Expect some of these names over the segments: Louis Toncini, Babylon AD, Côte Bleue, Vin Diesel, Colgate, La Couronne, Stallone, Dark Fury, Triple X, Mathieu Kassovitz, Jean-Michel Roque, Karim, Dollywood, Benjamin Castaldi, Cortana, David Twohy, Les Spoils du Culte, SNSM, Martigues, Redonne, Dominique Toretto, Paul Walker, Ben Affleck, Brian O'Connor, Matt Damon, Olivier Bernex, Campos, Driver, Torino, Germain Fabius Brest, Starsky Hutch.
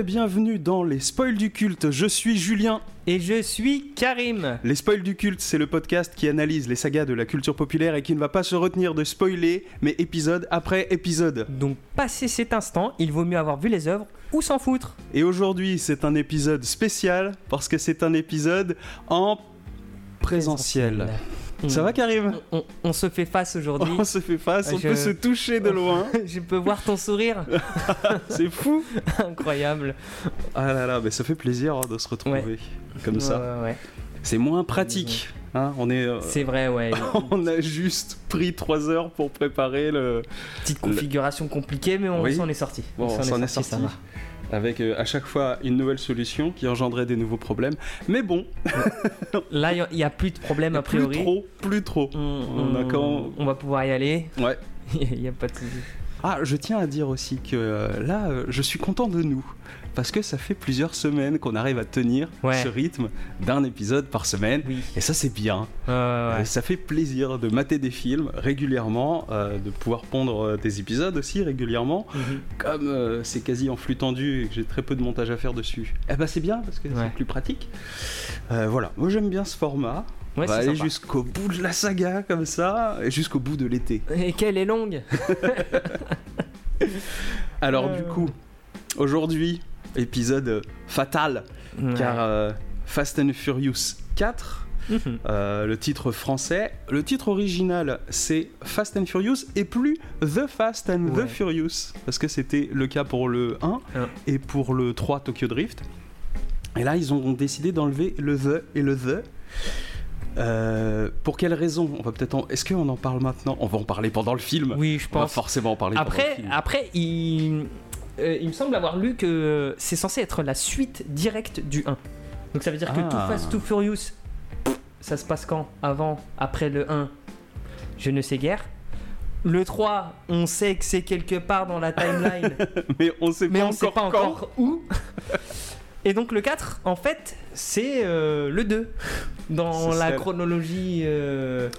et bienvenue dans Les Spoils du Culte. Je suis Julien. Et je suis Karim. Les Spoils du Culte, c'est le podcast qui analyse les sagas de la culture populaire et qui ne va pas se retenir de spoiler, mais épisode après épisode. Donc, passé cet instant, il vaut mieux avoir vu les œuvres ou s'en foutre. Et aujourd'hui, c'est un épisode spécial parce que c'est un épisode en présentiel. Ça va, Karim ? On se fait face aujourd'hui. On se fait face, on peut se toucher de loin. Je peux voir ton sourire. C'est fou. Incroyable. Ah là là, mais ça fait plaisir de se retrouver comme ça. Ouais. C'est moins pratique. Hein, on est, c'est vrai, ouais. On a juste pris 3 heures pour préparer le... Petite configuration compliquée, mais on s'en est sorti. Bon, on s'en est sorti. Avec à chaque fois une nouvelle solution qui engendrait des nouveaux problèmes. Mais bon. Là, il n'y a plus de problème a priori. Plus trop. On va pouvoir y aller. Ouais. Il n'y a pas de souci. Ah, je tiens à dire aussi que là, je suis content de nous. Parce que ça fait plusieurs semaines qu'on arrive à tenir ce rythme d'un épisode par semaine. Oui. Et ça, c'est bien. Ça fait plaisir de mater des films régulièrement, de pouvoir pondre des épisodes aussi régulièrement. Comme c'est quasi en flux tendu et que j'ai très peu de montage à faire dessus, eh ben, c'est bien parce que c'est plus pratique. Voilà, moi j'aime bien ce format. On va aller jusqu'au bout de la saga comme ça, et jusqu'au bout de l'été. Et qu'elle est longue. Alors du coup, aujourd'hui... Épisode fatal, car Fast and Furious 4, le titre français, le titre original c'est Fast and Furious et plus The Fast and the Furious, parce que c'était le cas pour le 1 et pour le 3 Tokyo Drift, et là ils ont décidé d'enlever le The et le The. Pour quelles raisons ? On va peut-être Est-ce qu'on en parle maintenant ? On va en parler pendant le film. Oui, je pense. On va forcément en parler pendant le film. Après, il me semble avoir lu que c'est censé être la suite directe du 1. Donc ça veut dire que Too Fast, Too Furious, ça se passe quand ? Avant, après le 1, je ne sais guère. Le 3, on sait que c'est quelque part dans la timeline. Mais on ne sait pas encore où. Et donc le 4, en fait, c'est le 2 dans la chronologie.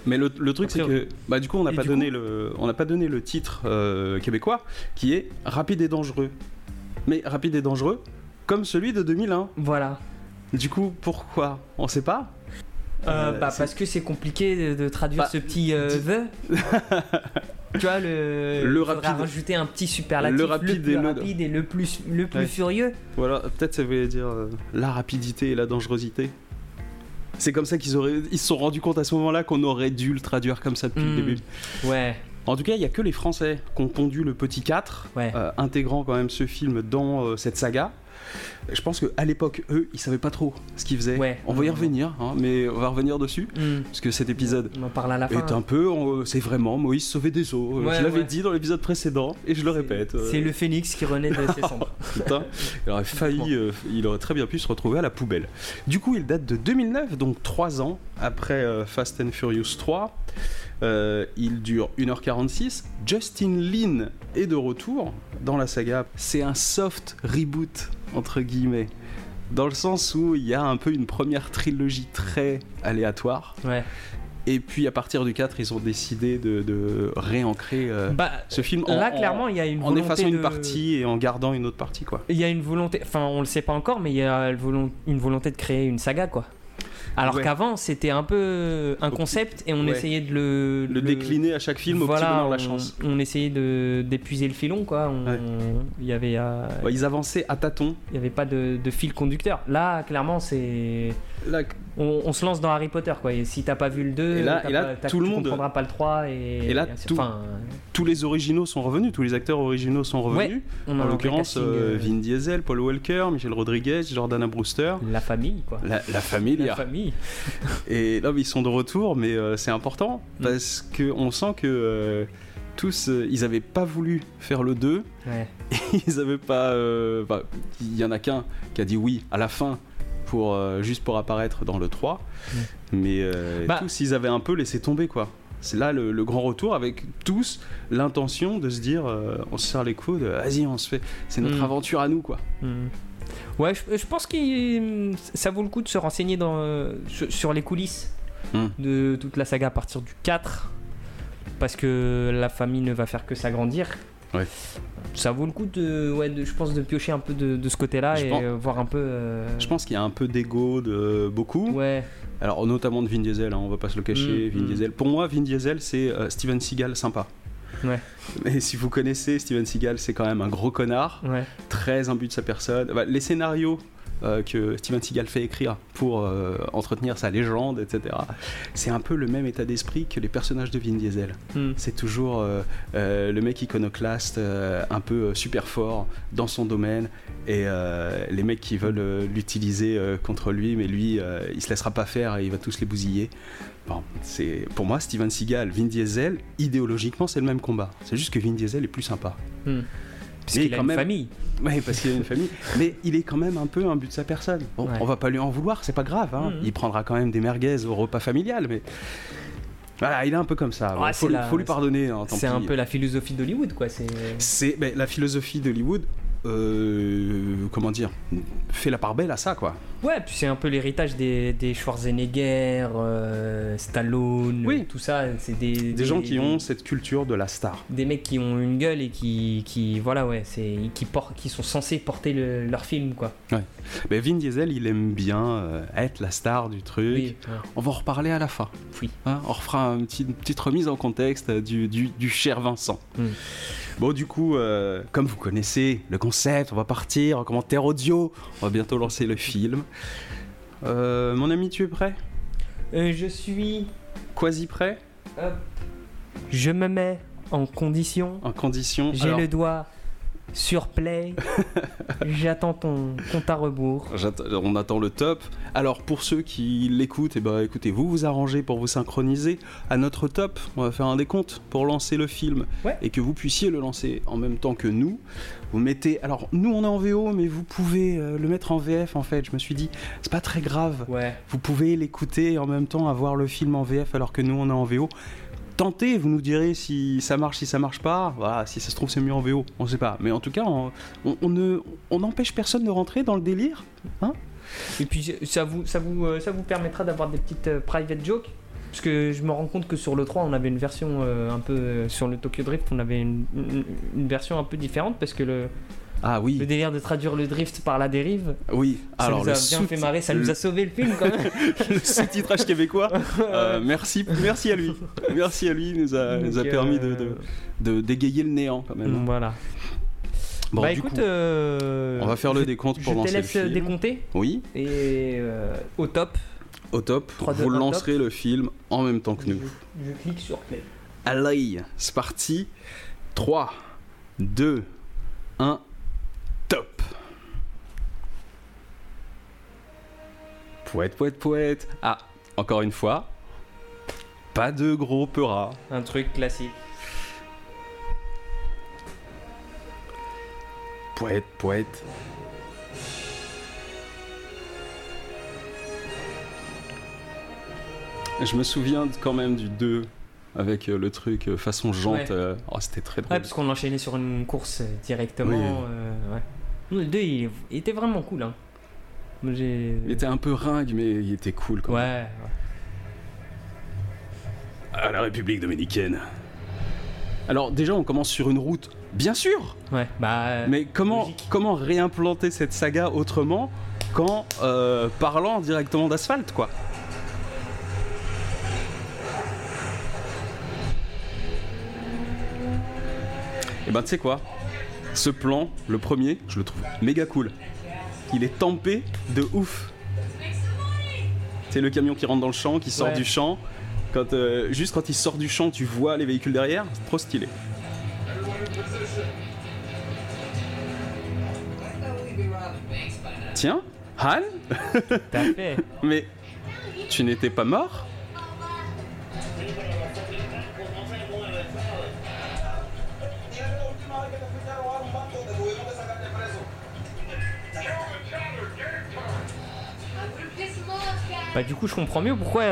Mais le truc, c'est que du coup, on n'a pas donné le titre québécois qui est Rapide et dangereux. Mais Rapide et dangereux, comme celui de 2001. Voilà. Du coup, pourquoi ? On ne sait pas. Parce que c'est compliqué de traduire ce petit the. Tu vois, le rapide, rajouter un petit superlatif, le plus rapide et le plus furieux. Voilà, peut-être ça voulait dire la rapidité et la dangerosité. C'est comme ça ils se sont rendus compte à ce moment-là qu'on aurait dû le traduire comme ça depuis le début. Ouais. En tout cas, il n'y a que les Français qui ont pondu le petit 4, intégrant quand même ce film dans cette saga. Je pense qu'à l'époque, eux, ils savaient pas trop ce qu'ils faisaient. Ouais. On va y revenir, mais on va revenir dessus, parce que cet épisode on en parle à la fin, est un peu... c'est vraiment Moïse sauvé des eaux. Je l'avais dit dans l'épisode précédent, et je le répète. C'est le phénix qui renaît de ses cendres. Putain, il aurait très bien pu se retrouver à la poubelle. Du coup, il date de 2009, donc 3 ans après Fast and Furious 3. Il dure 1h46. Justin Lin est de retour dans la saga. C'est un soft reboot, entre guillemets, dans le sens où il y a un peu une première trilogie très aléatoire. Ouais. Et puis à partir du 4, ils ont décidé de réancrer ce film. Là, clairement, il y a une volonté. En effaçant une partie et en gardant une autre partie, quoi. Il y a une volonté. Enfin, on le sait pas encore, mais il y a une volonté de créer une saga, quoi. Alors qu'avant, c'était un peu un concept et on essayait de le décliner à chaque film au petit bonheur de la chance. On essayait d'épuiser le filon, quoi. Ils avançaient à tâtons. Il n'y avait pas de fil conducteur. Là, clairement, on se lance dans Harry Potter, quoi. Et si t'as pas vu le 2, tu comprendras pas le 3. Tous les originaux sont revenus, tous les acteurs originaux sont revenus. En l'occurrence, Vin Diesel, Paul Walker, Michelle Rodriguez, Jordana Brewster. La famille, quoi. La famille. Et là, ils sont de retour, mais c'est important parce qu'on sent que tous ils n'avaient pas voulu faire le 2. Ouais. Ils n'avaient pas. Il y en a qu'un qui a dit oui à la fin pour juste pour apparaître dans le 3. Mais tous ils avaient un peu laissé tomber, quoi. C'est là le grand retour avec tous l'intention de se dire on se serre les coudes, vas-y, on se fait. C'est notre aventure à nous, quoi. Ouais, je pense que ça vaut le coup de se renseigner sur les coulisses de toute la saga à partir du 4, parce que la famille ne va faire que s'agrandir. Ouais. Ça vaut le coup de je pense de piocher un peu de ce côté-là et voir un peu. Je pense qu'il y a un peu d'ego de beaucoup. Ouais. Alors notamment de Vin Diesel, hein, on va pas se le cacher. Vin Diesel. Pour moi, Vin Diesel, c'est Steven Seagal sympa. Ouais. Mais si vous connaissez Steven Seagal, c'est quand même un gros connard, ouais. Très imbu de sa personne. Bah, les scénarios que Steven Seagal fait écrire pour entretenir sa légende, etc. C'est un peu le même état d'esprit que les personnages de Vin Diesel. C'est toujours le mec iconoclaste, un peu super fort dans son domaine, et les mecs qui veulent l'utiliser contre lui, mais lui, il se laissera pas faire et il va tous les bousiller. Bon, c'est, pour moi, Steven Seagal, Vin Diesel, idéologiquement, c'est le même combat. C'est juste que Vin Diesel est plus sympa. Parce qu'il a une famille. Oui, parce qu'il a une famille. Mais il est quand même un peu imbu de sa personne. Bon, ouais. On va pas lui en vouloir, c'est pas grave. Hein. Il prendra quand même des merguez au repas familial. Mais voilà, il est un peu comme ça. Ouais, faut lui pardonner. Hein, c'est un peu la philosophie d'Hollywood, quoi. C'est la philosophie d'Hollywood. Comment dire, fait la part belle à ça, quoi. Ouais, puis c'est un peu l'héritage des Schwarzenegger, Stallone, oui. Tout ça. C'est des gens qui ont cette culture de la star. Des mecs qui ont une gueule et qui voilà, ouais, qui sont censés porter leur film, quoi. Ouais. Mais Vin Diesel, il aime bien être la star du truc. Oui, ouais. On va en reparler à la fin. Oui. Hein, on refera une petite remise en contexte du cher Vincent. Bon, du coup, comme vous connaissez le concept, on va partir en commentaire audio. On va bientôt lancer le film. Mon ami, tu es prêt ? Je suis quasi prêt. Hop. Je me mets en condition. En condition. J'ai le doigt sur play. J'attends ton compte à rebours. On attend le top. Alors pour ceux qui l'écoutent, écoutez, vous arrangez pour vous synchroniser à notre top. On va faire un décompte pour lancer le film, ouais. Et que vous puissiez le lancer en même temps que nous. Vous mettez, alors nous on est en VO, mais vous pouvez le mettre en VF en fait. Je me suis dit, c'est pas très grave. Ouais. Vous pouvez l'écouter et en même temps avoir le film en VF alors que nous on est en VO. Tentez, vous nous direz si ça marche, si ça marche pas. Voilà, si ça se trouve c'est mieux en VO, on sait pas. Mais en tout cas, on n'empêche personne de rentrer dans le délire, hein. Et puis ça vous permettra d'avoir des petites private jokes. Parce que je me rends compte que sur le 3, on avait une version un peu sur le Tokyo Drift, on avait une version un peu différente parce que le délire de traduire le drift par la dérive. Oui. Alors ça nous a bien fait marrer, ça nous a sauvé le film quand même. Le sous-titrage québécois. Merci à lui. Merci à lui, il nous a permis de dégayer le néant quand même. Voilà. Bon, écoute, on va faire le décompte pour lancer le film. Je te laisse décompter. Oui. Et au top. Au top. Vous lancerez le film en même temps que nous. Je clique sur play. Allez, c'est parti. 3, 2, 1. Top. Pouette. Ah, encore une fois, pas de gros peurat. Un truc classique. Pouette. Je me souviens quand même du 2. Avec le truc façon jante, ouais. C'était très drôle. Ouais, parce qu'on enchaînait sur une course directement. Oui. Le 2, il était vraiment cool. Hein. Il était un peu ringue, mais il était cool quand même. Ouais. À la République dominicaine. Alors déjà, on commence sur une route, bien sûr. Ouais. Mais comment réimplanter cette saga autrement qu'en parlant directement d'asphalte, quoi. Et tu sais quoi, ce plan, le premier, je le trouve méga cool. Il est tempé de ouf. C'est le camion qui rentre dans le champ, qui sort du champ. Juste quand il sort du champ, tu vois les véhicules derrière. C'est trop stylé. Tiens, Han. T'as fait. Mais tu n'étais pas mort ? Du coup je comprends mieux pourquoi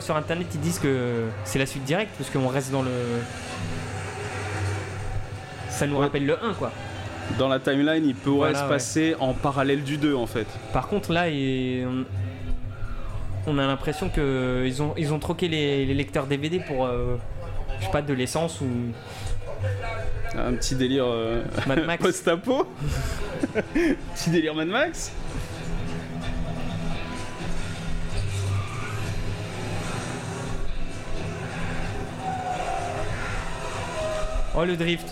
sur internet ils disent que c'est la suite directe, parce qu'on reste dans le... ça nous rappelle le 1, quoi. Dans la timeline il pourrait se passer en parallèle du 2 en fait. Par contre là on a l'impression qu'ils ont troqué les lecteurs DVD pour de l'essence ou... Un petit délire Mad Max. Post-apo. Petit délire Mad Max. Oh le drift.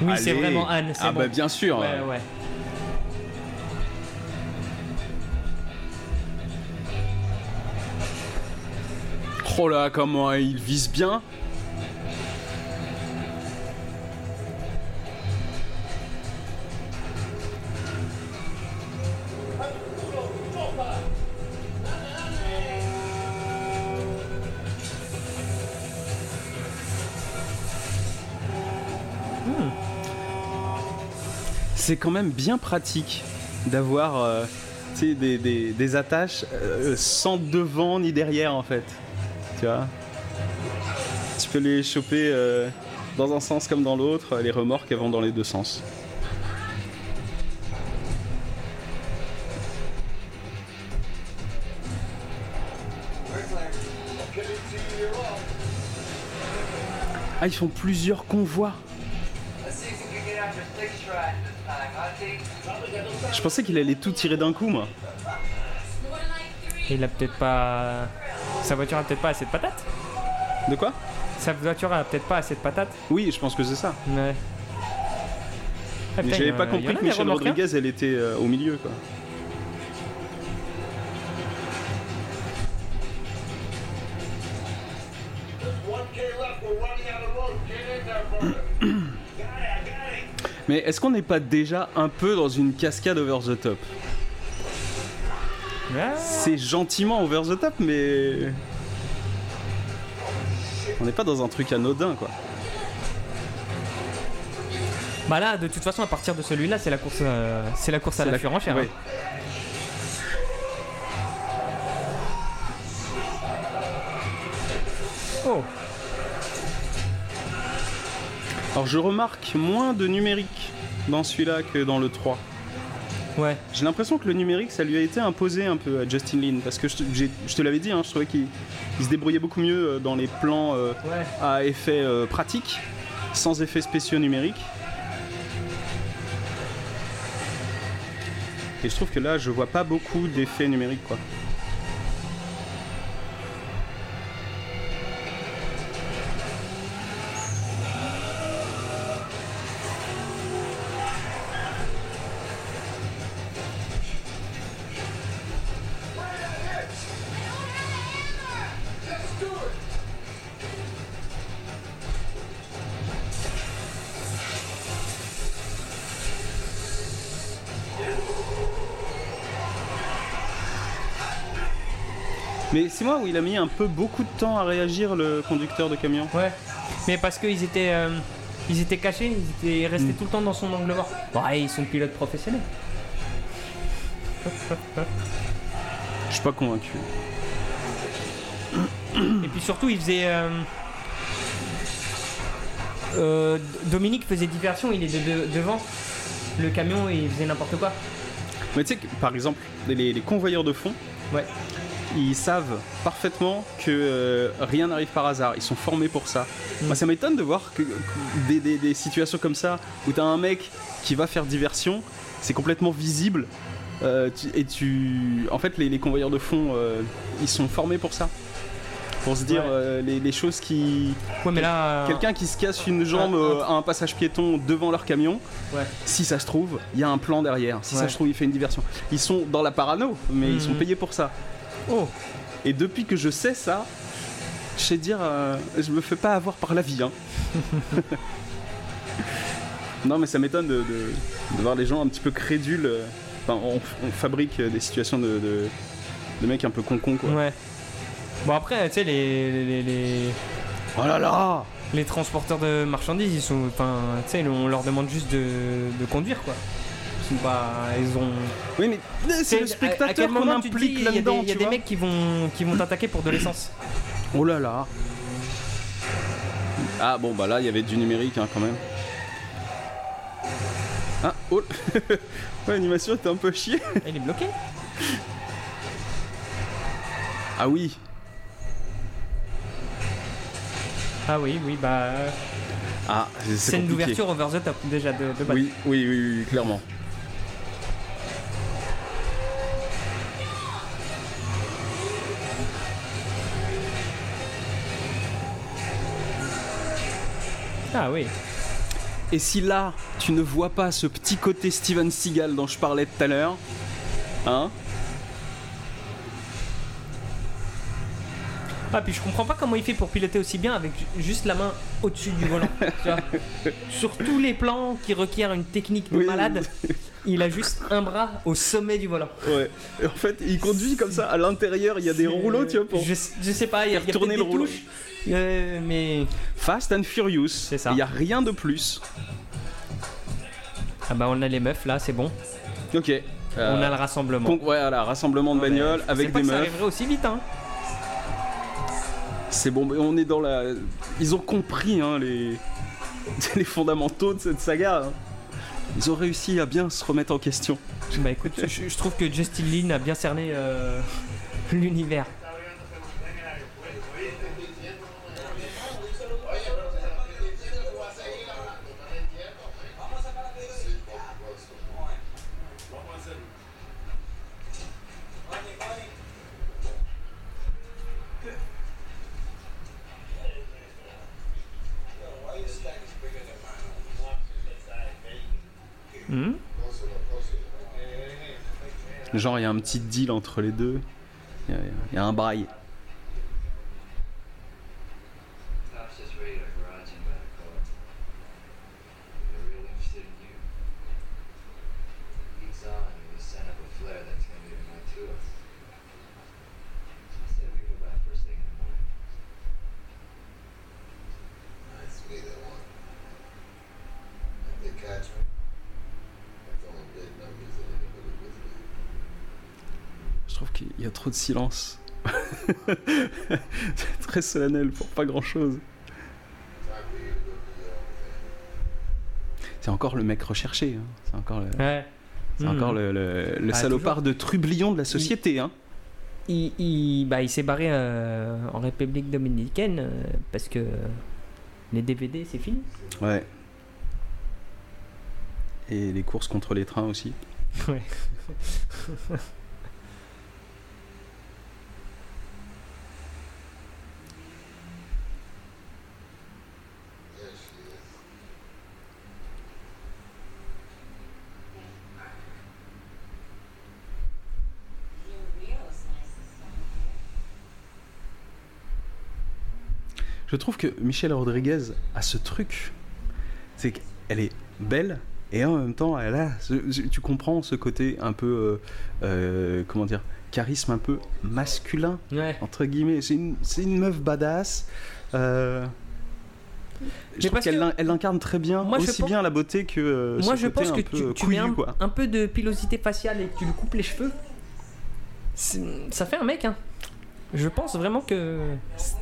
Oui, allez. C'est vraiment Anne. C'est ah bon. Bah bien sûr. Ouais, ouais. Oh là, comment il vise bien. C'est quand même bien pratique d'avoir des attaches sans devant ni derrière en fait. Tu vois, tu peux les choper dans un sens comme dans l'autre. Les remorques elles vont dans les deux sens. Ah, ils font plusieurs convois. Je pensais qu'il allait tout tirer d'un coup, moi. Il a peut-être pas... Sa voiture a peut-être pas assez de patates. De quoi? Sa voiture a peut-être pas assez de patates. Oui, je pense que c'est ça. Ouais. Ah, putain, j'avais pas compris que Michelle Rodriguez, elle était au milieu, quoi. Mais est-ce qu'on n'est pas déjà un peu dans une cascade over the top? Yeah. C'est gentiment over the top, mais... On n'est pas dans un truc anodin, quoi. Bah là, de toute façon, à partir de celui-là, c'est la course à la surenchère. Oui. Hein. Oh. Alors je remarque moins de numérique dans celui-là que dans le 3. Ouais. J'ai l'impression que le numérique ça lui a été imposé un peu à Justin Lin, parce que je te l'avais dit, hein, je trouvais qu'il se débrouillait beaucoup mieux dans les plans à effet pratique, sans effets spéciaux numériques. Et je trouve que là je vois pas beaucoup d'effets numériques quoi. Mais c'est moi où il a mis un peu beaucoup de temps à réagir, le conducteur de camion. Ouais, mais parce qu'ils étaient, ils étaient cachés, ils étaient restés tout le temps dans son angle mort. Ouais, ils sont pilotes professionnels. Je suis pas convaincu. Et puis surtout, il faisait... Dominique faisait diversion, il était devant le camion et il faisait n'importe quoi. Mais tu sais que, par exemple, les convoyeurs de fond... Ouais. Ils savent parfaitement que rien n'arrive par hasard. Ils sont formés pour ça. Moi, ça m'étonne de voir que des situations comme ça où t'as un mec qui va faire diversion, c'est complètement visible. En fait, les convoyeurs de fond, ils sont formés pour ça, pour se dire les choses qui. Ouais, mais là, quelqu'un qui se casse une jambe à un passage piéton devant leur camion. Ouais. Si ça se trouve, il y a un plan derrière. Si ça se trouve, il fait une diversion. Ils sont dans la parano, mais ils sont payés pour ça. Oh. Et depuis que je sais ça, je sais dire, je me fais pas avoir par la vie. Hein. Non, mais ça m'étonne de voir les gens un petit peu crédules. Enfin, on fabrique des situations de mecs un peu con-con, quoi. Ouais. Bon, après, tu sais, les... Oh là là! Les transporteurs de marchandises, ils sont... Enfin, tu sais, on leur demande juste de conduire, quoi. Bah, ils ont... Oui, mais c'est le spectateur qu'on implique là-dedans. Il y a des mecs qui vont t'attaquer pour de l'essence. Oh là là. Ah bon, bah là, il y avait du numérique hein, quand même. Ah, oh. L'animation était un peu chier. Elle est bloquée. Ah oui. Ah oui, bah... Ah, c'est une ouverture over the top déjà de base. Oui, clairement. Ah oui. Et si là, tu ne vois pas ce petit côté Steven Seagal dont je parlais tout à l'heure, hein ? Ah, puis je comprends pas comment il fait pour piloter aussi bien avec juste la main au-dessus du volant. Tu vois, sur tous les plans qui requièrent une technique de malade, il a juste un bras au sommet du volant. Ouais. Et en fait, il conduit comme ça. À l'intérieur, il y a des rouleaux, tu vois, pour. Je sais pas, il y a tourner le rouleau. Mais Fast and Furious, c'est ça. Il y a rien de plus. Ah bah on a les meufs là, c'est bon. Ok. On a le rassemblement. Donc ouais, là, rassemblement de bagnoles avec des meufs. Ça arriverait aussi vite, hein. C'est bon, mais on est dans la. Ils ont compris, hein, les fondamentaux de cette saga. Hein. Ils ont réussi à bien se remettre en question. Bah écoute, je trouve que Justin Lin a bien cerné l'univers. Mmh. Genre il y a un petit deal entre les deux. Il y a un bail. De silence. C'est très solennel pour pas grand chose. C'est encore le mec recherché, hein. C'est encore le, c'est encore le salopard toujours. De trublion de la société. Hein. Il s'est barré en République dominicaine parce que les DVD c'est fini. Ouais. Et les courses contre les trains aussi. Ouais. Je trouve que Michelle Rodriguez a ce truc, c'est qu'elle est belle et en même temps elle a, tu comprends ce côté un peu, comment dire, charisme un peu masculin, ouais. Entre guillemets. C'est une meuf badass. Je trouve qu'elle incarne très bien, moi, aussi bien la beauté que ce côté un peu couillu. Moi je pense que tu mets un peu de pilosité faciale et que tu lui coupes les cheveux, ça fait un mec, hein. Je pense vraiment que.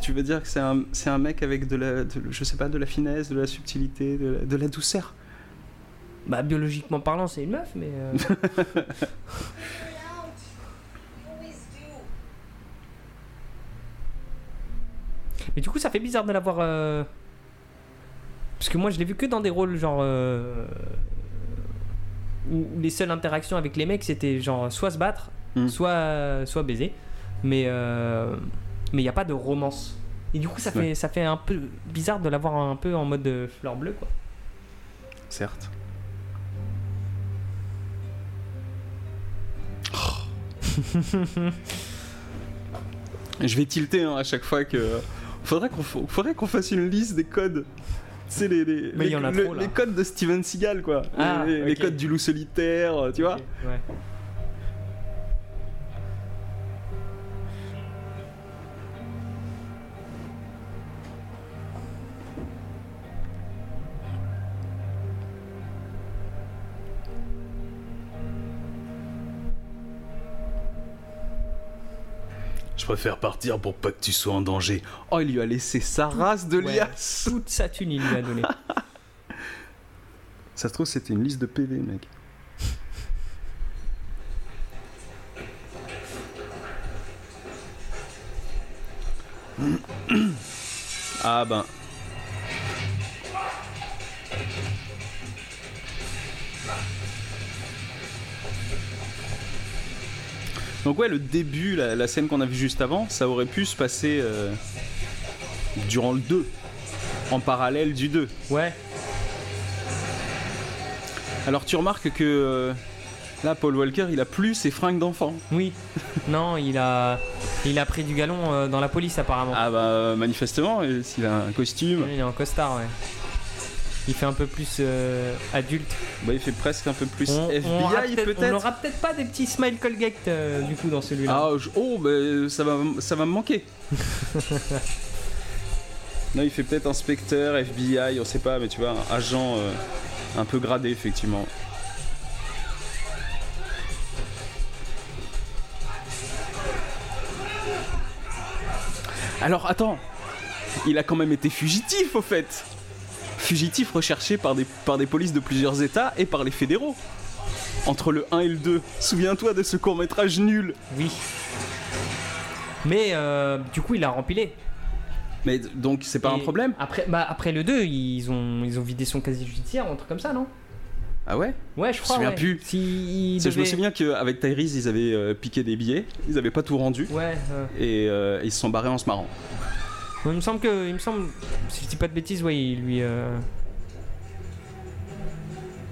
Tu veux dire que c'est un mec avec de la finesse, de la subtilité, de la douceur. Bah biologiquement parlant, c'est une meuf, mais. Mais du coup, ça fait bizarre de l'avoir. Parce que moi, je l'ai vu que dans des rôles genre. Où les seules interactions avec les mecs, c'était genre soit se battre, soit baiser. Mais il n'y a pas de romance. Et du coup, ça fait un peu bizarre de l'avoir un peu en mode fleur bleue, quoi. Certes. Oh. Je vais tilter, hein, à chaque fois que... Faudrait qu'on fasse une liste des codes. Tu sais, les codes de Steven Seagal, quoi. Ah, les codes du loup solitaire, tu vois. Ouais. Je préfère partir pour pas que tu sois en danger. Oh, il lui a laissé sa race de liasses. Toute sa thune, il lui a donné. Ça se trouve, c'était une liste de PV, mec. Ah ben. Donc ouais, le début, la scène qu'on a vue juste avant, ça aurait pu se passer durant le 2, en parallèle du 2. Ouais. Alors tu remarques que là, Paul Walker, il a plus ses fringues d'enfant. Oui. Non, il a pris du galon dans la police apparemment. Ah bah manifestement, s'il a un costume. Il est en costard, ouais. Il fait un peu plus adulte. Bah il fait presque un peu plus FBI peut-être. On n'aura peut-être pas des petits smile Colgate du coup dans celui-là. Ah bah, ça va me manquer. Non, il fait peut-être inspecteur FBI, on sait pas, mais tu vois, un agent un peu gradé effectivement. Alors attends, il a quand même été fugitif au fait. Fugitif recherché par des polices de plusieurs états et par les fédéraux. Entre le 1 et le 2, souviens-toi de ce court-métrage nul. Oui. Mais du coup, il a rempilé. Mais donc, c'est pas un problème. Après le 2, ils ont vidé son casier judiciaire, un truc comme ça, non? Ah ouais? Ouais, je crois. Je me souviens plus. Je me souviens qu'avec Tyrese, ils avaient piqué des billets, ils avaient pas tout rendu. Ouais. Et ils se sont barrés en se marrant. Il me semble, si je dis pas de bêtises, ouais, il lui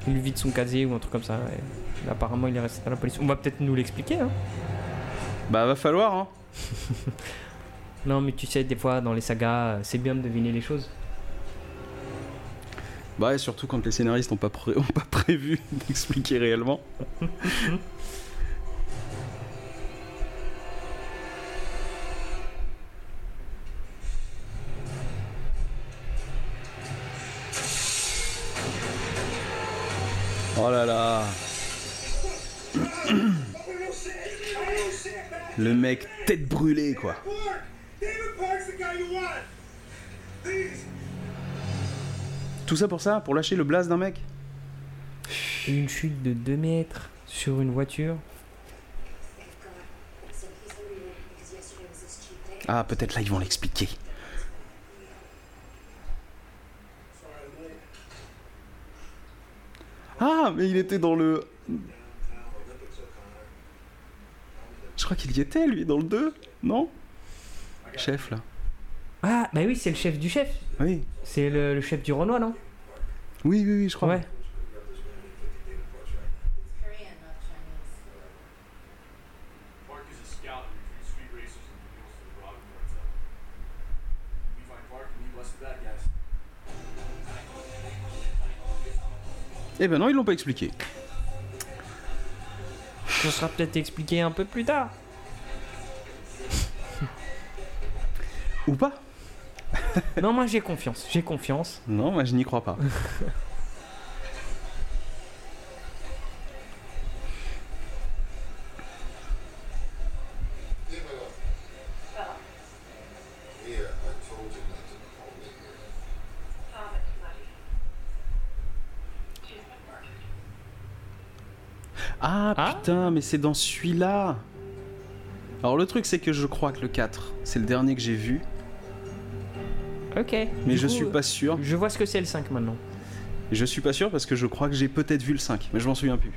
vide son casier ou un truc comme ça. Ouais. Apparemment, il est resté à la police. On va peut-être nous l'expliquer. Hein. Bah, va falloir. Hein. Non, mais tu sais, des fois, dans les sagas, c'est bien de deviner les choses. Bah, et surtout quand les scénaristes ont pas prévu d'expliquer réellement. Oh là là. Le mec tête brûlée quoi. Tout ça, pour lâcher le blaze d'un mec. Une chute de 2 mètres sur une voiture. Ah, peut-être là ils vont l'expliquer. Ah, mais il était dans le... Je crois qu'il y était, lui, dans le 2, non? Chef, là. Ah, bah oui, c'est le chef du chef. Oui. C'est le chef du Renoir, non? Oui, je crois. Ouais. Eh ben non, ils l'ont pas expliqué. Ça sera peut-être expliqué un peu plus tard. Ou pas. Non, moi j'ai confiance. Non, moi je n'y crois pas. Ah putain, mais c'est dans celui-là. Alors le truc c'est que je crois que le 4, c'est le dernier que j'ai vu. Ok. Mais je suis pas sûr. Je vois ce que c'est le 5 maintenant. Je suis pas sûr parce que je crois que j'ai peut-être vu le 5, mais je m'en souviens plus.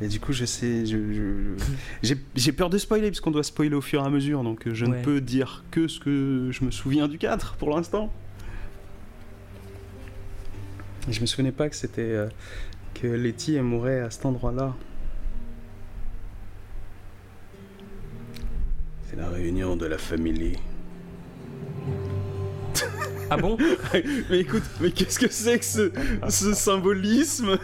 Et du coup, je sais... J'ai peur de spoiler parce qu'on doit spoiler au fur et à mesure, donc je ne peux dire que ce que je me souviens du 4 pour l'instant. Je me souvenais pas que c'était que Letty elle mourait à cet endroit-là. C'est la réunion de la famille. Ah bon? Mais écoute, mais qu'est-ce que c'est que ce symbolisme?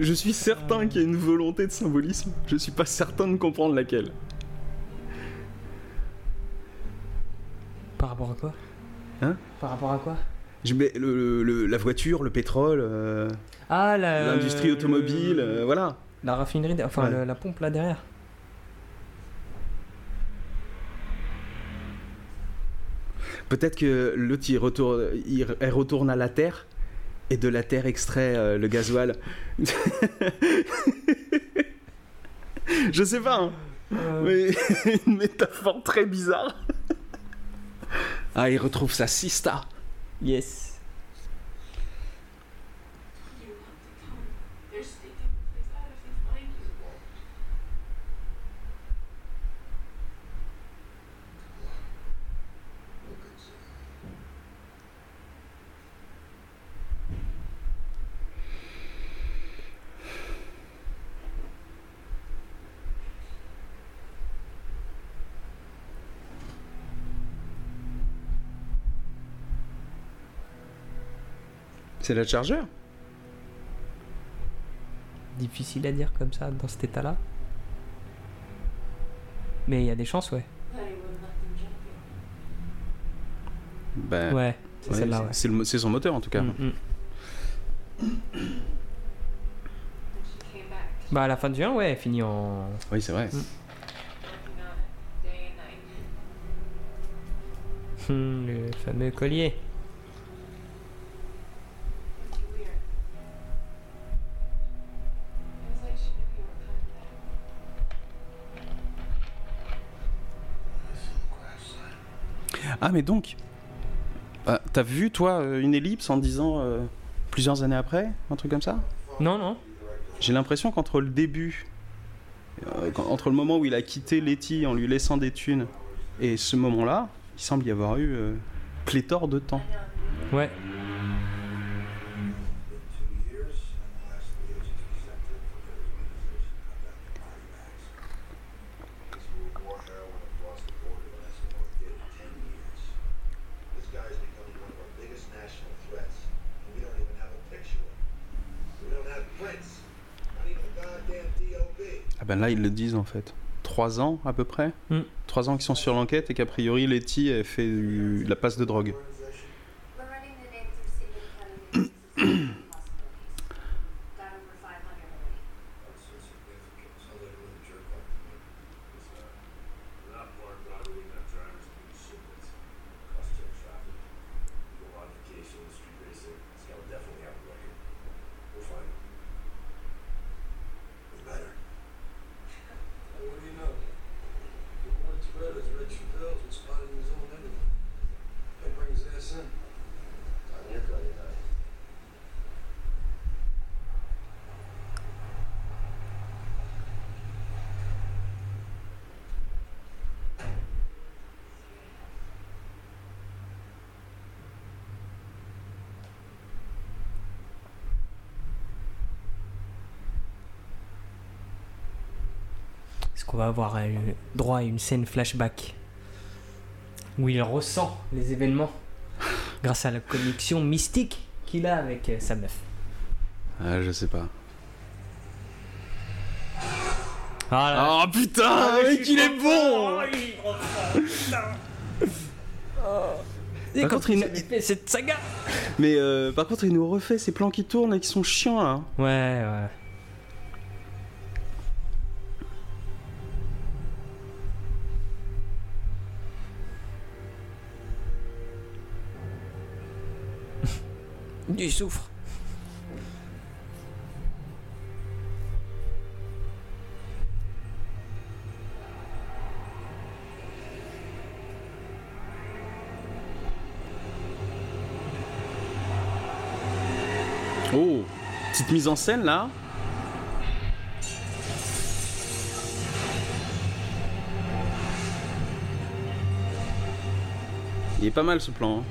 Je suis certain qu'il y a une volonté de symbolisme, je suis pas certain de comprendre laquelle. Par rapport à quoi? Hein? Par rapport à quoi? Je mets la voiture, le pétrole, l'industrie automobile, voilà. La raffinerie, la pompe là derrière. Peut-être que l'autre, elle retourne à la Terre, et de la Terre extrait le gasoil. Je sais pas, hein. Mais une métaphore très bizarre. Ah, il retrouve sa sista. Yes. C'est la chargeur. Difficile à dire comme ça, dans cet état-là. Mais il y a des chances, ouais. Ben, ouais, c'est celle-là, ouais. C'est son moteur, en tout cas. Bah, à la fin du 1, ouais, elle finit en... Oui, c'est vrai. Le fameux collier. Ah mais donc, bah, t'as vu toi une ellipse en disant plusieurs années après, un truc comme ça ? Non. J'ai l'impression qu'entre le début, entre le moment où il a quitté Letty en lui laissant des thunes et ce moment-là, il semble y avoir eu pléthore de temps. Ouais. Ben là, ils le disent en fait. 3 ans à peu près. 3 ans qu'ils sont sur l'enquête et qu'a priori, Letty a fait la passe de drogue. Qu'on va avoir droit à une scène flashback où il ressent les événements grâce à la connexion mystique qu'il a avec sa meuf. Ah, je sais pas. Ah là. Oh putain, mec, il est bon. Et contre, il fait cette saga. Mais par contre, il nous refait ces plans qui tournent et qui sont chiants là. Ouais. Du soufre. Oh, petite mise en scène là. Il est pas mal ce plan. Hein.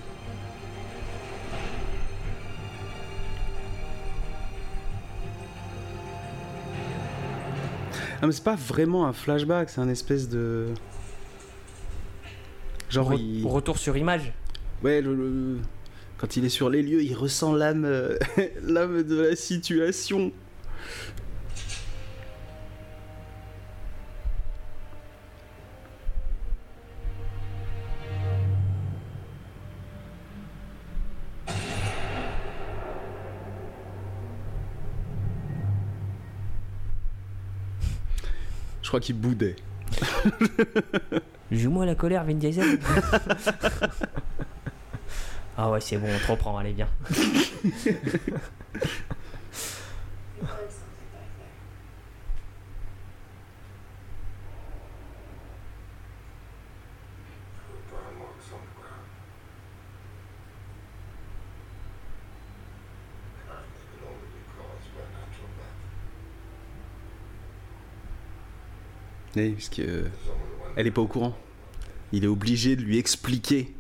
Ah mais c'est pas vraiment un flashback, c'est un espèce de... genre retour sur image. Ouais, quand il est sur les lieux, il ressent l'âme de la situation. Je crois qu'il boudait. Joue-moi la colère, Vin Diesel. Ah ouais, c'est bon, on te reprend, allez, viens. Parce que elle est pas au courant. Il est obligé de lui expliquer,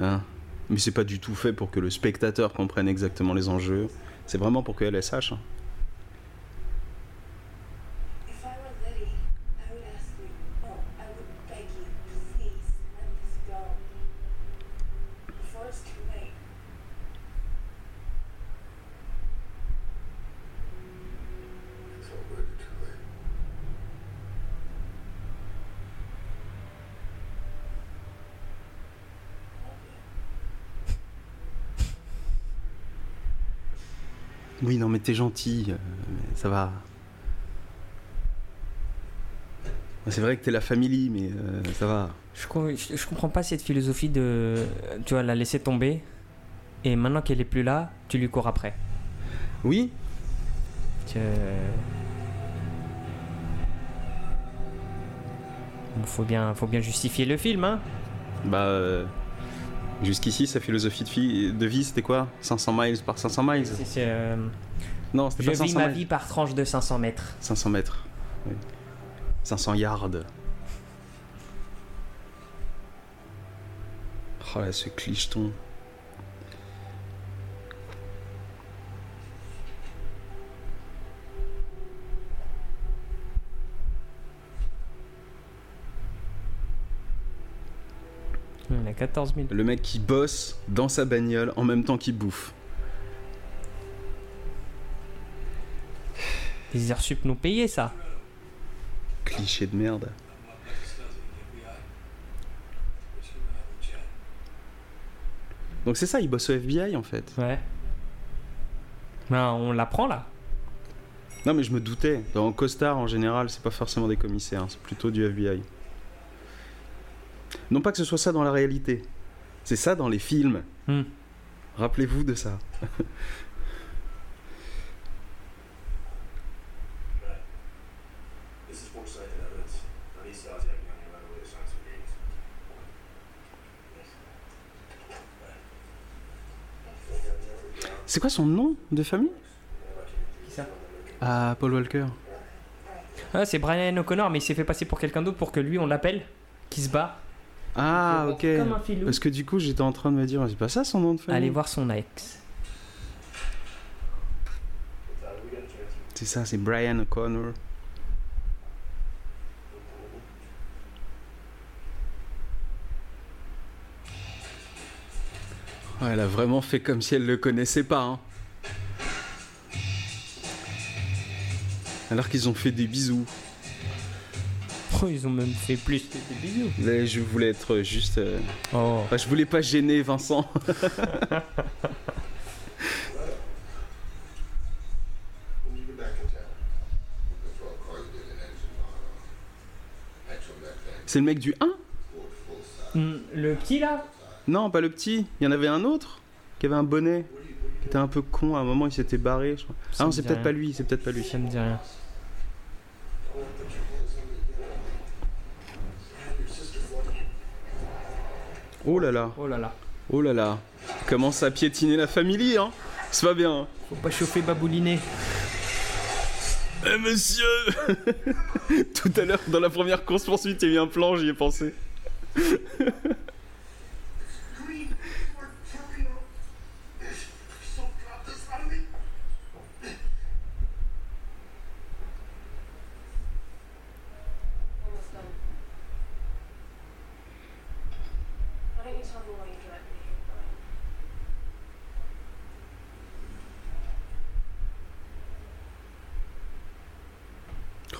hein. Mais c'est pas du tout fait pour que le spectateur comprenne exactement les enjeux. C'est vraiment pour qu'elle sache. Hein. Oui, non, mais t'es gentil, ça va. C'est vrai que t'es la famille, mais ça va. Je comprends pas cette philosophie de... Tu vois, la laisser tomber, et maintenant qu'elle est plus là, tu lui cours après. Oui. Bon, faut bien justifier le film, hein. Bah... Jusqu'ici, sa philosophie de vie, c'était quoi ? 500 miles par 500 miles ? Non, c'était pas 500 miles. Je vis ma vie par tranche de 500 mètres. 500 mètres. Oui. 500 yards. Oh là, ce clicheton. On a 14 000. Le mec qui bosse dans sa bagnole en même temps qu'il bouffe. Les heures sup nous payaient ça. Cliché de merde. Donc c'est ça, il bosse au FBI en fait. Ouais. Ben on l'apprend là. Non mais je me doutais. Dans costard en général, c'est pas forcément des commissaires, hein, c'est plutôt du FBI. Non pas que ce soit ça dans la réalité, c'est ça dans les films. Mm. Rappelez-vous de ça. C'est quoi son nom de famille ? Qui ça ? Ah, Paul Walker. Ah, c'est Brian O'Connor, mais il s'est fait passer pour quelqu'un d'autre pour que lui on l'appelle, qui se bat. Ah, ok. Parce que du coup, j'étais en train de me dire, c'est pas ça son nom de famille. Allez voir son ex. C'est ça, c'est Brian O'Connor. Oh, elle a vraiment fait comme si elle le connaissait pas. Hein. Alors qu'ils ont fait des bisous. Ils ont même fait plus que des bisous. Là, je voulais être juste... Oh. Enfin, je voulais pas gêner Vincent. C'est le mec du 1 ? Le petit là ? Non, pas le petit. Il y en avait un autre qui avait un bonnet. Qui était un peu con. À un moment, il s'était barré. Je crois. Ah non, c'est peut-être pas lui. Ça me dit rien. Oh là là. Oh là là. Oh là là. Commence à piétiner la famille, hein. C'est pas bien. Hein. Faut pas chauffer Babouliné. Eh monsieur. Tout à l'heure, dans la première course-poursuite, il y a eu un plan, j'y ai pensé.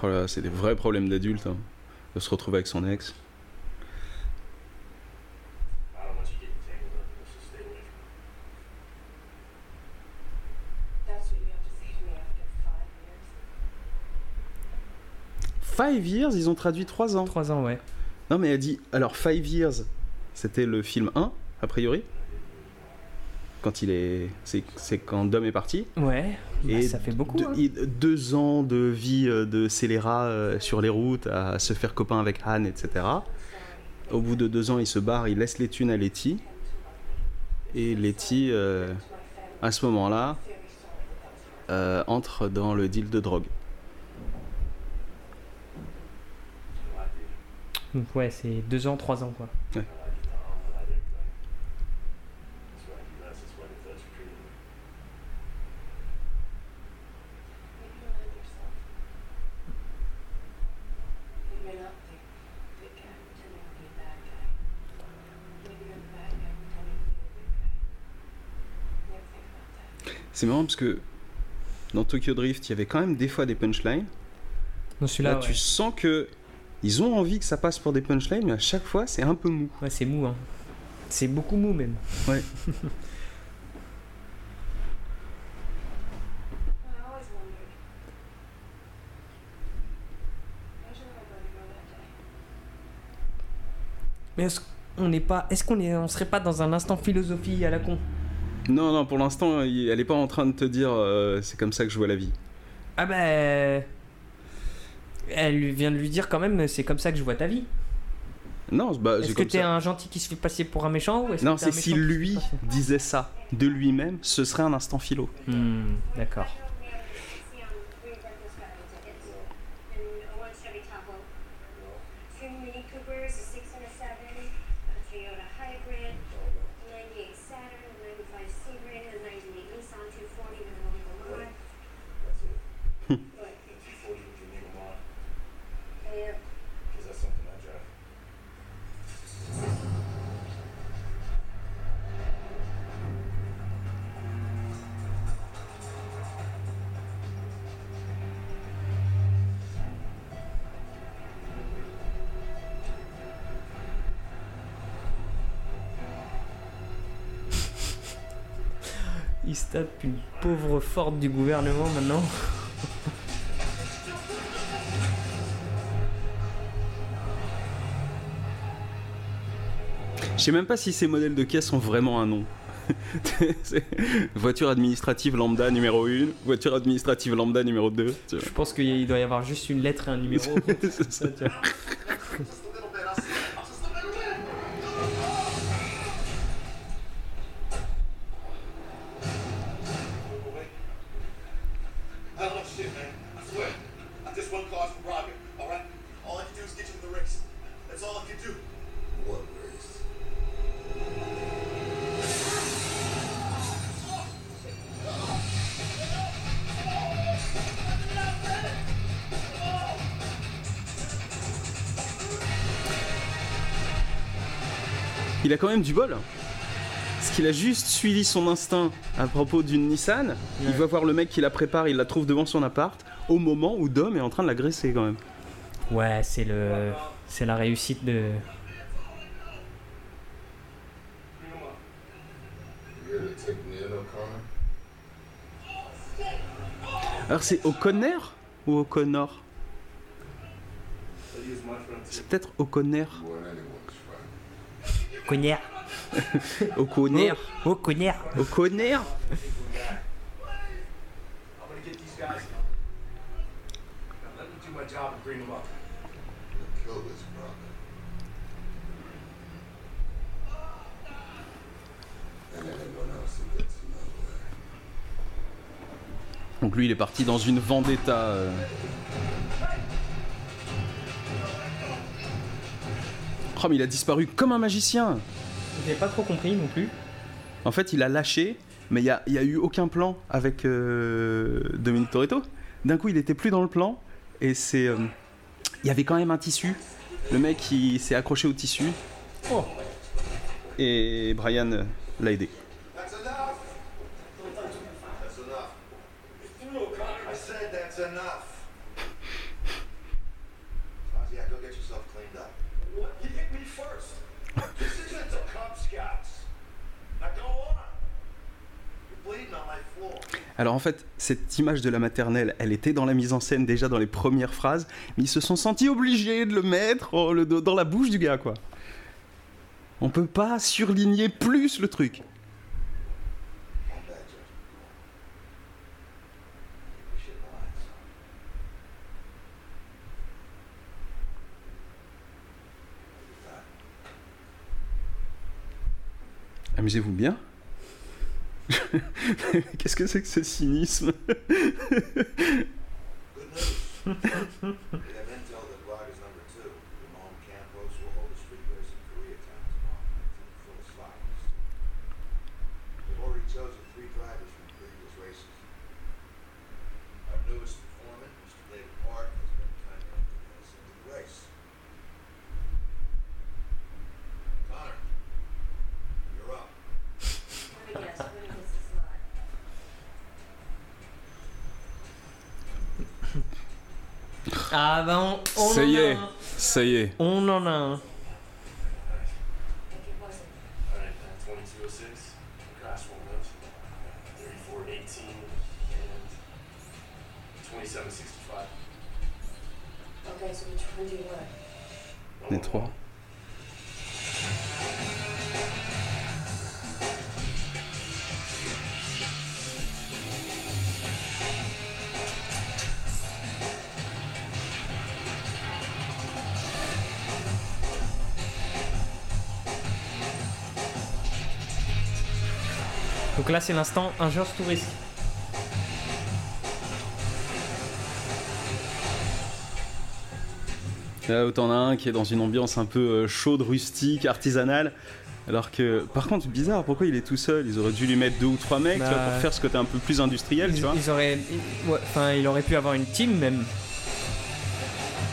Oh là, c'est des vrais problèmes d'adulte, hein, de se retrouver avec son ex. Five Years, ils ont traduit 3 ans. 3 ans, ouais. Non mais elle dit, alors Five Years, c'était le film 1, a priori. quand il est, c'est quand Dom est parti. Ouais. Et bah, ça fait beaucoup. Deux ans de vie de scélérat sur les routes, à se faire copain avec Han, etc. Au bout de 2 ans, il se barre, il laisse les thunes à Letty. Et Letty, à ce moment-là, entre dans le deal de drogue. Donc ouais, c'est 2 ans, 3 ans quoi. Ouais. C'est marrant parce que dans Tokyo Drift, il y avait quand même des fois des punchlines. Dans celui-là, là, ouais. Tu sens que ils ont envie que ça passe pour des punchlines, mais à chaque fois, c'est un peu mou. Ouais, c'est mou, hein. C'est beaucoup mou même. Ouais. Mais est-ce qu'on serait pas dans un instant philosophie à la con? Non, pour l'instant, elle est pas en train de te dire c'est comme ça que je vois la vie. Ah ben, elle vient de lui dire quand même c'est comme ça que je vois ta vie. Non, bah, est-ce que t'es un gentil qui se fait passer pour un méchant ou est-ce non, que c'est un méchant si lui disait ça de lui-même, ce serait un instant philo. D'accord. Il se tape une pauvre forte du gouvernement maintenant. Je sais même pas si ces modèles de caisse ont vraiment un nom. Voiture administrative lambda numéro 1, voiture administrative lambda numéro 2. Je pense qu'il doit y avoir juste une lettre et un numéro. C'est ça, tu vois. Il a quand même du bol. Parce qu'il a juste suivi son instinct à propos d'une Nissan. Ouais. Il va voir le mec qui la prépare, il la trouve devant son appart, au moment où Dom est en train de l'agresser quand même. Ouais, c'est la réussite de... Alors c'est O'Connor ou O'Connor? C'est peut-être O'Connor. Connard. Au connard. Donc lui, il est parti dans une vendetta. Oh, mais il a disparu comme un magicien. J'ai pas trop compris non plus. En fait, il a lâché, mais il y a eu aucun plan avec Dominique Toretto. D'un coup, il était plus dans le plan, et c'est il y avait quand même un tissu. Le mec, il s'est accroché au tissu. Oh. Et Brian l'a aidé. Alors en fait, cette image de la maternelle, elle était dans la mise en scène déjà dans les premières phrases, mais ils se sont sentis obligés de le mettre dans la bouche du gars, quoi. On peut pas surligner plus le truc. Amusez-vous bien. Qu'est-ce que c'est que ce cynisme? Ah ben on ça y est, ça y est. On en a un. Les trois. Donc là, c'est l'instant injure tout risque. Là où t'en as un qui est dans une ambiance un peu chaude, rustique, artisanale. Alors que, par contre, bizarre, pourquoi il est tout seul? Ils auraient dû lui mettre 2 ou 3 mecs, bah, tu vois, pour faire ce côté un peu plus industriel, tu vois. Il aurait pu avoir une team même.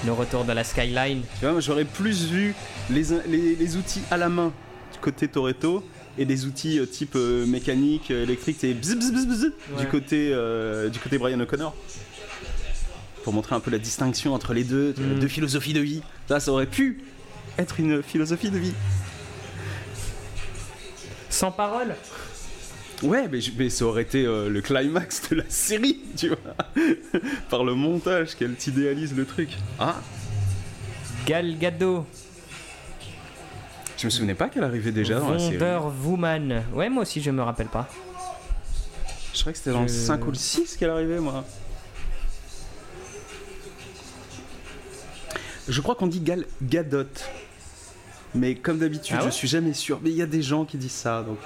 Le retour de la skyline. Tu vois, moi, j'aurais plus vu les outils à la main du côté Toretto. Et des outils type mécanique, électrique, c'est bzz, bzz, bzz, bzz, ouais. du côté Brian O'Connor. Pour montrer un peu la distinction entre les deux, les deux philosophies de vie. Ça aurait pu être une philosophie de vie. Sans parole. Ouais, mais ça aurait été le climax de la série, tu vois. Par le montage qu'elle t'idéalise le truc. Ah. Gal Gadot. Je me souvenais pas qu'elle arrivait déjà dans la série. Wonder Woman. Ouais, moi aussi, je me rappelle pas. Je crois que c'était dans le 5 ou le 6 qu'elle arrivait, moi. Je crois qu'on dit Gal Gadot. Mais comme d'habitude, je suis jamais sûr. Mais il y a des gens qui disent ça, donc...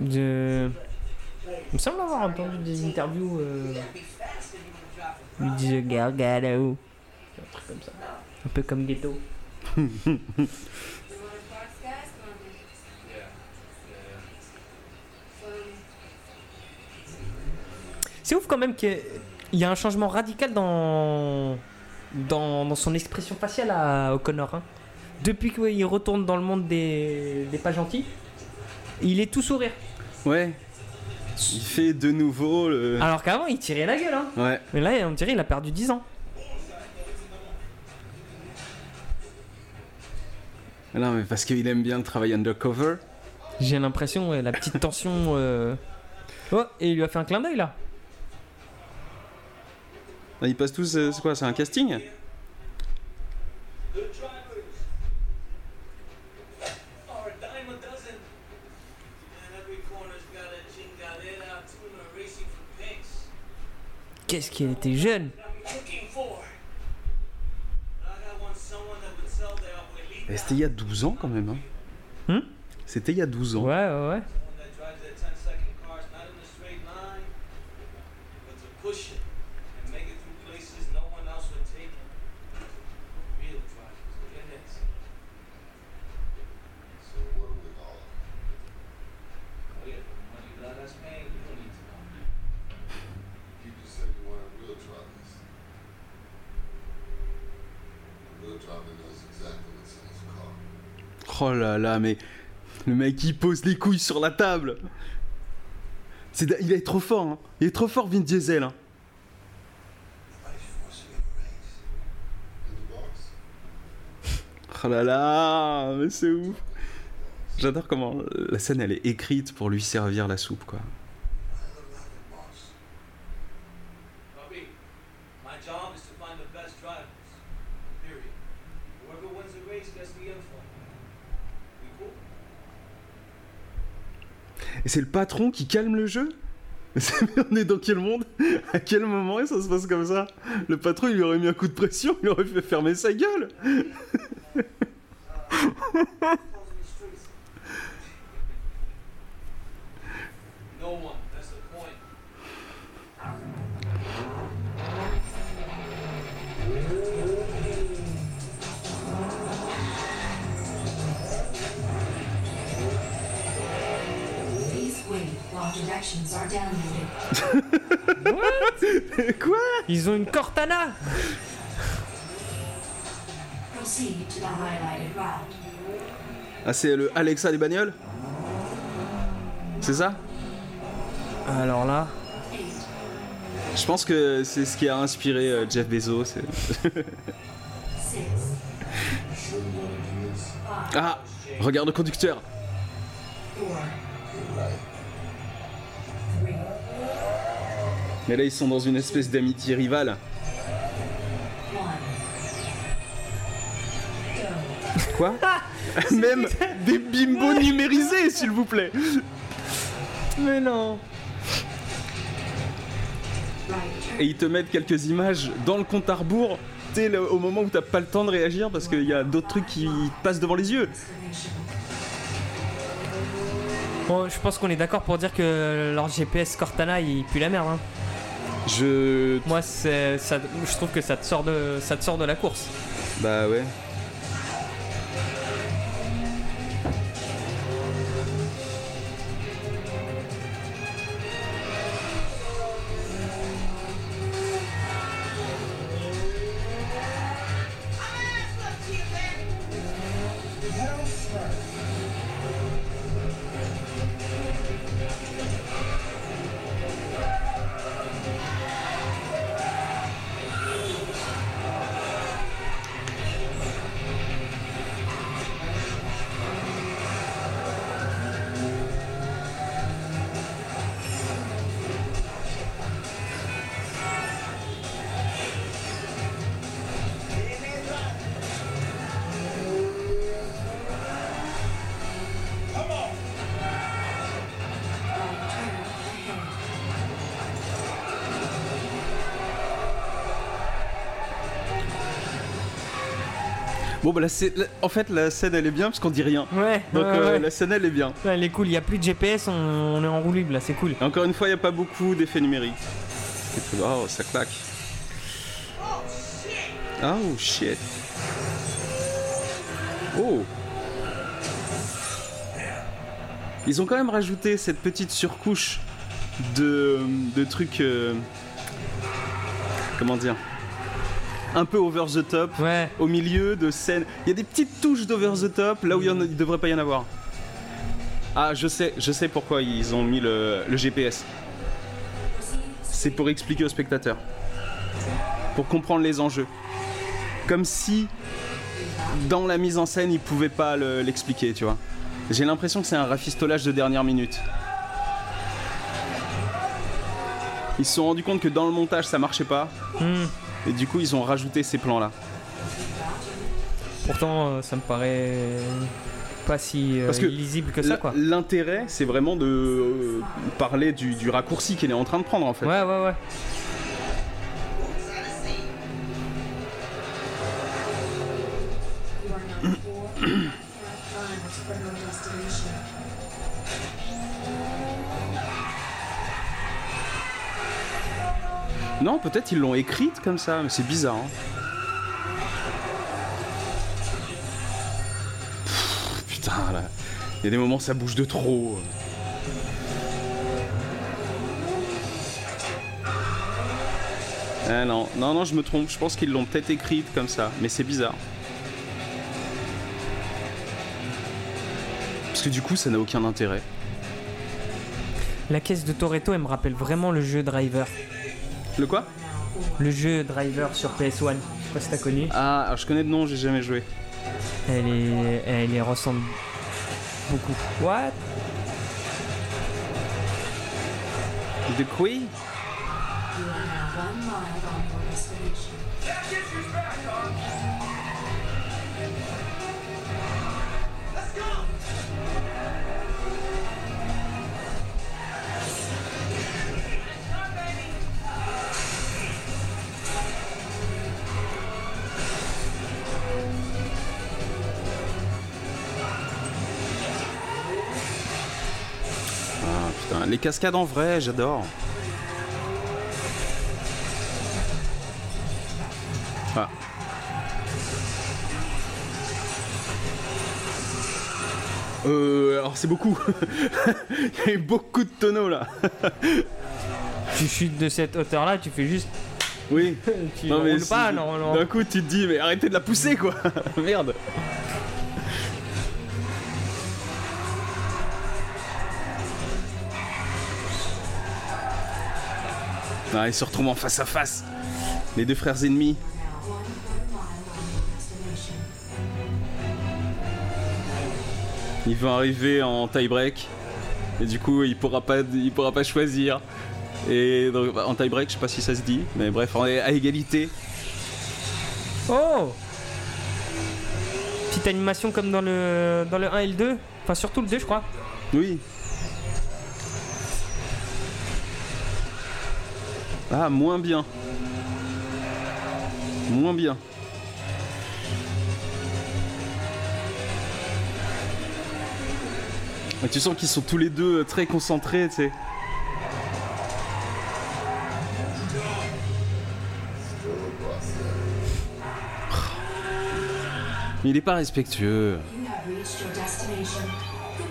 Il me semble avoir entendu des interviews... Ils disent Gal Gadot. Un truc comme ça. Un peu comme ghetto. C'est ouf quand même qu'il y a un changement radical dans son expression faciale à O'Connor. Hein. Depuis qu'il retourne dans le monde des pas gentils, il est tout sourire. Ouais. Il fait de nouveau le... Alors qu'avant, il tirait la gueule. Hein. Ouais. Mais là, on dirait qu'il a perdu 10 ans. Non, mais parce qu'il aime bien le travail undercover. J'ai l'impression, ouais, la petite tension. Oh, et il lui a fait un clin d'œil là. Ils passent tous, c'est quoi, c'est un casting? Qu'est-ce qu'il était jeune! Et c'était il y a 12 ans quand même. Hein. C'était il y a 12 ans. Ouais. Oh là là, mais le mec il pose les couilles sur la table. Il est trop fort, hein. Il est trop fort, Vin Diesel. Hein. Oh là là, mais c'est ouf. J'adore comment la scène elle est écrite pour lui servir la soupe, quoi. Et c'est le patron qui calme le jeu? On est dans quel monde? À quel moment ça se passe comme ça? Le patron, il lui aurait mis un coup de pression, il aurait fait fermer sa gueule. What? Quoi? Ils ont une Cortana. Ah, c'est le Alexa des bagnoles? C'est ça? Alors là... Je pense que c'est ce qui a inspiré Jeff Bezos. Ah! Regarde le conducteur! Mais là, ils sont dans une espèce d'amitié rivale. Quoi? Même des bimbos numérisés, s'il vous plaît! Mais non! Et ils te mettent quelques images dans le compte à rebours, tu sais, au moment où t'as pas le temps de réagir parce qu'il y a d'autres trucs qui passent devant les yeux. Bon, je pense qu'on est d'accord pour dire que leur GPS Cortana, il pue la merde. Hein. Moi, je trouve que ça te sort de la course. Bah ouais. Bon bah en fait la scène elle est bien parce qu'on dit rien. Ouais. Donc ouais. La scène elle est bien. Ouais, elle est cool, il n'y a plus de GPS, on est en roue libre là, c'est cool. Et encore une fois, il n'y a pas beaucoup d'effets numériques. Oh, ça claque. Oh shit. Oh. Ils ont quand même rajouté cette petite surcouche de trucs... Comment dire ? Un peu over the top, ouais. Au milieu de scènes. Il y a des petites touches d'over the top là où il ne devrait pas y en avoir. Ah, je sais pourquoi ils ont mis le GPS. C'est pour expliquer aux spectateurs, pour comprendre les enjeux. Comme si dans la mise en scène ils pouvaient pas l'expliquer, tu vois. J'ai l'impression que c'est un rafistolage de dernière minute. Ils se sont rendus compte que dans le montage ça marchait pas. Et du coup, ils ont rajouté ces plans-là. Pourtant, ça me paraît pas si lisible que ça, quoi. L'intérêt, c'est vraiment de parler du raccourci qu'elle est en train de prendre, en fait. Ouais. Non, peut-être ils l'ont écrite comme ça, mais c'est bizarre. Pff, putain, là, il y a des moments où ça bouge de trop. Ah non, je me trompe, je pense qu'ils l'ont peut-être écrite comme ça, mais c'est bizarre. Parce que du coup, ça n'a aucun intérêt. La caisse de Toretto, elle me rappelle vraiment le jeu Driver. Le quoi? Le jeu Driver sur PS1. Je sais pas si t'as connu. Ah, je connais de nom, j'ai jamais joué. Elle ressemble beaucoup. What? De quoi? Les cascades en vrai, j'adore. Ah. Alors c'est beaucoup. Il y a eu beaucoup de tonneaux là. Tu chutes de cette hauteur là, tu fais juste. Oui. Tu non, roules pas normalement. D'un coup tu te dis mais arrêtez de la pousser quoi. Merde. Ah, ils se retrouvent en face à face. Les deux frères ennemis. Ils vont arriver en tie-break. Et du coup, il pourra pas choisir. Et donc, en tie-break, je sais pas si ça se dit. Mais bref, on est à égalité. Oh! Petite animation comme dans le 1 et le 2. Enfin, surtout le 2, je crois. Oui. Ah, moins bien. Moins bien. Et tu sens qu'ils sont tous les deux très concentrés, tu sais. Mais il est pas respectueux.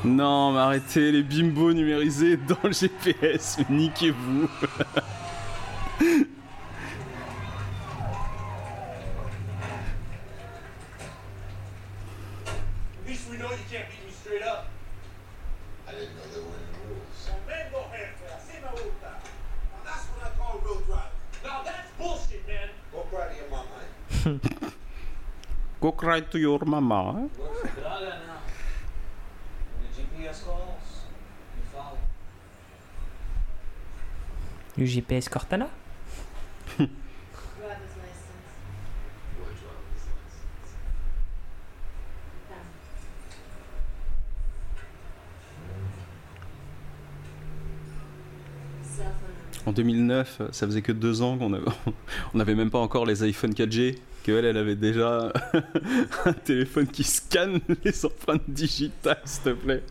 Non, mais arrêtez les bimbos numérisés dans le GPS, niquez-vous. Go cry to your mama. Le GPS Cortana. En 2009, ça faisait que 2 ans qu'on n'avait même pas encore les iPhone 4G, qu'elle avait déjà un téléphone qui scanne les empreintes digitales, s'il te plaît.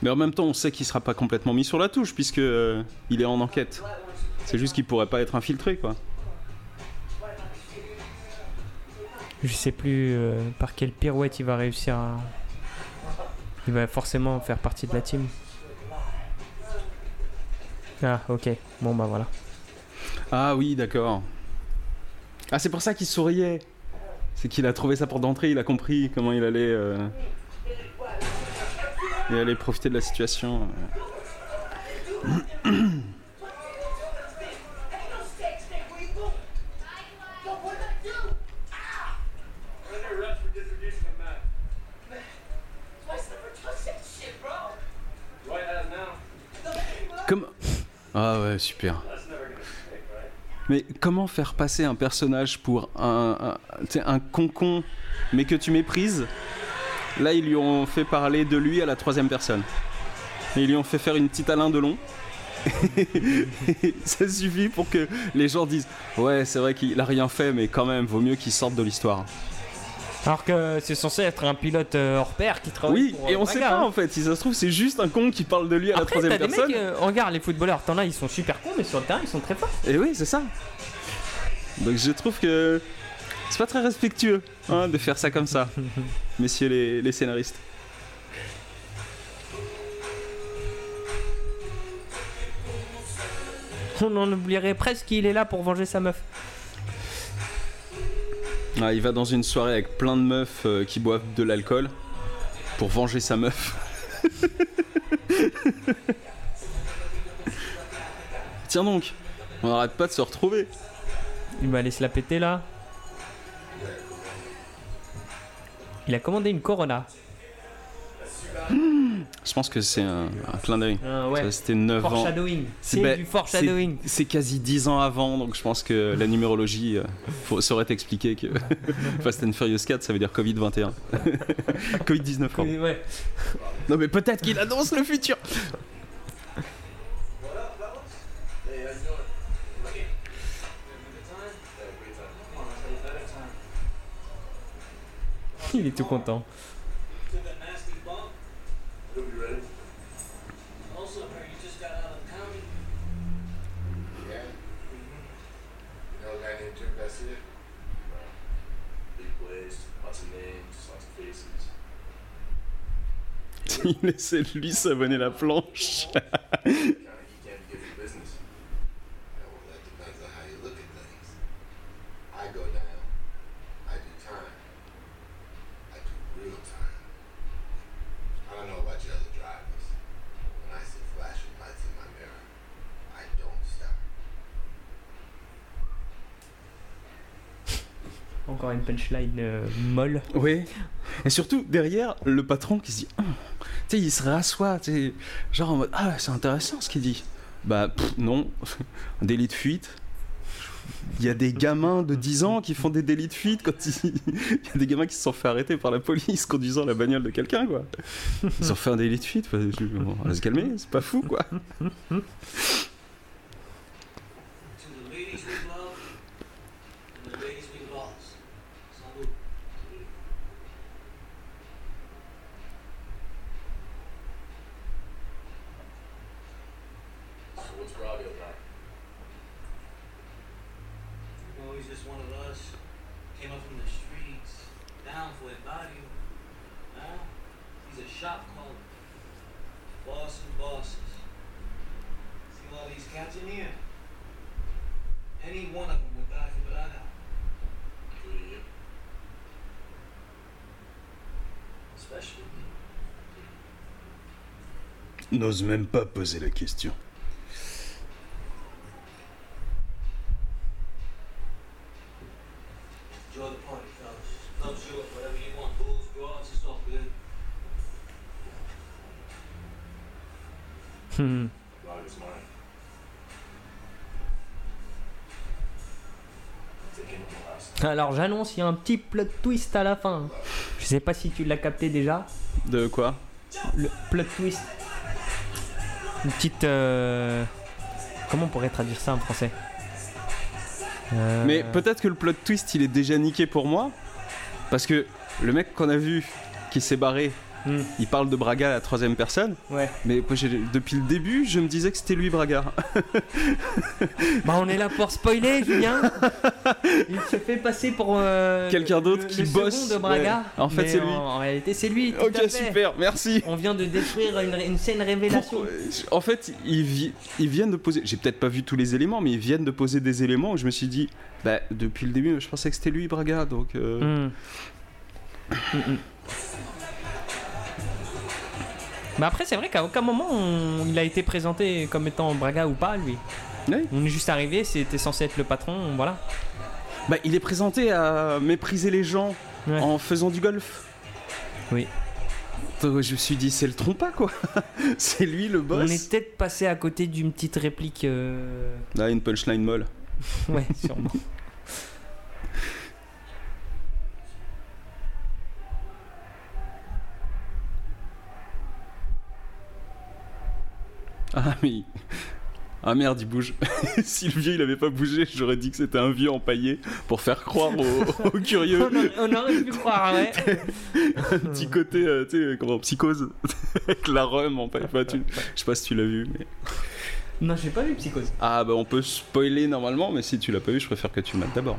Mais en même temps, on sait qu'il sera pas complètement mis sur la touche puisque il est en enquête. C'est juste qu'il pourrait pas être infiltré, quoi. Je sais plus par quelle pirouette il va réussir à... Il va forcément faire partie de la team. Ah, ok. Bon, bah voilà. Ah oui, d'accord. Ah, c'est pour ça qu'il souriait. C'est qu'il a trouvé sa porte d'entrée, il a compris comment il allait... Et aller profiter de la situation. Ah ouais, super. Mais comment faire passer un personnage pour un concon, mais que tu méprises? Là, ils lui ont fait parler de lui à la 3e personne. Et ils lui ont fait faire une petite Alain Delon. Et ça suffit pour que les gens disent « Ouais, c'est vrai qu'il a rien fait, mais quand même, vaut mieux qu'il sorte de l'histoire. » Alors que c'est censé être un pilote hors pair qui travaille pour... Oui, et on sait pas, en fait. Si ça se trouve, c'est juste un con qui parle de lui à la 3e personne. Après, t'as des mecs, regarde, les footballeurs, t'en as, ils sont super cons, mais sur le terrain, ils sont très forts. Et oui, c'est ça. Donc je trouve que... C'est pas très respectueux hein, de faire ça comme ça, messieurs les scénaristes. On en oublierait presque qu'il est là pour venger sa meuf. Ah, il va dans une soirée avec plein de meufs qui boivent de l'alcool pour venger sa meuf. Tiens donc, on n'arrête pas de se retrouver. Il va aller se la péter là. Il a commandé une Corona. Je pense que c'est un clin d'œil. Ouais. Ça, c'était 9 ans. C'est du foreshadowing. C'est quasi 10 ans avant, donc je pense que la numérologie saurait t'expliquer que Fast and Furious 4, ça veut dire Covid-21. Covid-19. Ouais. Non, mais peut-être qu'il annonce le futur. Il est tout content. Laissez-lui savonner la planche. Encore une punchline molle. Oui. Et surtout, derrière, le patron qui se dit... Tu sais, il se rassoit, tu sais, genre en mode « Ah, c'est intéressant ce qu'il dit !» Bah, pff, non, un délit de fuite. Il y a des gamins de 10 ans qui font des délits de fuite quand ils... Il y a des gamins qui se sont fait arrêter par la police conduisant la bagnole de quelqu'un, quoi. Ils ont fait un délit de fuite, bah, bon, on va se calmer, c'est pas fou, quoi. N'ose même pas poser la question. Alors j'annonce, il y a un petit plot twist à la fin. Je sais pas si tu l'as capté déjà. De quoi ? Le plot twist. Une petite... Comment on pourrait traduire ça en français ? Mais peut-être que le plot twist, il est déjà niqué pour moi. Parce que le mec qu'on a vu, qui s'est barré, il parle de Braga à la troisième personne. Ouais. Mais depuis le début, je me disais que c'était lui, Braga. Bah on est là pour spoiler, Julien. Il se fait passer pour... quelqu'un d'autre qui bosse. De Braga. Ouais. En fait, mais c'est lui. En réalité, c'est lui. Tout ok, super, merci. On vient de détruire une scène révélation. En fait, ils viennent de poser... J'ai peut-être pas vu tous les éléments, mais ils viennent de poser des éléments où je me suis dit... Bah, depuis le début, je pensais que c'était lui, Braga, donc... Mais après, c'est vrai qu'à aucun moment il a été présenté comme étant Braga ou pas, lui. Oui. On est juste arrivé, c'était censé être le patron, voilà. Bah, il est présenté à mépriser les gens en faisant du golf. Oui. Donc, je me suis dit, c'est le trompa, quoi. C'est lui le boss. On est peut-être passé à côté d'une petite réplique. Ah, une punchline molle. Ouais, sûrement. Ah, mais... Ah merde, il bouge. Si le vieux il avait pas bougé, j'aurais dit que c'était un vieux empaillé pour faire croire aux curieux. On aurait pu croire, ouais. Un petit côté, tu sais, comme en Psychose, avec la rhum empaillée. Enfin, je sais pas si tu l'as vu, mais... Non, j'ai pas vu Psychose. Ah bah on peut spoiler normalement, mais si tu l'as pas vu, je préfère que tu le mates d'abord.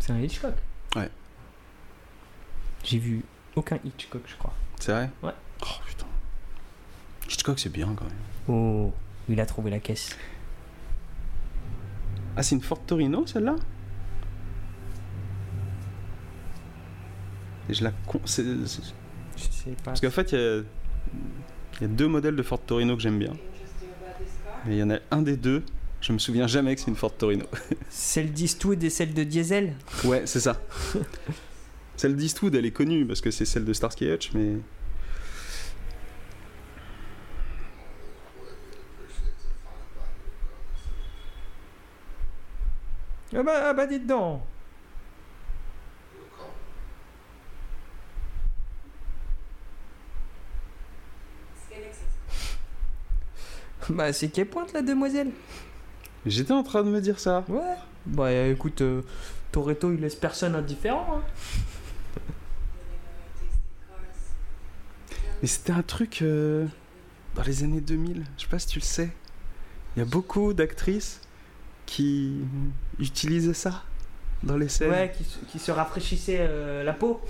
C'est un Hitchcock. Ouais. J'ai vu aucun Hitchcock, je crois. C'est vrai ? Ouais. Oh putain. Hitchcock, c'est bien quand même. Oh, il a trouvé la caisse. Ah, c'est une Ford Torino celle-là ? Et je la con. Je sais pas. Parce qu'en fait, il y a deux modèles de Ford Torino que j'aime bien. Mais il y en a un des deux, je me souviens jamais que c'est une Ford Torino. Celle d'Eastwood et celle de Diesel ? Ouais, c'est ça. Celle d'Eastwood, elle est connue parce que c'est celle de Starsky Hutch, mais... Ah bah dites donc. Bah c'est qu'elle pointe la demoiselle. J'étais en train de me dire ça. Ouais. Bah écoute, Toretto, il laisse personne indifférent. Hein. Mais c'était un truc dans les années 2000. Je sais pas si tu le sais. Il y a beaucoup d'actrices qui utilisaient ça dans les scènes. Ouais, qui se rafraîchissaient la peau.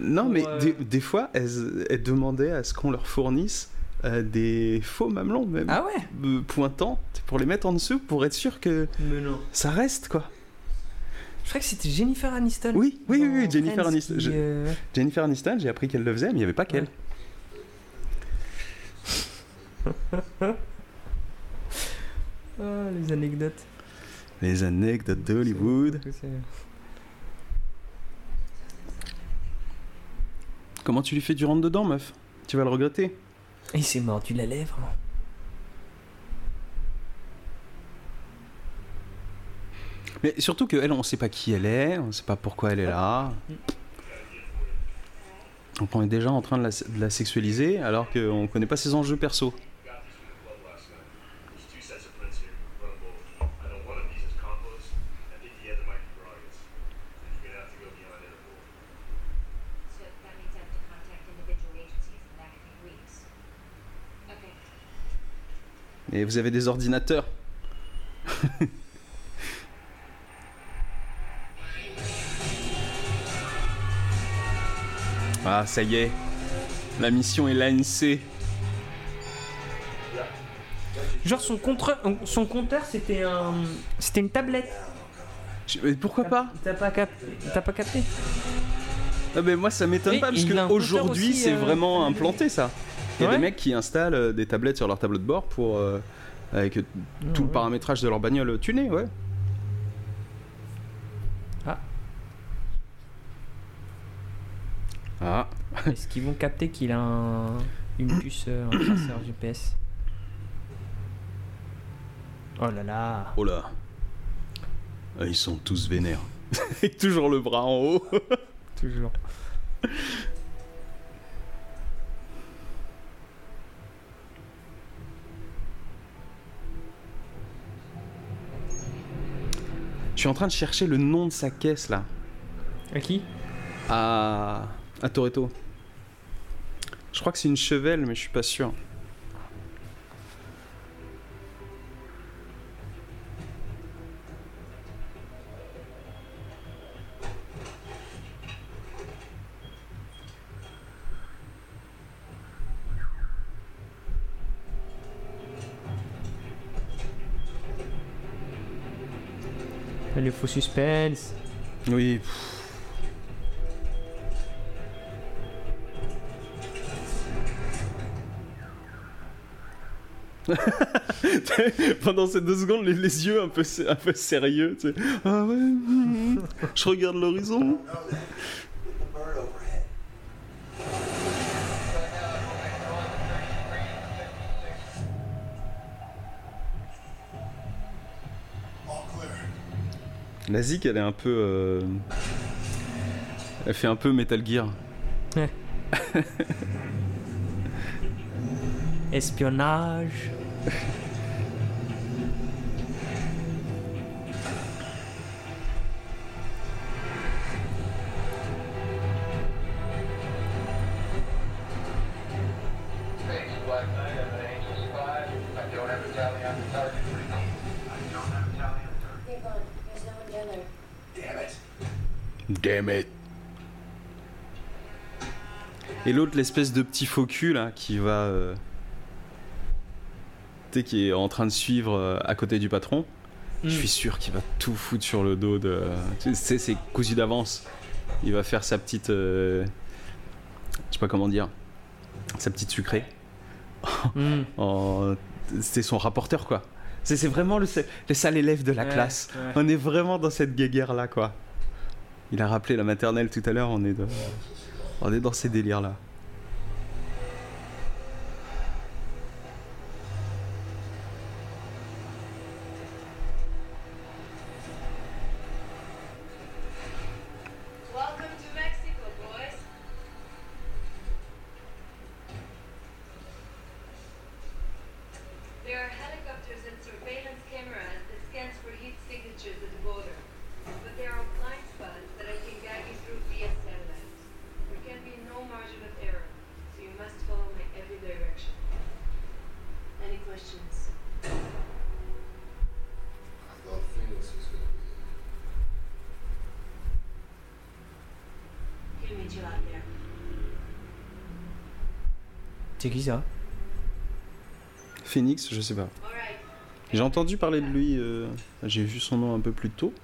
Non, mais des fois, elles demandaient à ce qu'on leur fournisse des faux mamelons, même. Ah ouais. Pointants, pour les mettre en dessous, pour être sûr que ça reste, quoi. Je crois que c'était Jennifer Aniston. Oui, Jennifer Aniston. Jennifer Aniston, j'ai appris qu'elle le faisait, mais il n'y avait pas qu'elle. Ouais. Oh, les anecdotes. Les anecdotes d'Hollywood. Comment tu lui fais du rentre-dedans, meuf? Tu vas le regretter. Il s'est mordu la lèvre. Mais surtout qu'elle, on sait pas qui elle est, on sait pas pourquoi elle est là. Donc on est déjà en train de la sexualiser alors qu'on connaît pas ses enjeux perso. Et vous avez des ordinateurs. Ah, ça y est. La mission est lancée. Genre son compteur, c'était une tablette. Pourquoi pas ? T'as pas capté ? Ah mais moi ça m'étonne pas parce qu'aujourd'hui c'est vraiment implanté ça. Il y a des mecs qui installent des tablettes sur leur tableau de bord pour avec tout le paramétrage de leur bagnole tunée, ouais. Ah. Est-ce qu'ils vont capter qu'il a une puce, un traceur GPS? Oh là là. Oh là. Ils sont tous vénères. Et toujours le bras en haut. Toujours. Je suis en train de chercher le nom de sa caisse là. À qui ? À Toretto. Je crois que c'est une Chevelle, mais je suis pas sûr. Le faux suspense. Oui. Pendant ces 2 secondes, les yeux un peu sérieux, tu sais. Ah ouais. Je regarde l'horizon. La zik, elle est un peu. Elle fait un peu Metal Gear. Ouais. Espionnage. Damn it. Et l'autre, l'espèce de petit faux cul là qui va qui est en train de suivre à côté du patron. Je suis sûr qu'il va tout foutre sur le dos de c'est cousu d'avance. Il va faire sa petite je sais pas comment dire, sa petite sucrée. C'est son rapporteur quoi. C'est vraiment le sale élève de la classe. Ouais. On est vraiment dans cette guéguerre là quoi. Il a rappelé la maternelle tout à l'heure, on est dans ces délires-là. Welcome to Mexico, boys. There are helicopters and surveillance cameras that scan C'est qui ça? Phoenix, je sais pas. J'ai entendu parler de lui, j'ai vu son nom un peu plus tôt,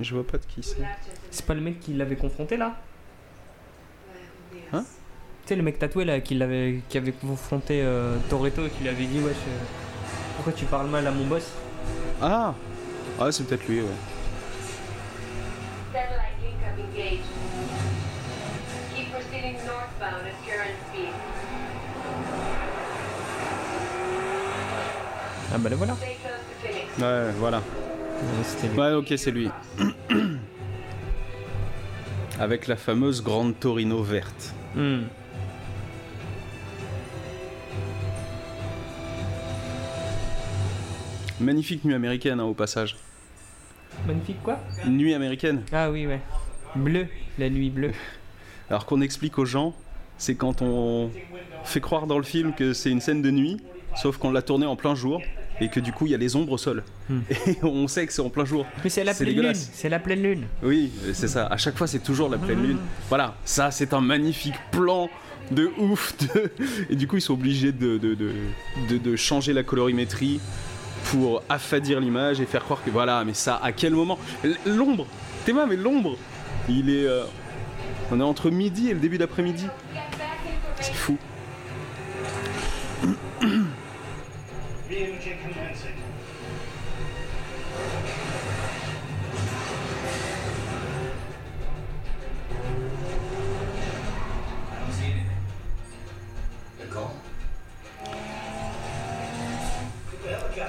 mais je vois pas de qui c'est. C'est pas le mec qui l'avait confronté là? Hein? Tu sais, le mec tatoué là, qui avait confronté Toretto et qui lui avait dit, wesh, pourquoi tu parles mal à mon boss? Ah! Ah, c'est peut-être lui, ouais. Ah bah le voilà. Ouais, voilà. Ouais, ouais, ok, c'est lui. Avec la fameuse grande Torino verte. Mm. Magnifique nuit américaine, hein, au passage. Magnifique quoi? Nuit américaine. Ah oui, ouais. Bleu, la nuit bleue. Alors qu'on explique aux gens, c'est quand on fait croire dans le film que c'est une scène de nuit, sauf qu'on l'a tournée en plein jour. Et que du coup il y a les ombres au sol. Et on sait que c'est en plein jour. Mais c'est la pleine lune. C'est la pleine lune. Oui, c'est ça. À chaque fois c'est toujours la pleine lune. Voilà. Ça c'est un magnifique plan de ouf. Et du coup ils sont obligés de changer la colorimétrie pour affadir l'image et faire croire que voilà. Mais ça à quel moment? L'ombre. Théma, mais l'ombre. Il est. On est entre midi et le début d'après-midi. C'est fou.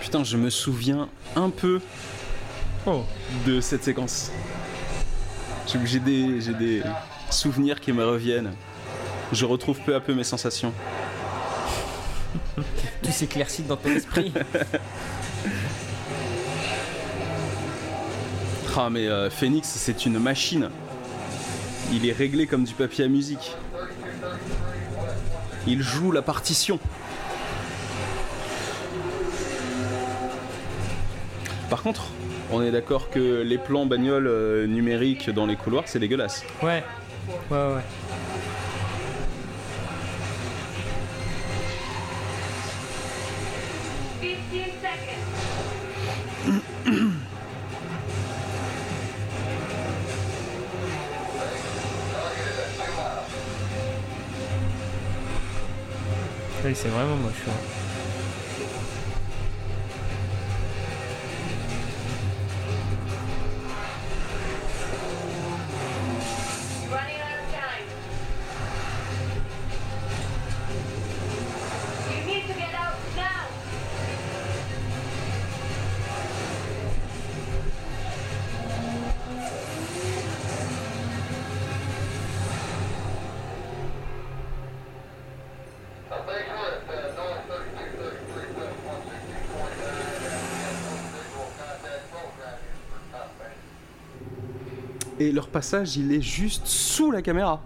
Putain, je me souviens un peu de cette séquence. J'ai des souvenirs qui me reviennent. Je retrouve peu à peu mes sensations. Tout s'éclaircit dans ton esprit. Ah mais Phoenix, c'est une machine. Il est réglé comme du papier à musique. Il joue la partition. Par contre, on est d'accord que les plans bagnoles numériques dans les couloirs, c'est dégueulasse. Ouais, ouais, ouais. C'est vraiment moche. Hein. Et leur passage, il est juste sous la caméra.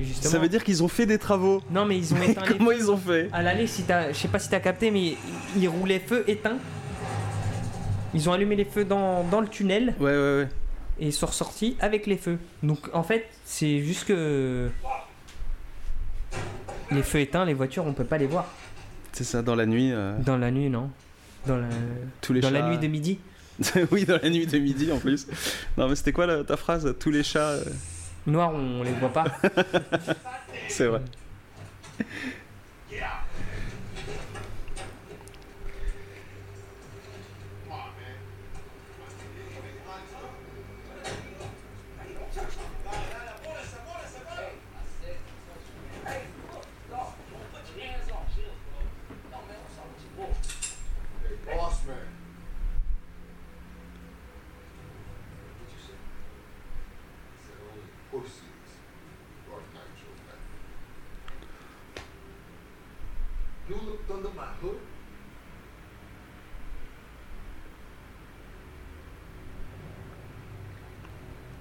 Justement. Ça veut dire qu'ils ont fait des travaux. Non, mais ils ont éteint. Comment ils ont fait? À l'aller, je sais pas si t'as capté, mais ils roulaient feu éteint. Ils ont allumé les feux dans le tunnel. Ouais, ouais, ouais. Et ils sont ressortis avec les feux. Donc en fait, c'est juste que les feux éteints, les voitures, on peut pas les voir. C'est ça, dans la nuit. Dans la nuit, non. Dans la nuit de midi. Oui, dans la nuit de midi en plus. Non mais c'était quoi ta phrase? Tous les chats noirs, on les voit pas. C'est vrai.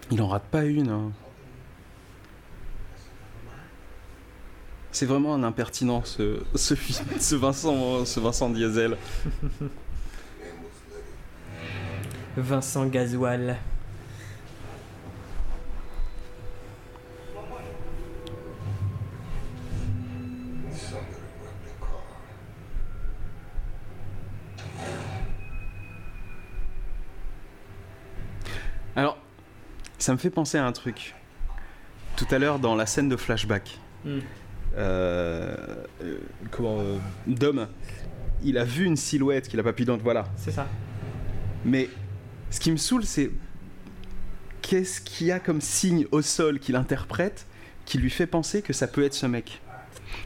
Il en rate pas une. Hein. C'est vraiment un impertinent ce Vincent Diesel. Vincent Gasoil. Alors, ça me fait penser à un truc. Tout à l'heure, dans la scène de flashback, Dom, il a vu une silhouette qu'il a pas pu identifier. Voilà. C'est ça. Mais ce qui me saoule, c'est qu'est-ce qu'il y a comme signe au sol qu'il interprète qui lui fait penser que ça peut être ce mec ?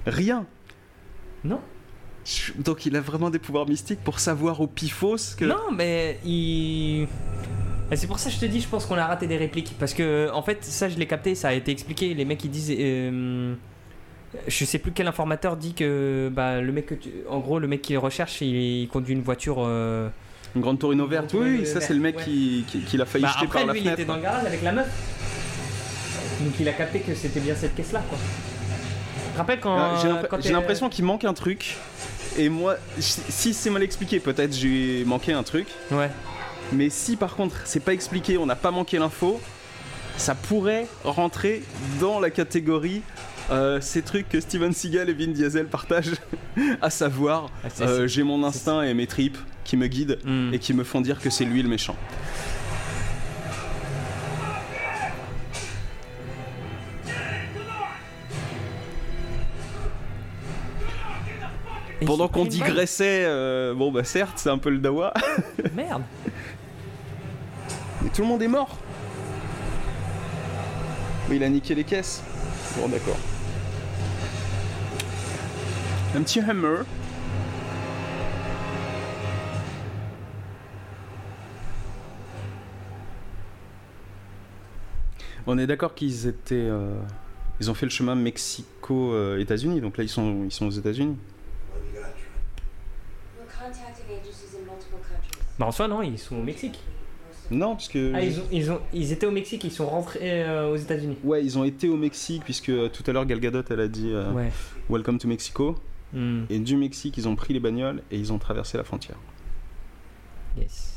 Rien. Non. Donc il a vraiment des pouvoirs mystiques pour savoir au pifos que... Non, mais il... C'est pour ça que je te dis, je pense qu'on a raté des répliques. Parce que, en fait, ça je l'ai capté, ça a été expliqué. Les mecs ils disent... je sais plus quel informateur dit que... Bah, le mec que tu... En gros, le mec qui recherche, il conduit une voiture... Une grande tourine verte, oui, ça c'est le mec qui l'a failli jeter par la fenêtre. Après, lui, il était dans le garage avec la meuf. Donc il a capté que c'était bien cette caisse-là, quoi. Je rappelle quand... J'ai l'impression qu'il manque un truc. Et moi, si c'est mal expliqué, peut-être j'ai manqué un truc. Ouais. Mais si par contre c'est pas expliqué, on n'a pas manqué l'info, ça pourrait rentrer dans la catégorie ces trucs que Steven Seagal et Vin Diesel partagent, à savoir j'ai mon instinct et mes tripes qui me guident et qui me font dire que c'est lui le méchant. Et pendant qu'on digressait, bon bah certes, c'est un peu le dawa. Merde. Mais tout le monde est mort. Mais il a niqué les caisses. Bon, d'accord. Un petit hammer. On est d'accord qu'ils étaient... Ils ont fait le chemin Mexico-États-Unis, donc là ils sont aux États-Unis. Bah en soi non, ils sont au Mexique. Non, parce que... Ah, ils étaient au Mexique, ils sont rentrés aux États-Unis. Ouais, ils ont été au Mexique, puisque tout à l'heure Gal Gadot, elle a dit « Welcome to Mexico ». Et du Mexique, ils ont pris les bagnoles et ils ont traversé la frontière. Yes.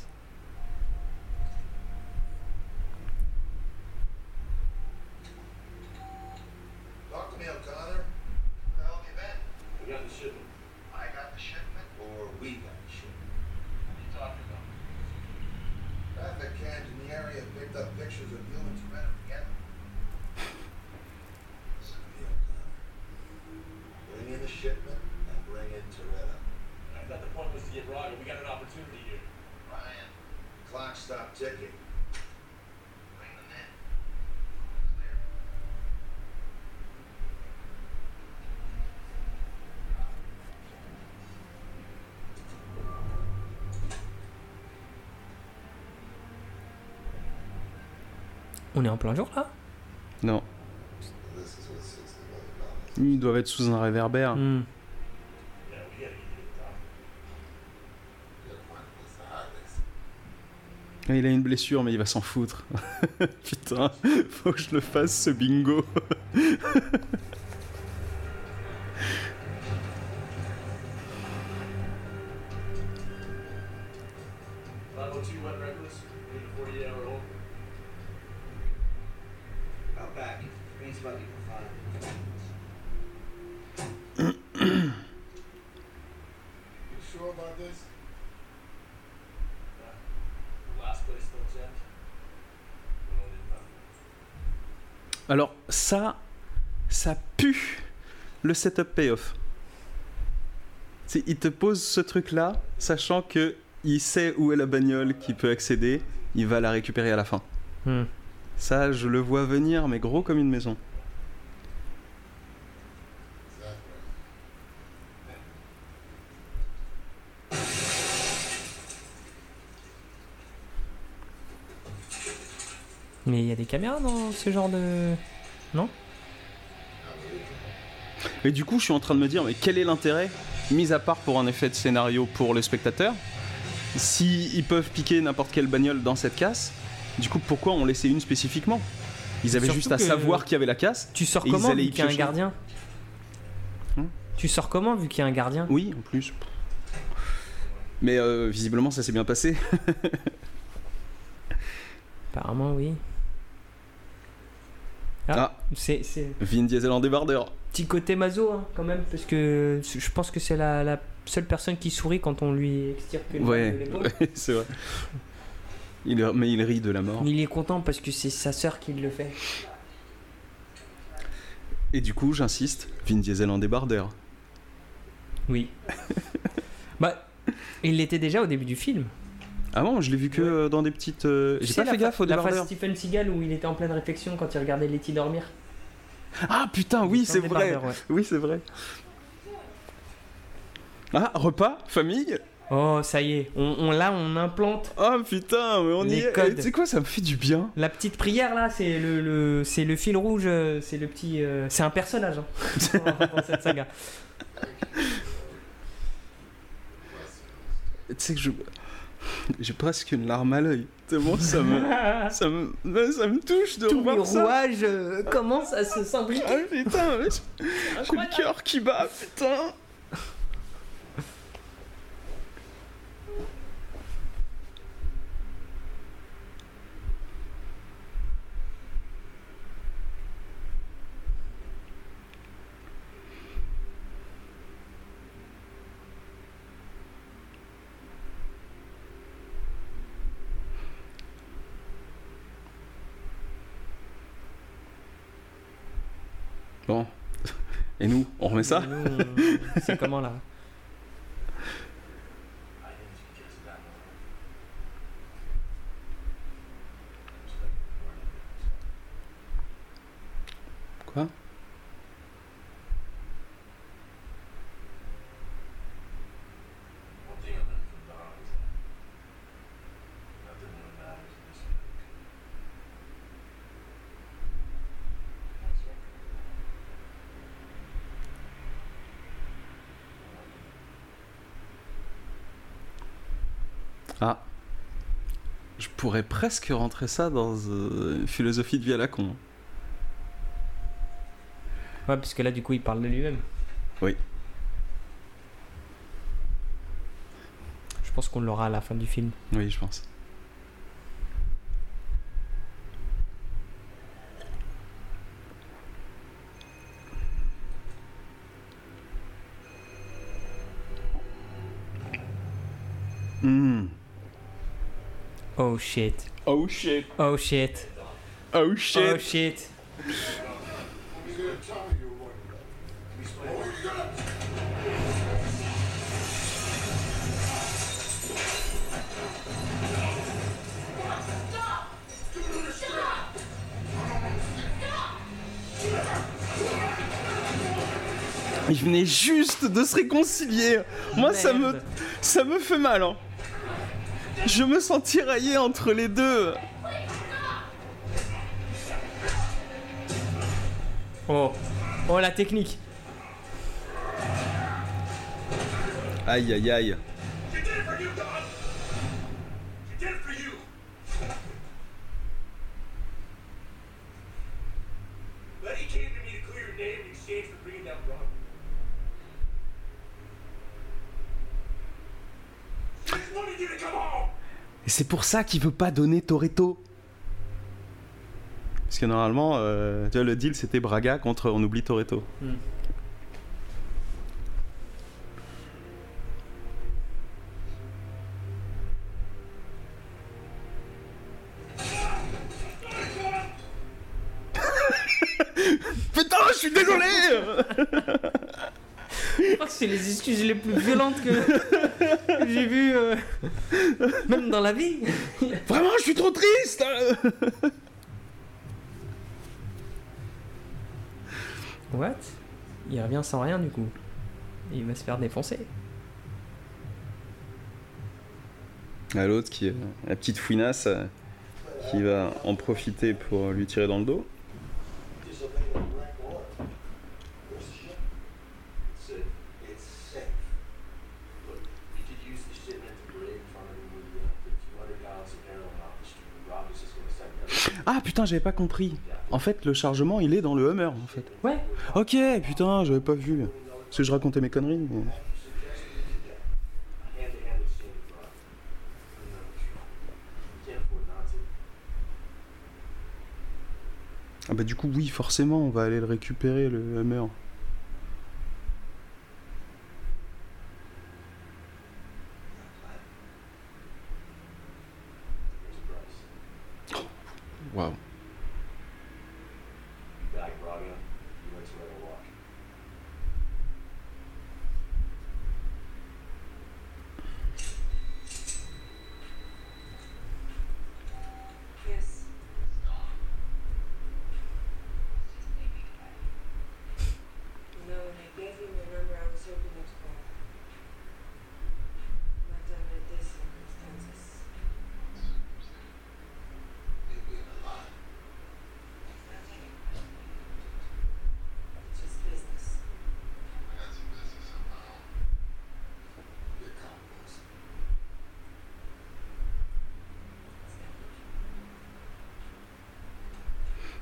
On est en plein jour là ? Non. Ils doivent être sous un réverbère. Il a une blessure, mais il va s'en foutre. Putain, faut que je le fasse ce bingo. Alors ça pue le setup payoff. Il te pose ce truc-là, sachant que il sait où est la bagnole qui peut accéder, il va la récupérer à la fin. Ça, je le vois venir, mais gros comme une maison. Mais il y a des caméras dans ce genre de... Non ? Et du coup, je suis en train de me dire, mais quel est l'intérêt, mis à part pour un effet de scénario pour le spectateur, si ils peuvent piquer n'importe quelle bagnole dans cette casse, du coup, pourquoi on laissait une spécifiquement ? Ils avaient juste à savoir qu'il y avait la casse. Tu sors comment, vu qu'il y a un gardien ? Tu sors comment, vu qu'il y a un gardien ? Oui, en plus. Mais visiblement, ça s'est bien passé. Apparemment, oui. C'est Vin Diesel en débardeur. Petit côté maso, hein, quand même, parce que je pense que c'est la seule personne qui sourit quand on lui extirpe l'épaule. Ouais, c'est vrai. Mais il rit de la mort. Il est content parce que c'est sa sœur qui le fait. Et du coup, j'insiste, Vin Diesel en débardeur. Oui. Bah, il l'était déjà au début du film. Ah bon, je l'ai vu que dans des petites... J'ai pas fait gaffe au débardeur. La phrase Steven Seagal où il était en pleine réflexion quand il regardait Letty dormir. Ah putain, oui, c'est vrai. Ouais. Oui, c'est vrai. Ah, repas, famille. Oh, ça y est, on implante. Ah putain, mais on y est. Tu sais quoi, ça me fait du bien. La petite prière là, c'est le fil rouge, c'est le petit, c'est un personnage hein, dans cette saga. Tu sais que j'ai presque une larme à l'œil. Tellement ça me touche de revoir ça. Tous les rouages commencent à se s'imbriquer. Ah putain, mais j'ai le cœur qui bat, putain. Bon, et nous, on remet ça ? C'est comment là ? Quoi ? Ah, je pourrais presque rentrer ça dans une philosophie de vie à la con. Ouais, parce que là, du coup, il parle de lui-même. Oui. Je pense qu'on l'aura à la fin du film. Oui, je pense. Hum. Oh shit. Oh shit. Oh shit. Oh shit. Oh shit. Il venait juste de se réconcilier. Moi, merde. ça me fait mal. Hein. Je me sens tiraillé entre les deux. Oh la technique. Aïe aïe aïe. Et c'est pour ça qu'il veut pas donner Toretto. Parce que normalement, tu vois, le deal c'était Braga contre on oublie Toretto. Mm. Putain, je suis désolé. Je crois que c'est les excuses les plus violentes que j'ai vues, même dans la vie. Vraiment, je suis trop triste. What ? Il revient sans rien du coup. Il va se faire défoncer. À l'autre, qui est la petite fouinasse, qui va en profiter pour lui tirer dans le dos. Ah putain, j'avais pas compris. En fait, le chargement, il est dans le Hummer, en fait. Ouais. Ok, putain, j'avais pas vu. Parce que je racontais mes conneries. Mais... Ah bah du coup, oui, forcément, on va aller le récupérer, le Hummer. Wow.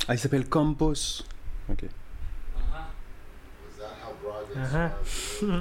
Ah, il s'appelle Campos. Ok. Uh-huh.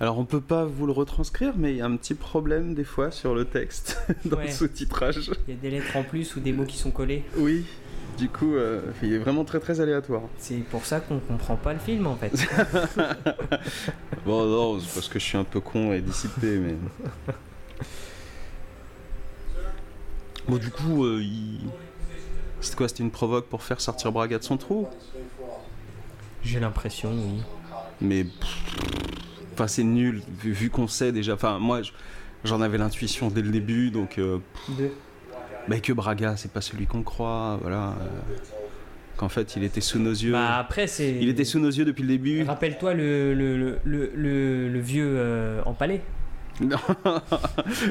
Alors on peut pas vous le retranscrire, mais il y a un petit problème des fois sur le texte dans le sous-titrage. Il y a des lettres en plus ou des mots qui sont collés. Oui, du coup il est vraiment très très aléatoire. C'est pour ça qu'on comprend pas le film en fait. Bon non, c'est parce que je suis un peu con et dissipé, mais... Bon du coup, c'était quoi, c'était une provoque pour faire sortir Braga de son trou ? J'ai l'impression, oui. Mais... Enfin, c'est nul, vu qu'on sait déjà... Enfin, moi, j'en avais l'intuition dès le début, donc... Bah, que Braga, c'est pas celui qu'on croit, voilà. Qu'en fait, il était sous nos yeux. Bah, après, c'est... Il était sous nos yeux depuis le début. Rappelle-toi le vieux empalé. Non.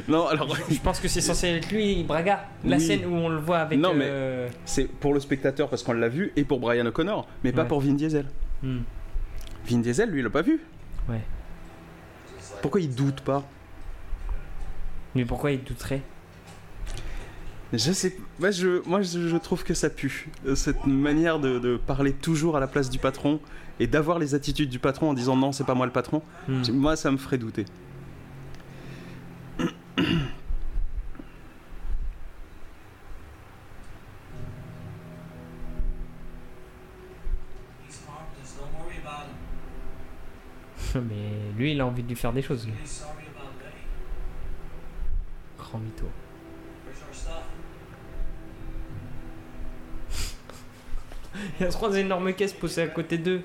Non, alors... Je pense que c'est censé être lui, Braga. La scène où on le voit avec... Non, mais c'est pour le spectateur, parce qu'on l'a vu, et pour Brian O'Connor, mais pas pour Vin Diesel. Vin Diesel, lui, il l'a pas vu. Ouais. Pourquoi il doute pas ? Mais pourquoi il douterait ? Je sais, moi je trouve que ça pue, cette manière de parler toujours à la place du patron et d'avoir les attitudes du patron en disant non c'est pas moi le patron. Moi ça me ferait douter. Mais lui, il a envie de lui faire des choses. Lui. Grand mytho. Il y a trois énormes caisses posées à côté d'eux.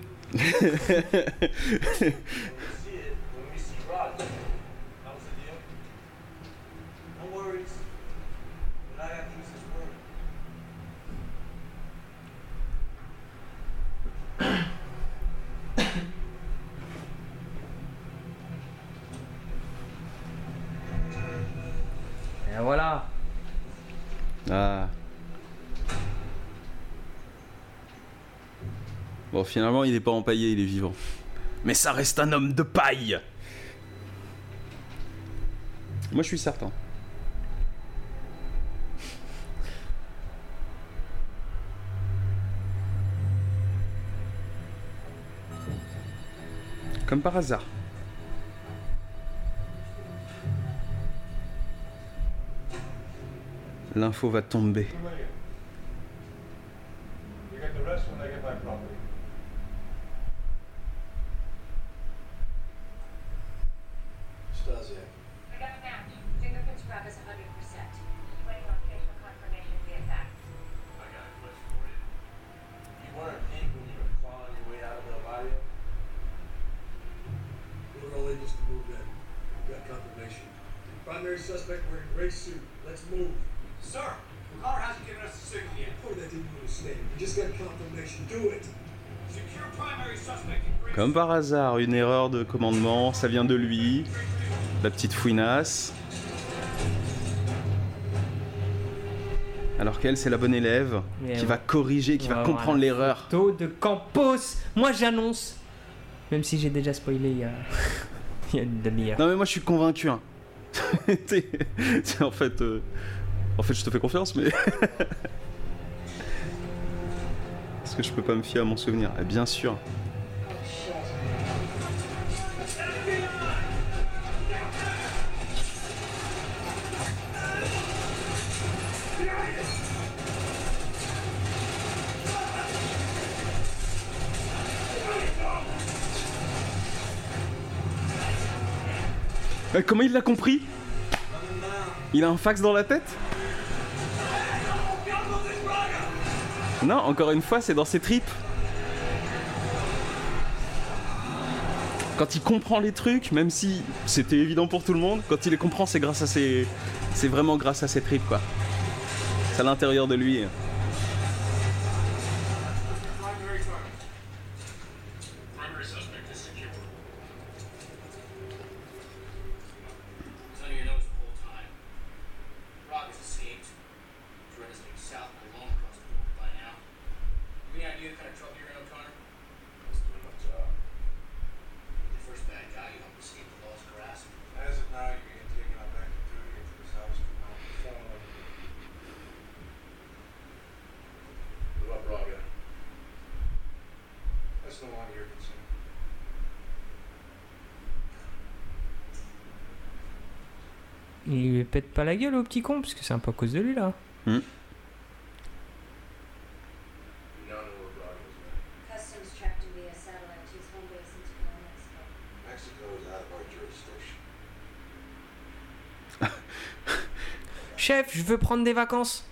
Voilà. Ah. Bon, finalement, il n'est pas empaillé, il est vivant. Mais ça reste un homme de paille. Moi, je suis certain. Comme par hasard. L'info va tomber. Comme par hasard, une erreur de commandement, ça vient de lui, la petite fouinasse. Alors qu'elle, c'est la bonne élève qui va corriger, qui va comprendre l'erreur. Taux de Campos. Moi, j'annonce. Même si j'ai déjà spoilé il y a, il y a une demi-heure. Non, mais moi, je suis convaincu. Hein. C'est en fait, je te fais confiance, mais... Est-ce que je peux pas me fier à mon souvenir? Eh bien sûr. Comment il l'a compris? Il a un fax dans la tête? Non, encore une fois, c'est dans ses tripes. Quand il comprend les trucs, même si c'était évident pour tout le monde, quand il les comprend, c'est grâce à ses... C'est vraiment grâce à ses tripes, quoi. C'est à l'intérieur de lui. Pète pas la gueule au petit con, parce que c'est un peu à cause de lui là. Mmh. Chef, je veux prendre des vacances.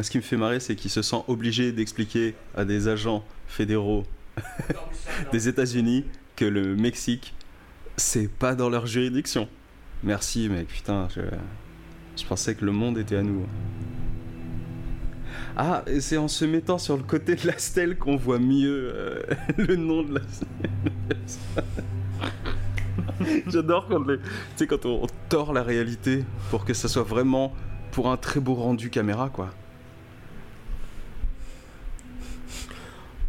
Ce qui me fait marrer, c'est qu'il se sent obligé d'expliquer à des agents fédéraux des États-Unis que le Mexique, c'est pas dans leur juridiction. Merci mec, putain, je pensais que le monde était à nous. Ah, et c'est en se mettant sur le côté de la stèle qu'on voit mieux le nom de la stèle. J'adore quand, tu sais, quand on tord la réalité pour que ça soit vraiment pour un très beau rendu caméra, quoi.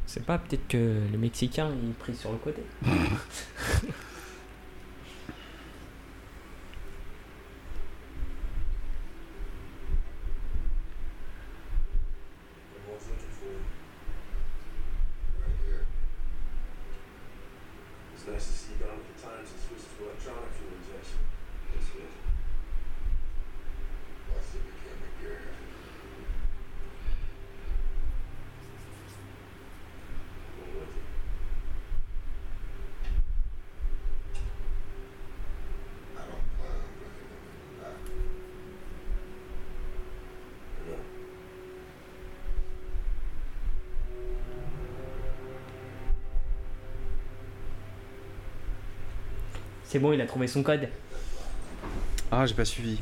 C'est pas, peut-être que les Mexicains, ils prient sur le côté. C'est bon, il a trouvé son code. Ah, j'ai pas suivi.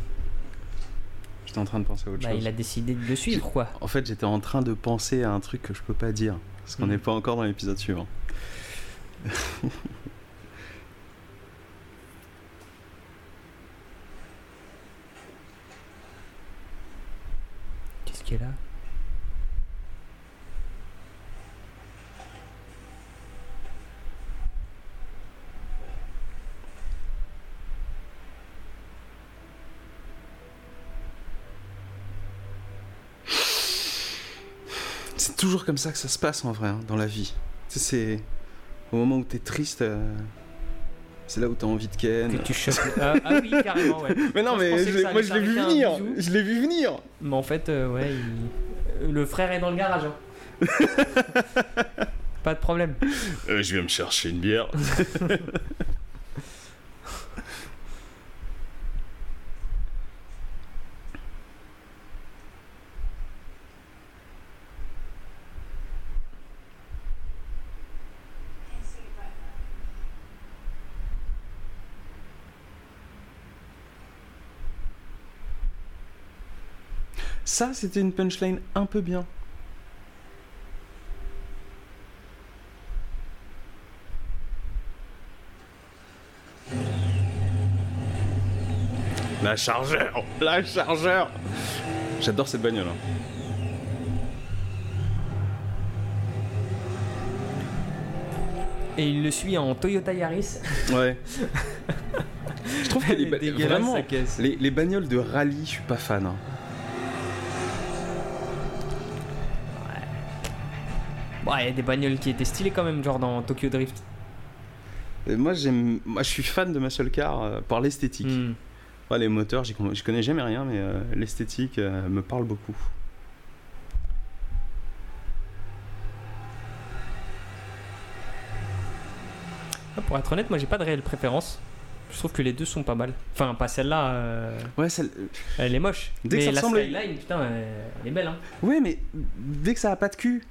J'étais en train de penser à autre chose. Il a décidé de le suivre, quoi. En fait, j'étais en train de penser à un truc que je peux pas dire. Parce qu'on n'est pas encore dans l'épisode suivant. Qu'est-ce qu'il y a là? Toujours comme ça que ça se passe en vrai, hein, dans la vie. Tu sais, c'est au moment où t'es triste, c'est là où t'as envie de ken. Que tu chopes. Ah oui, carrément, ouais. Mais non, moi je l'ai vu venir. Je l'ai vu venir. Mais en fait, ouais, le frère est dans le garage. Hein. Pas de problème. Je vais me chercher une bière. Ça, c'était une punchline un peu bien. La chargeur J'adore cette bagnole. Et il le suit en Toyota Yaris. Ouais. Je trouve que les bagnoles de rallye, je suis pas fan. Hein. Ouais. Bon, il y a des bagnoles qui étaient stylées quand même, genre dans Tokyo Drift. Et moi, je suis fan de muscle car par l'esthétique. Ouais, les moteurs, je connais jamais rien, mais l'esthétique me parle beaucoup. Ah, pour être honnête, moi j'ai pas de réelle préférence. Je trouve que les deux sont pas mal. Enfin, pas celle-là. Ouais, celle. Elle est moche. Dès mais que ça ressemble. La Skyline, putain, elle est belle. Hein. Ouais, mais dès que ça a pas de cul,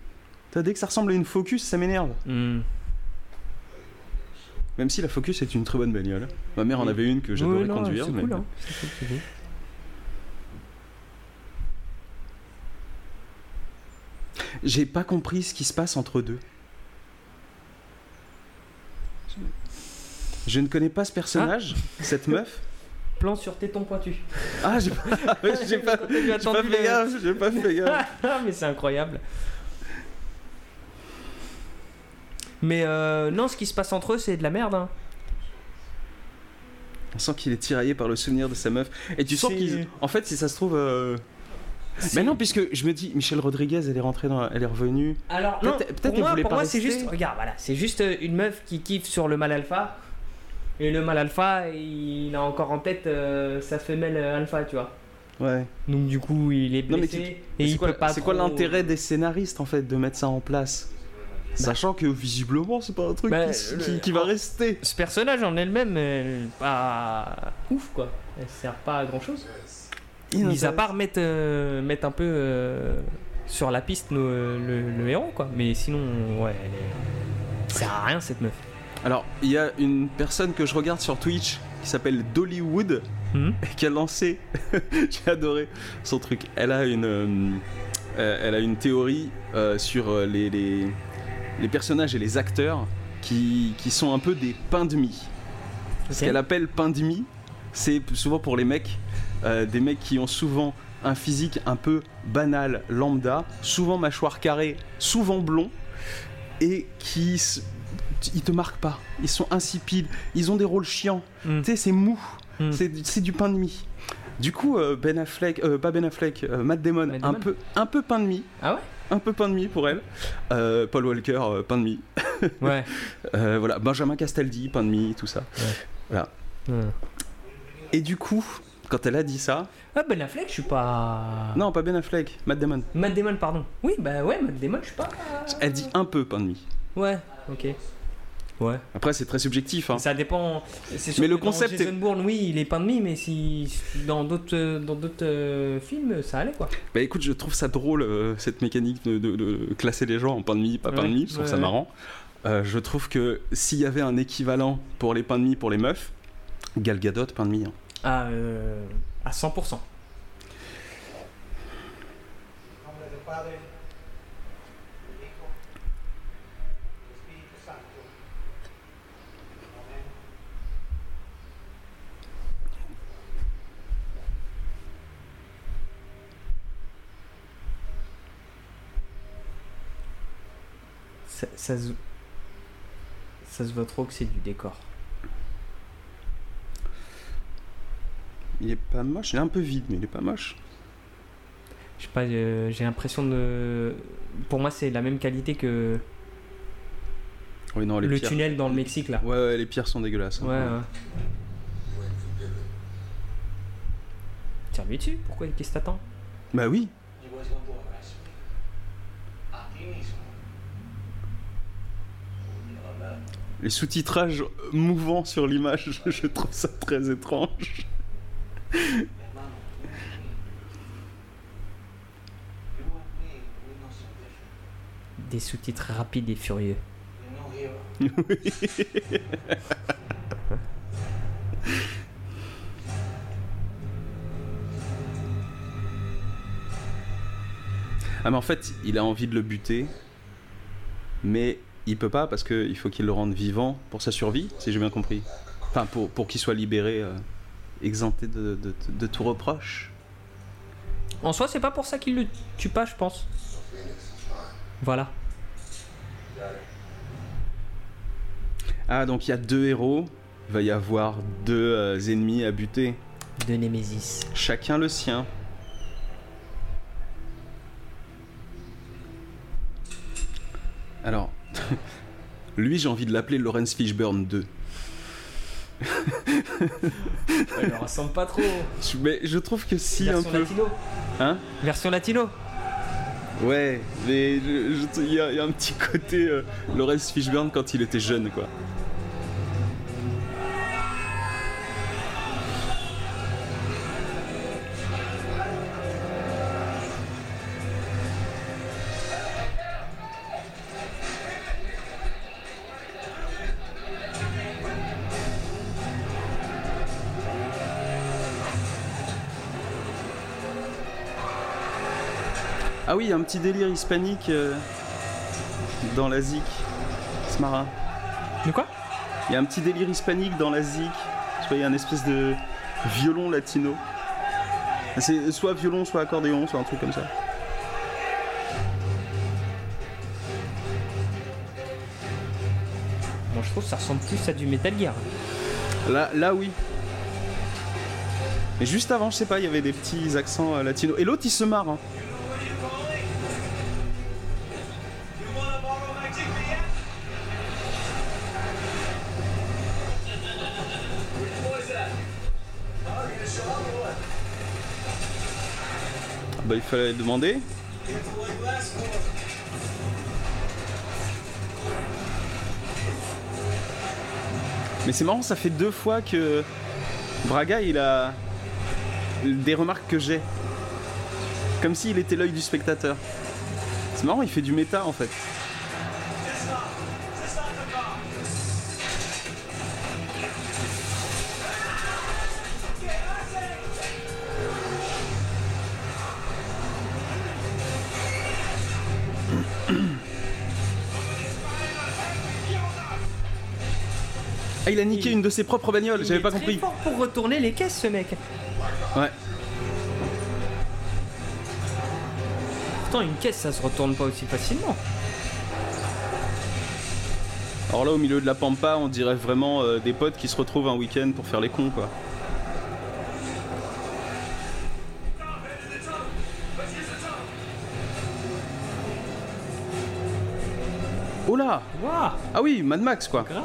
dès que ça ressemble à une Focus, ça m'énerve. Même si la Focus est une très bonne bagnole. Ma mère en avait une que j'adorais conduire. C'est mais... cool, hein. C'est cool. J'ai pas compris ce qui se passe entre deux. Je ne connais pas ce personnage, cette meuf. Plan sur téton pointu. Ah, j'ai pas fait gaffe. Mais c'est incroyable. Mais non, ce qui se passe entre eux, c'est de la merde. Hein. On sent qu'il est tiraillé par le souvenir de sa meuf. Et tu sens qu'ils... En fait, si ça se trouve... Mais non, puisque je me dis, Michelle Rodriguez, elle est rentrée dans... Elle est revenue. Alors, non, pour moi, c'est juste... Regarde, voilà, c'est juste une meuf qui kiffe sur le mâle alpha. Et le mâle alpha, il a encore en tête sa femelle alpha, tu vois. Ouais. Donc du coup, il est blessé. Non, mais et il peut pas trop... C'est quoi l'intérêt des scénaristes, en fait, de mettre ça en place ? Sachant que visiblement c'est pas un truc qui va rester. Ce personnage en elle-même est pas ouf quoi. Elle sert pas à grand chose. Mis à part mettre un peu sur la piste le héros quoi. Mais sinon ouais, elle sert à rien cette meuf. Alors il y a une personne que je regarde sur Twitch qui s'appelle Dollywood qui a lancé, j'ai adoré son truc. Elle a une théorie sur les personnages et les acteurs qui sont un peu des pains de mie. Okay. Ce qu'elle appelle pains de mie, c'est souvent pour les mecs, des mecs qui ont souvent un physique un peu banal, lambda, souvent mâchoire carrée, souvent blond, et qui ils te marquent pas, ils sont insipides, ils ont des rôles chiants, tu sais, c'est mou, c'est du pain de mie. Du coup, Matt Damon, un peu pain de mie. Ah ouais? Un peu pain de mie pour elle. Paul Walker, pain de mie. Ouais. Voilà, Benjamin Castaldi, pain de mie, tout ça. Ouais. Voilà. Ouais. Et du coup, quand elle a dit ça... Ah, Ben Affleck, je suis pas... Non, pas Ben Affleck, Matt Damon. Matt Damon, pardon. Oui, bah ouais, Matt Damon, je suis pas... Elle dit un peu pain de mie. Ouais, ok. Ouais. Après c'est très subjectif hein. Ça dépend. C'est sûr, mais le concept Jason Bourne oui il est pain de mie, mais si dans d'autres films ça allait quoi. Bah écoute, je trouve ça drôle cette mécanique de classer les gens en pain de mie, pas pain de mie, je trouve ça marrant. Je trouve que s'il y avait un équivalent pour les pains de mie pour les meufs, Gal Gadot pain de mie hein. À 100%. Ça se voit trop que c'est du décor. Il est pas moche, il est un peu vide, mais il est pas moche. Je sais pas, j'ai l'impression de... Pour moi, c'est la même qualité que... Oui, non, le tunnel dans le Mexique, là. Ouais, les pierres sont dégueulasses. Hein, ouais. Tire lui dessus, pourquoi? Qu'est-ce que t'attends? Bah oui. Les sous-titrages mouvants sur l'image, je trouve ça très étrange. Des sous-titres rapides et furieux. Oui. Ah mais en fait, il a envie de le buter, mais... Il peut pas parce qu'il faut qu'il le rende vivant pour sa survie, si j'ai bien compris. Enfin, pour qu'il soit libéré, exempté de tout reproche. En soi, c'est pas pour ça qu'il le tue pas, je pense. Voilà. Ah, donc il y a deux héros. Il va y avoir deux ennemis à buter. Deux Némésis. Chacun le sien. Alors, lui, j'ai envie de l'appeler Lawrence Fishburne 2. Il ne ressemble pas trop. Mais je trouve que si, version un peu. Version latino. Hein ? Version latino. Ouais, mais il y a un petit côté Lawrence Fishburne quand il était jeune, quoi. Ah oui, il y a un petit délire hispanique dans la ZIC. C'est marrant. De quoi ? Il y a un petit délire hispanique dans la ZIC. Tu vois, il y a une espèce de violon latino. C'est soit violon, soit accordéon, soit un truc comme ça. Bon, je trouve que ça ressemble plus à du Metal Gear. Là, oui. Mais juste avant, je sais pas, il y avait des petits accents latinos. Et l'autre, il se marre, hein. Bah, il fallait le demander. Mais c'est marrant, ça fait deux fois que Braga, il a des remarques que j'ai. Comme s'il était l'œil du spectateur. C'est marrant, il fait du méta en fait. Ah, il a niqué une de ses propres bagnoles, j'avais pas compris. Il est très fort pour retourner les caisses, ce mec. Ouais. Pourtant, une caisse, ça se retourne pas aussi facilement. Alors là, au milieu de la pampa, on dirait vraiment des potes qui se retrouvent un week-end pour faire les cons, quoi. Oh là, wow. Ah oui, Mad Max, quoi. Grave.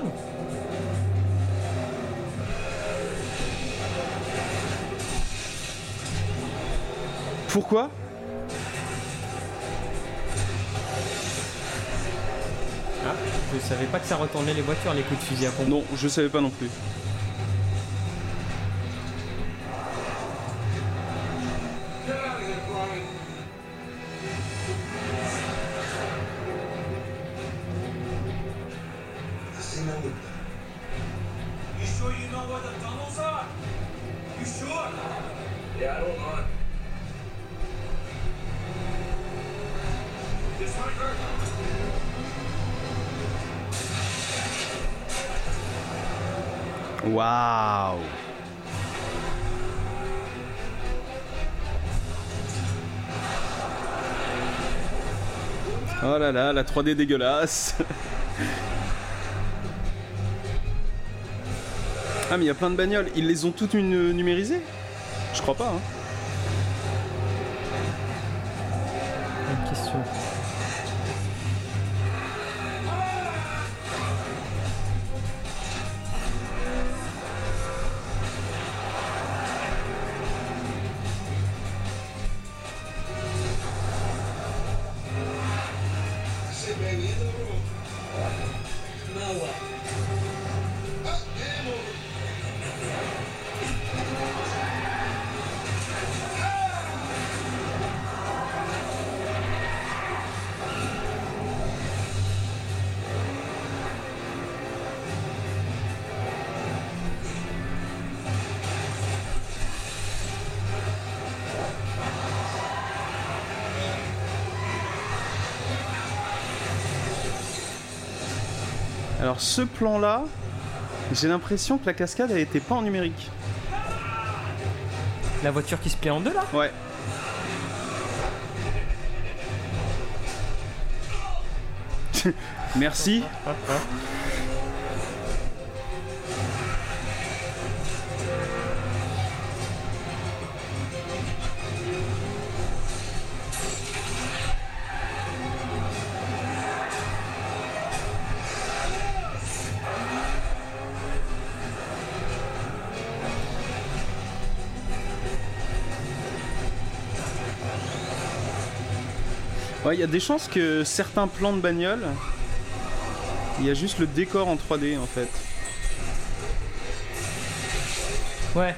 Pourquoi ? Ah, je savais pas que ça retournait les voitures, les coups de fusil à pompe. Non, je savais pas non plus. Waouh. Oh là là, la 3D dégueulasse. Ah mais il y a plein de bagnoles, ils les ont toutes numérisées ? Je crois pas, hein. Une question. Alors ce plan-là, j'ai l'impression que la cascade elle était pas en numérique. La voiture qui se plie en deux là ? Ouais. Merci. Ouais, il y a des chances que certains plans de bagnole, il y a juste le décor en 3D en fait. Ouais.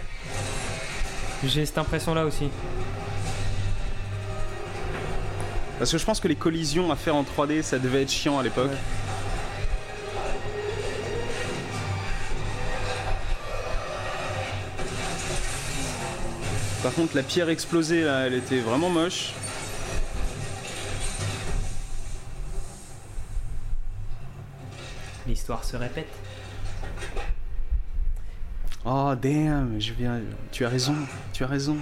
J'ai cette impression là aussi. Parce que je pense que les collisions à faire en 3D, ça devait être chiant à l'époque. Ouais. Par contre, la pierre explosée là, elle était vraiment moche. L'histoire se répète. Oh damn, je viens. Tu as raison, tu as raison.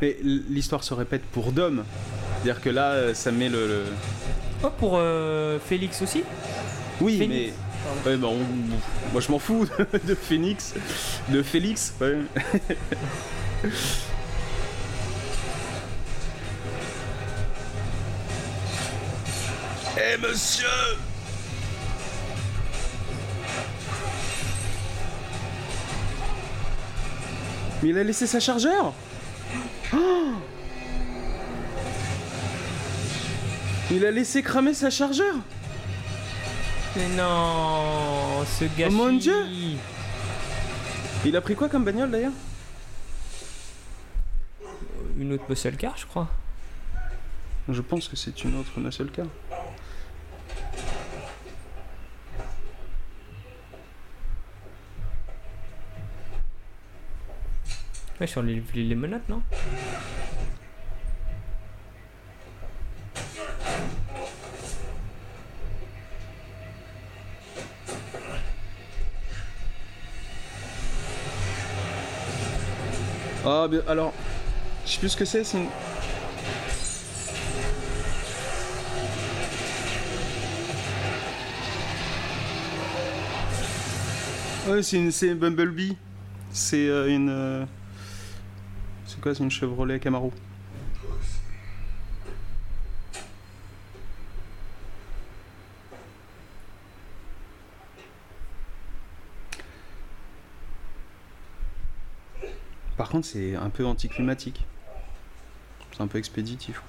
Mais l'histoire se répète pour Dom. C'est-à-dire que là, ça met le... Oh, pour Félix aussi ? Oui, Phoenix. Mais... Ouais, bah, moi, je m'en fous de Phoenix. De Félix, ouais. Eh hey, monsieur! Mais il a laissé sa chargeur! Oh, il a laissé cramer sa chargeur! Mais non! Ce gâchis! Oh mon Dieu! Il a pris quoi comme bagnole d'ailleurs? Une autre muscle car, je crois. Je pense que c'est une autre muscle car. Ouais, sur les menottes, non? Ah, bien, alors... Je sais plus ce que c'est une... Ouais, c'est une Bumblebee. C'est une... C'est quoi, c'est une Chevrolet Camaro. Par contre, c'est un peu anticlimatique. C'est un peu expéditif, quoi.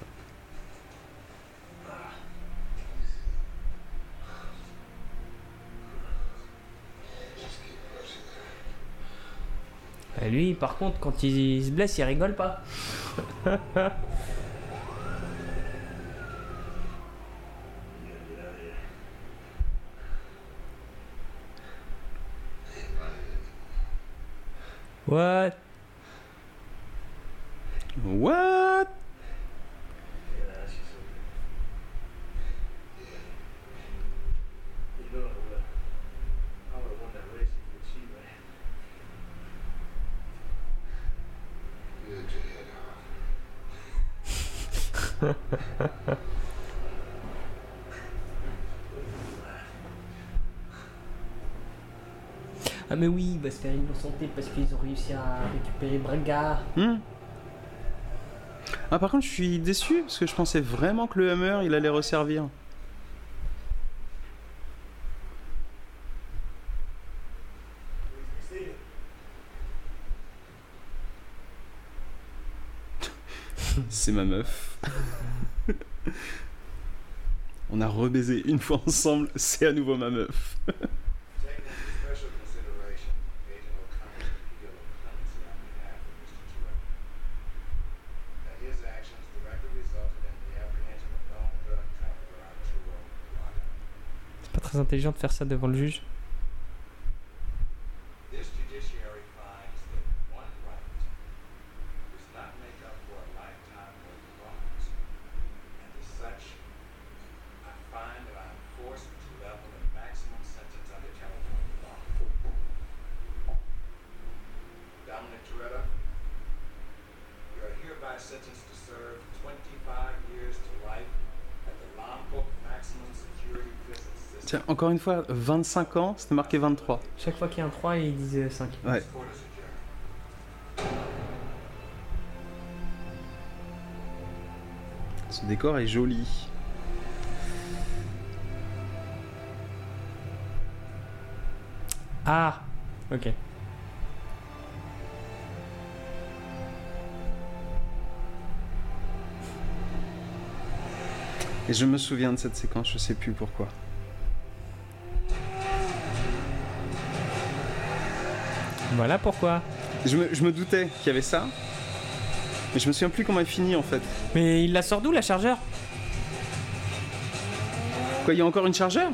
Lui, par contre, quand il se blesse, il rigole pas. What? What? Ah mais oui, il va se faire innocenter parce qu'ils ont réussi à récupérer Braga. Ah par contre je suis déçu parce que je pensais vraiment que le Hammer il allait resservir. C'est ma meuf. On a rebaisé une fois ensemble, c'est à nouveau ma meuf. C'est pas très intelligent de faire ça devant le juge. sentenced to serve 25 years to life at the Lombok Maximum Security Prison System. Tiens, encore une fois, 25 ans, c'était marqué 23. Chaque fois qu'il y a un 3, ils disent 5. Ouais. Ce décor est joli. Ah, ok. Et je me souviens de cette séquence, je sais plus pourquoi. Voilà pourquoi. Je me doutais qu'il y avait ça. Mais je me souviens plus comment elle finit en fait. Mais il la sort d'où la chargeur ? Quoi, il y a encore une chargeur ?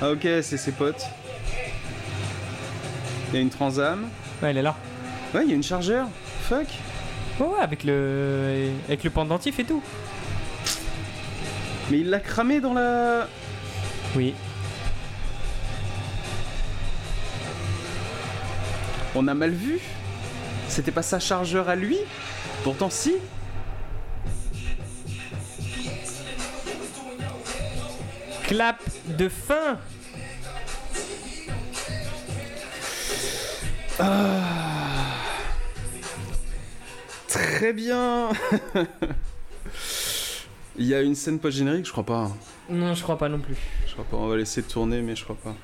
Ah ok, c'est ses potes. Il y a une Transam. Ouais, elle est là. Ouais, il y a une chargeur. Fuck. Ouais, avec le pendentif et tout. Mais il l'a cramé dans la... Oui. On a mal vu. C'était pas sa chargeur à lui. Pourtant si. Clap de fin. Très bien. Il y a une scène post-générique, je crois pas. Non, je crois pas non plus. Je crois pas, on va laisser tourner, mais je crois pas.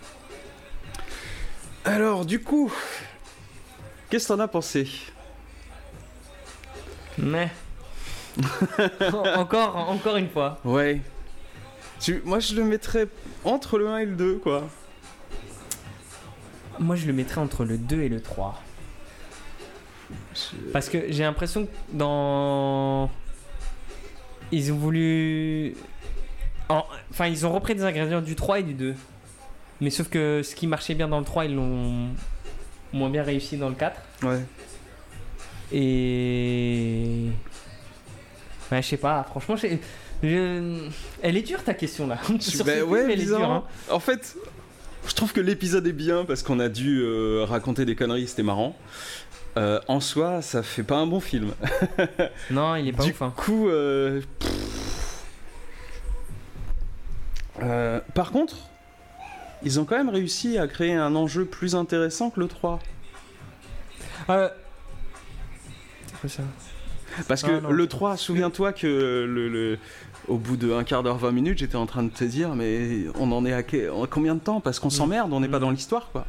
Alors, du coup, qu'est-ce que t'en as pensé ? Mais encore une fois. Ouais. Moi, je le mettrais entre le 1 et le 2, quoi. Moi, je le mettrais entre le 2 et le 3. Parce que j'ai l'impression que dans... Ils ont voulu... Enfin, ils ont repris des ingrédients du 3 et du 2. Mais sauf que ce qui marchait bien dans le 3, ils l'ont moins bien réussi dans le 4. Ouais. Et... Ouais, je sais pas, franchement, elle est dure ta question là. Elle est dure, hein. En fait, je trouve que l'épisode est bien parce qu'on a dû raconter des conneries, c'était marrant. En soi, ça fait pas un bon film. Non, il est pas ouf. Du coup, par contre, ils ont quand même réussi à créer un enjeu plus intéressant que le 3. C'est quoi ça ? Parce que le 3, souviens-toi que au bout de un quart d'heure, 20 minutes, j'étais en train de te dire, mais on en est à combien de temps ? Parce qu'on s'emmerde, on n'est pas dans l'histoire, quoi.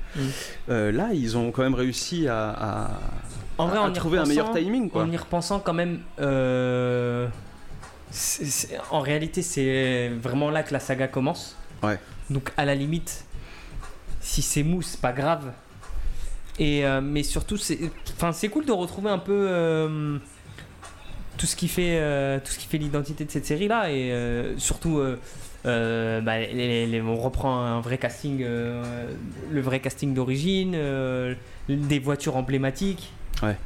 Là, ils ont quand même réussi à trouver un meilleur timing, quoi. En y repensant quand même, en réalité, c'est vraiment là que la saga commence. Ouais. Donc, à la limite, si c'est mou, c'est pas grave. Mais surtout, c'est cool de retrouver un peu... Tout ce qui fait l'identité de cette série là et surtout on reprend un vrai casting, le vrai casting d'origine, des voitures emblématiques. Ouais.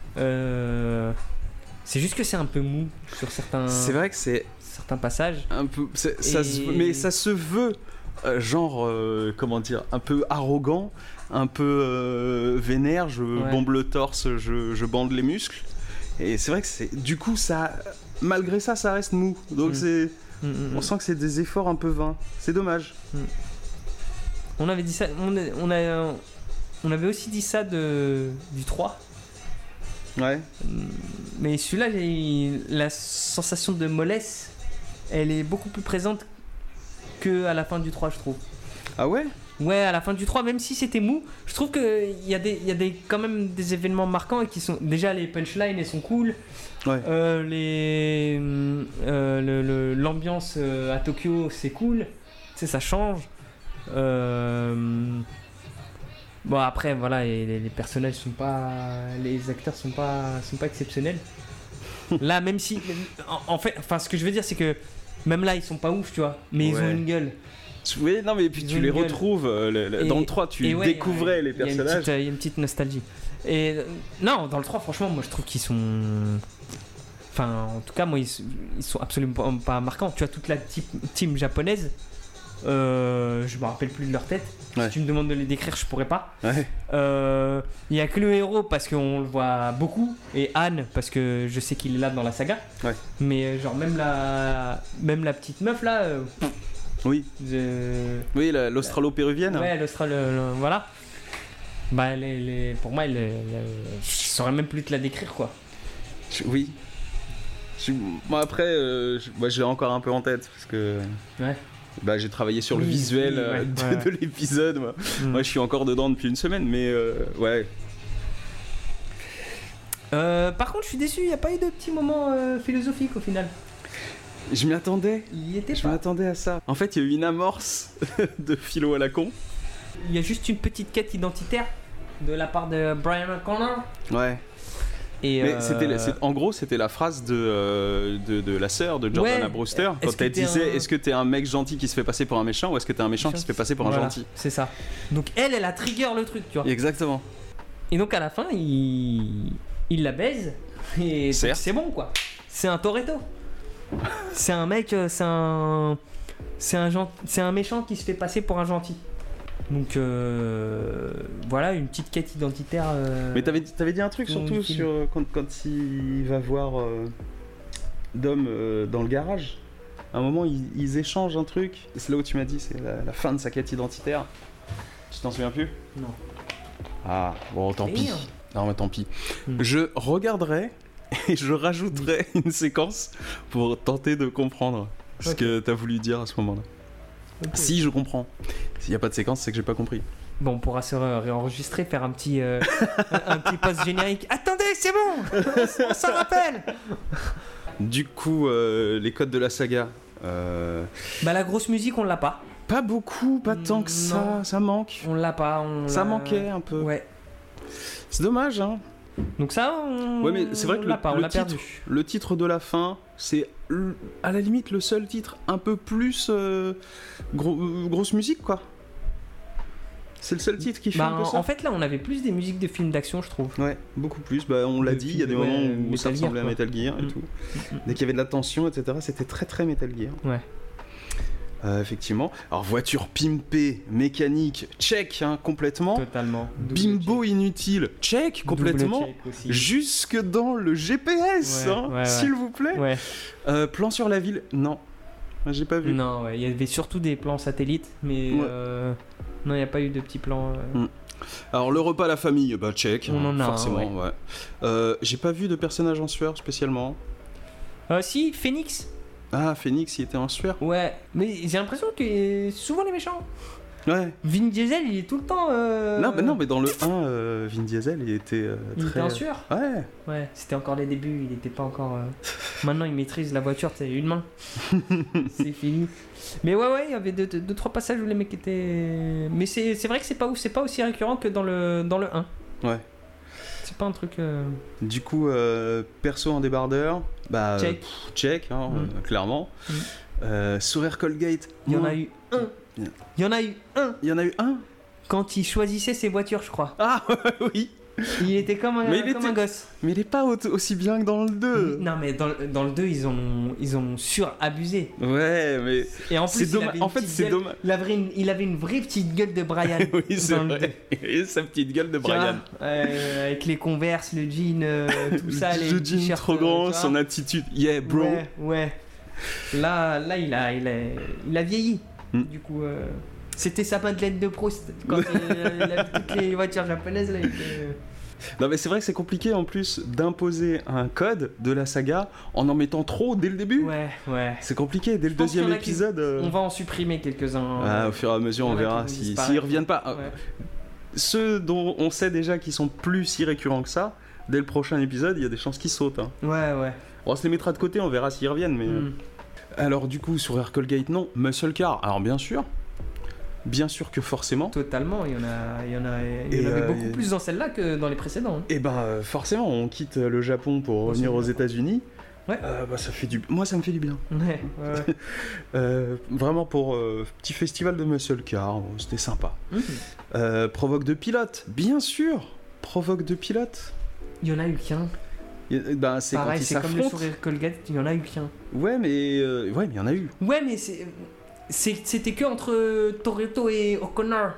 C'est juste que c'est un peu mou sur certains. C'est vrai que c'est certains passages. Un peu, mais ça se veut genre comment dire, un peu arrogant, un peu vénère. Bombe le torse, je bande les muscles. Et c'est vrai que du coup, ça, malgré ça, ça reste mou. Donc on sent que c'est des efforts un peu vains. C'est dommage. On avait dit ça. On avait aussi dit ça du 3. Ouais. Mais celui-là, la sensation de mollesse, elle est beaucoup plus présente que à la fin du 3, je trouve. Ah ouais ? Ouais, à la fin du 3, même si c'était mou, je trouve qu'il y a quand même des événements marquants et qui sont... Déjà, les punchlines, elles sont cool. Ouais. L'ambiance à Tokyo, c'est cool. Tu sais, ça change. Bon, après, voilà, les personnages sont pas... Les acteurs sont pas exceptionnels. Là, même si... En fait, enfin, ce que je veux dire, c'est que même là, ils sont pas ouf, tu vois. Mais ils ont une gueule. Oui, non, mais puis tu les retrouves dans le 3, découvrais les personnages. Il y a une petite nostalgie. Et non, dans le 3, franchement, moi je trouve qu'ils sont. Enfin, en tout cas, moi ils sont absolument pas marquants. Tu vois, toute la team japonaise, Je me rappelle plus de leur tête. Ouais. Si tu me demandes de les décrire, je pourrais pas. Ouais. Y a que le héros parce qu'on le voit beaucoup et Anne parce que je sais qu'il est là dans la saga. Ouais. Mais genre même la petite meuf là. Oui. Oui, l'australo-péruvienne. Ouais, voilà. Bah, pour moi, je saurais même plus te la décrire, quoi. Oui. Bon, après, je l'ai encore un peu en tête parce que. Ouais. Bah, j'ai travaillé sur le visuel de l'épisode. Moi. Moi, je suis encore dedans depuis une semaine, mais ouais. Par contre, je suis déçu. Il n'y a pas eu de petit moment philosophique au final. Je m'y attendais. Je m'attendais à ça. En fait, il y a eu une amorce de philo à la con. Il y a juste une petite quête identitaire de la part de Brian O'Connor. Ouais. Et mais en gros, c'était la phrase de la sœur de Jordana Brewster quand elle disait est-ce que t'es un mec gentil qui se fait passer pour un méchant ou est-ce que t'es un méchant qui se fait passer pour un gentil. C'est ça. Donc elle a trigger le truc, tu vois. Exactement. Et donc à la fin, il la baise et c'est bon, quoi. C'est un Toretto. C'est un mec, c'est un méchant qui se fait passer pour un gentil. Donc voilà, une petite quête identitaire. Mais t'avais dit un truc surtout sur quand il va voir Dom dans le garage. À un moment ils échangent un truc. Et c'est là où tu m'as dit c'est la fin de sa quête identitaire. Tu t'en souviens plus ? Non. Ah bon, tant pis. Non mais tant pis. Je regarderai et je rajouterai une séquence pour tenter de comprendre ce que t'as voulu dire à ce moment-là. Okay. Si, je comprends. S'il n'y a pas de séquence, c'est que j'ai pas compris. Bon, on pourra se réenregistrer, faire un petit un petit post-générique. Attendez, c'est bon. On s'en rappelle. Du coup, les codes de la saga Bah, la grosse musique, on l'a pas. Pas beaucoup, pas tant que ça. Ça manque. On l'a pas. Ça manquait un peu. Ouais. C'est dommage, hein. Donc ça, ouais, mais c'est vrai que le titre de la fin, c'est à la limite le seul titre un peu plus grosse musique, quoi. C'est le seul titre qui fait un peu ça. En fait, là, on avait plus des musiques de films d'action, je trouve. Ouais, beaucoup plus. Bah, on l'a dit, il y a des moments où ça ressemblait à Metal Gear et tout. Dès qu'il y avait de la tension, etc., c'était très très Metal Gear. Ouais. Effectivement. Alors, voiture pimpée, mécanique, check, hein, complètement. Totalement. Bimbo inutile, check, complètement. Check jusque dans le GPS, ouais, hein, s'il vous plaît. Ouais. Plan sur la ville, non. J'ai pas vu. Non, il y avait surtout des plans satellites, mais non, il n'y a pas eu de petits plans. Alors, le repas à la famille, bah check. On en a forcément, un, ouais. J'ai pas vu de personnage en sueur spécialement. Si, Phoenix. Ah, Phoenix, il était en sueur. Ouais, mais j'ai l'impression que c'est souvent les méchants. Ouais. Vin Diesel, il est tout le temps. Non, mais dans le 1, Vin Diesel, il était très. Il était en sueur. Ouais. Ouais, c'était encore les débuts, il était pas encore. Maintenant, il maîtrise la voiture, c'est une main. C'est fini. Mais ouais, il y avait 2-3 passages où les mecs étaient. Mais c'est vrai que c'est pas aussi récurrent que dans le 1. Ouais. C'est pas un truc. Du coup, perso en débardeur, bah check, hein, clairement. Sourire Colgate. Il y en a eu un. Quand il choisissait ses voitures, je crois. Ah oui. Il était comme un gosse. Mais il est pas aussi bien que dans le 2. Non, mais dans le 2, ils ont surabusé. Ouais, mais. Et en plus, c'est dommage. Il avait une vraie petite gueule de Brian. Oui, c'est vrai. Et sa petite gueule de Brian. Avec les Converse, le jean, tout ça. Le jean trop grand, son attitude. Yeah, bro. Ouais. Là, il a vieilli. Du coup. C'était sa madeleine de Proust quand il avait toutes les voitures japonaises. Là, Non mais c'est vrai que c'est compliqué en plus d'imposer un code de la saga en mettant trop dès le début. Ouais. C'est compliqué dès le deuxième épisode. On va en supprimer quelques-uns. Ah, au fur et à mesure, on verra s'ils reviennent pas. Ouais. Ceux dont on sait déjà qu'ils sont plus si récurrents que ça, dès le prochain épisode, il y a des chances qu'ils sautent. Hein. Ouais. On se les mettra de côté, on verra s'ils reviennent. Mais alors du coup, sur Air Colgate, non. Muscle Car, alors bien sûr. Bien sûr que forcément. Totalement, il y en avait beaucoup plus dans celle-là que dans les précédents. Et ben forcément, on quitte le Japon pour revenir aux États-Unis. Ouais. Bah, moi, ça me fait du bien. Ouais. Vraiment pour petit festival de muscle car, c'était sympa. Provoque de pilote, bien sûr. Provoque de pilote. Il y en a eu qu'un. Ben, c'est pareil, quand ils s'affrontent. C'est comme le sourire Colgate, il y en a eu qu'un. Ouais, mais il y en a eu. Ouais, mais c'est. C'était que entre Toretto et O'Connor.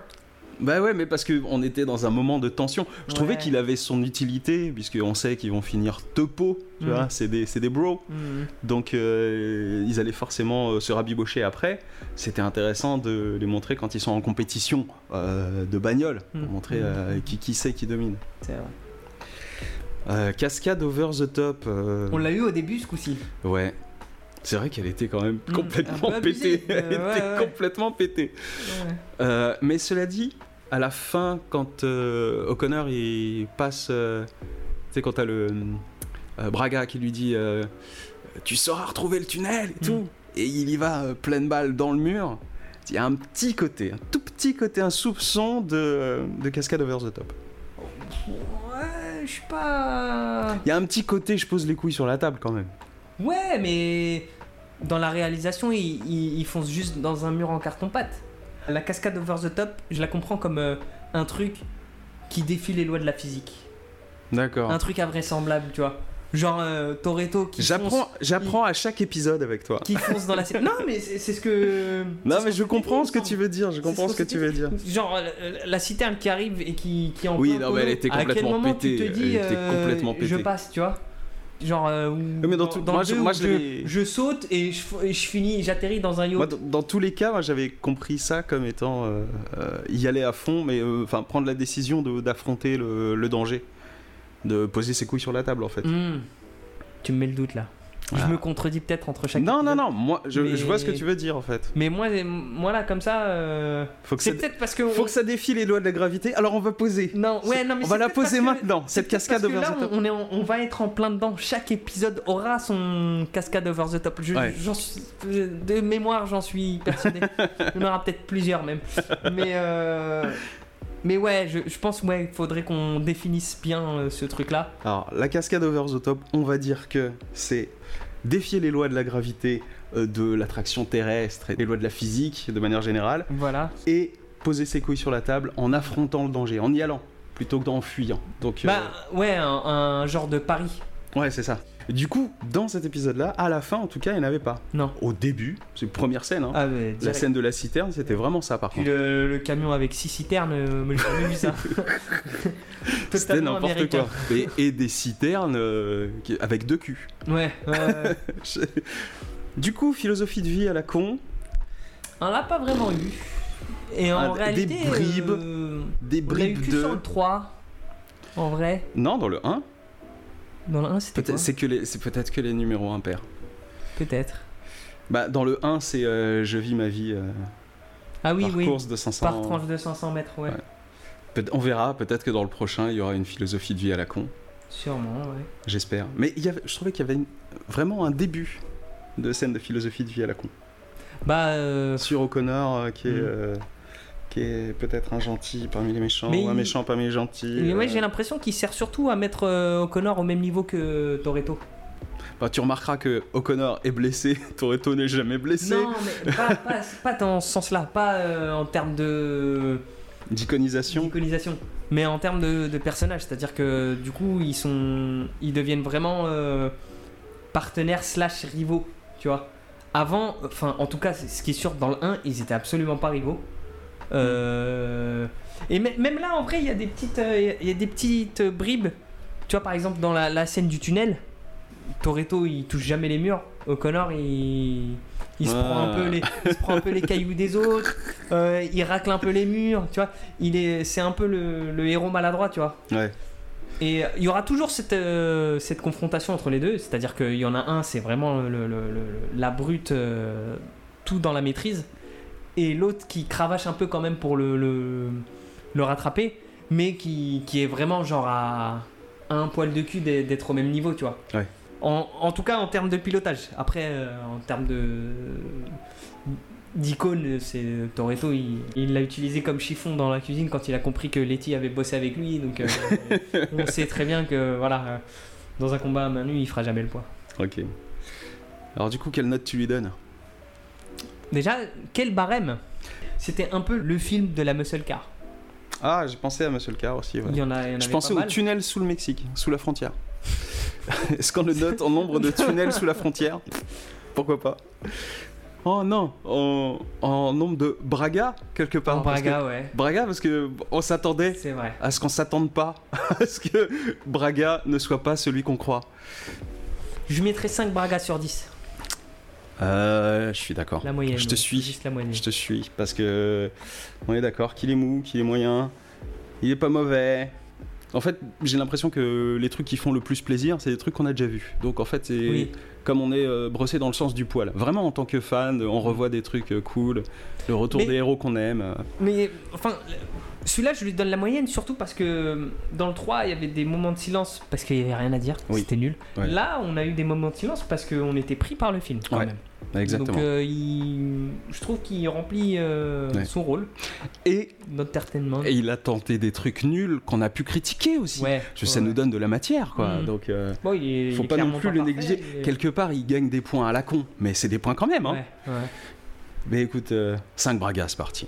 Bah ouais, mais parce qu'on était dans un moment de tension. Je trouvais qu'il avait son utilité, puisqu'on sait qu'ils vont finir topo, tu vois, c'est des bros. Donc ils allaient forcément se rabibocher après. C'était intéressant de les montrer quand ils sont en compétition de bagnole, pour montrer qui c'est qui domine. C'est vrai. Cascade over the top. On l'a eu au début ce coup-ci. Ouais. C'est vrai qu'elle était quand même complètement pétée. Complètement pétée. Mais cela dit, à la fin, quand O'Connor il passe, tu sais, quand t'as le Braga qui lui dit, tu sauras retrouver le tunnel et tout, et il y va pleine balle dans le mur. Il y a un petit côté, un tout petit côté, un soupçon de Cascade over the top. Ouais, je suis pas. Il y a un petit côté, je pose les couilles sur la table quand même. Ouais, mais dans la réalisation, ils foncent juste dans un mur en carton-pâte. La cascade over the top, je la comprends comme un truc qui défie les lois de la physique. D'accord. Un truc invraisemblable, tu vois. Genre Toretto qui J'apprends à chaque épisode avec toi. Qui fonce dans la... Non, mais c'est ce que... Non, mais je comprends ce que tu veux dire. Je comprends ce que tu veux dire. Genre la citerne qui arrive et qui en... Oui, non, mais elle était complètement pétée. À quel moment tu te dis, je passe, tu vois. Genre mais je saute et je finis, j'atterris dans un yacht. Moi, dans tous les cas, moi, j'avais compris ça comme étant y aller à fond, mais enfin prendre la décision d'affronter le danger, de poser ses couilles sur la table en fait. Tu me mets le doute là. Voilà. Je me contredis peut-être entre chaque épisode. Non, moi je vois ce que tu veux dire en fait. Mais moi là comme ça c'est peut-être parce que faut que ça défie les lois de la gravité. Alors on va poser. On va la poser maintenant, cette cascade over the top. On va être en plein dedans. Chaque épisode aura son cascade over the top. De mémoire, j'en suis persuadé. Il y en aura peut-être plusieurs même. Mais ouais, je pense faudrait qu'on définisse bien ce truc-là. Alors, la cascade over the top, on va dire que c'est défier les lois de la gravité, de l'attraction terrestre et les lois de la physique de manière générale. Voilà. Et poser ses couilles sur la table en affrontant le danger, en y allant, plutôt que d'en fuyant. Donc, un genre de pari. Ouais, c'est ça. Du coup, dans cet épisode-là, à la fin, en tout cas, il n'y en avait pas. Non. Au début, c'est la première scène. Hein. Ah, mais la scène de la citerne, c'était vraiment ça, par contre. Le camion avec 6 citernes, j'ai jamais vu ça. C'était n'importe américain. Quoi. Et des citernes avec 2 culs. Ouais. Du coup, philosophie de vie à la con. On l'a pas vraiment eu. Et en réalité, des bribes. Des bribes on a eu que sur le 3, en vrai. Non, dans le 1. Dans le 1, c'était quoi ? C'est peut-être que les numéros impairs. Peut-être. Bah, dans le 1, c'est je vis ma vie par course de 500 mètres. Par tranche de 500 mètres, ouais. On verra, peut-être que dans le prochain, il y aura une philosophie de vie à la con. Sûrement, ouais. J'espère. Mais je trouvais qu'il y avait vraiment un début de scène de philosophie de vie à la con. Sur O'Connor qui est peut-être un gentil parmi les méchants, ou un méchant parmi les gentils. Mais moi, j'ai l'impression qu'il sert surtout à mettre O'Connor au même niveau que Toretto. Bah, tu remarqueras que O'Connor est blessé, Toretto n'est jamais blessé. Non, mais pas dans ce sens-là, pas en termes de... D'iconisation. Mais en termes de personnages, c'est-à-dire que du coup, ils deviennent vraiment partenaires / rivaux, tu vois. Avant, enfin, en tout cas, ce qui est sûr, dans le 1, ils étaient absolument pas rivaux. Et même là en vrai il y a des petites bribes, tu vois, par exemple dans la scène du tunnel, Toretto il touche jamais les murs, O'Connor il se prend un peu les cailloux des autres, il racle un peu les murs, tu vois, c'est un peu le héros maladroit, tu vois. Ouais. Et il y aura toujours cette confrontation entre les deux, c'est-à-dire qu'il y en a un, c'est vraiment la brute, tout dans la maîtrise. Et l'autre qui cravache un peu quand même pour le rattraper, mais qui est vraiment genre à un poil de cul d'être au même niveau, tu vois. Ouais. En tout cas, en termes de pilotage. Après, en termes d'icône, c'est Toretto, il l'a utilisé comme chiffon dans la cuisine quand il a compris que Letty avait bossé avec lui. Donc, on sait très bien que dans un combat à main nue, il fera jamais le poids. Ok. Alors du coup, quelle note tu lui donnes ? Déjà, quel barème ? C'était un peu le film de la muscle car. Ah, j'ai pensé à muscle car aussi. Ouais. Je pensais au tunnel sous le Mexique, sous la frontière. Est-ce qu'on le note en nombre de tunnels sous la frontière ? Pourquoi pas ? en nombre de Braga, quelque part. En Braga, ouais. Braga, parce qu'on s'attendait à ce qu'on ne s'attende pas, à ce que Braga ne soit pas celui qu'on croit. Je mettrais 5 Braga sur 10. Je suis d'accord. La moyenne. Je te suis. Juste la moyenne. Je te suis, parce que on est d'accord qu'il est mou, qu'il est moyen, il est pas mauvais. En fait, j'ai l'impression que les trucs qui font le plus plaisir, c'est des trucs qu'on a déjà vus. Donc en fait, c'est comme on est brossé dans le sens du poil. Vraiment, en tant que fan, on revoit des trucs cool, le retour des héros qu'on aime. Mais enfin, celui-là, je lui donne la moyenne, surtout parce que dans le 3, il y avait des moments de silence parce qu'il n'y avait rien à dire, c'était nul. Ouais. Là, on a eu des moments de silence parce qu'on était pris par le film quand même. Exactement. Donc je trouve qu'il remplit son rôle et entertainment. Et il a tenté des trucs nuls qu'on a pu critiquer aussi. Ça nous donne de la matière, quoi. Donc bon, il faut pas non plus le négliger. Et... quelque part, il gagne des points à la con, mais c'est des points quand même. Hein. Ouais. Mais écoute, 5 Bragas, c'est parti.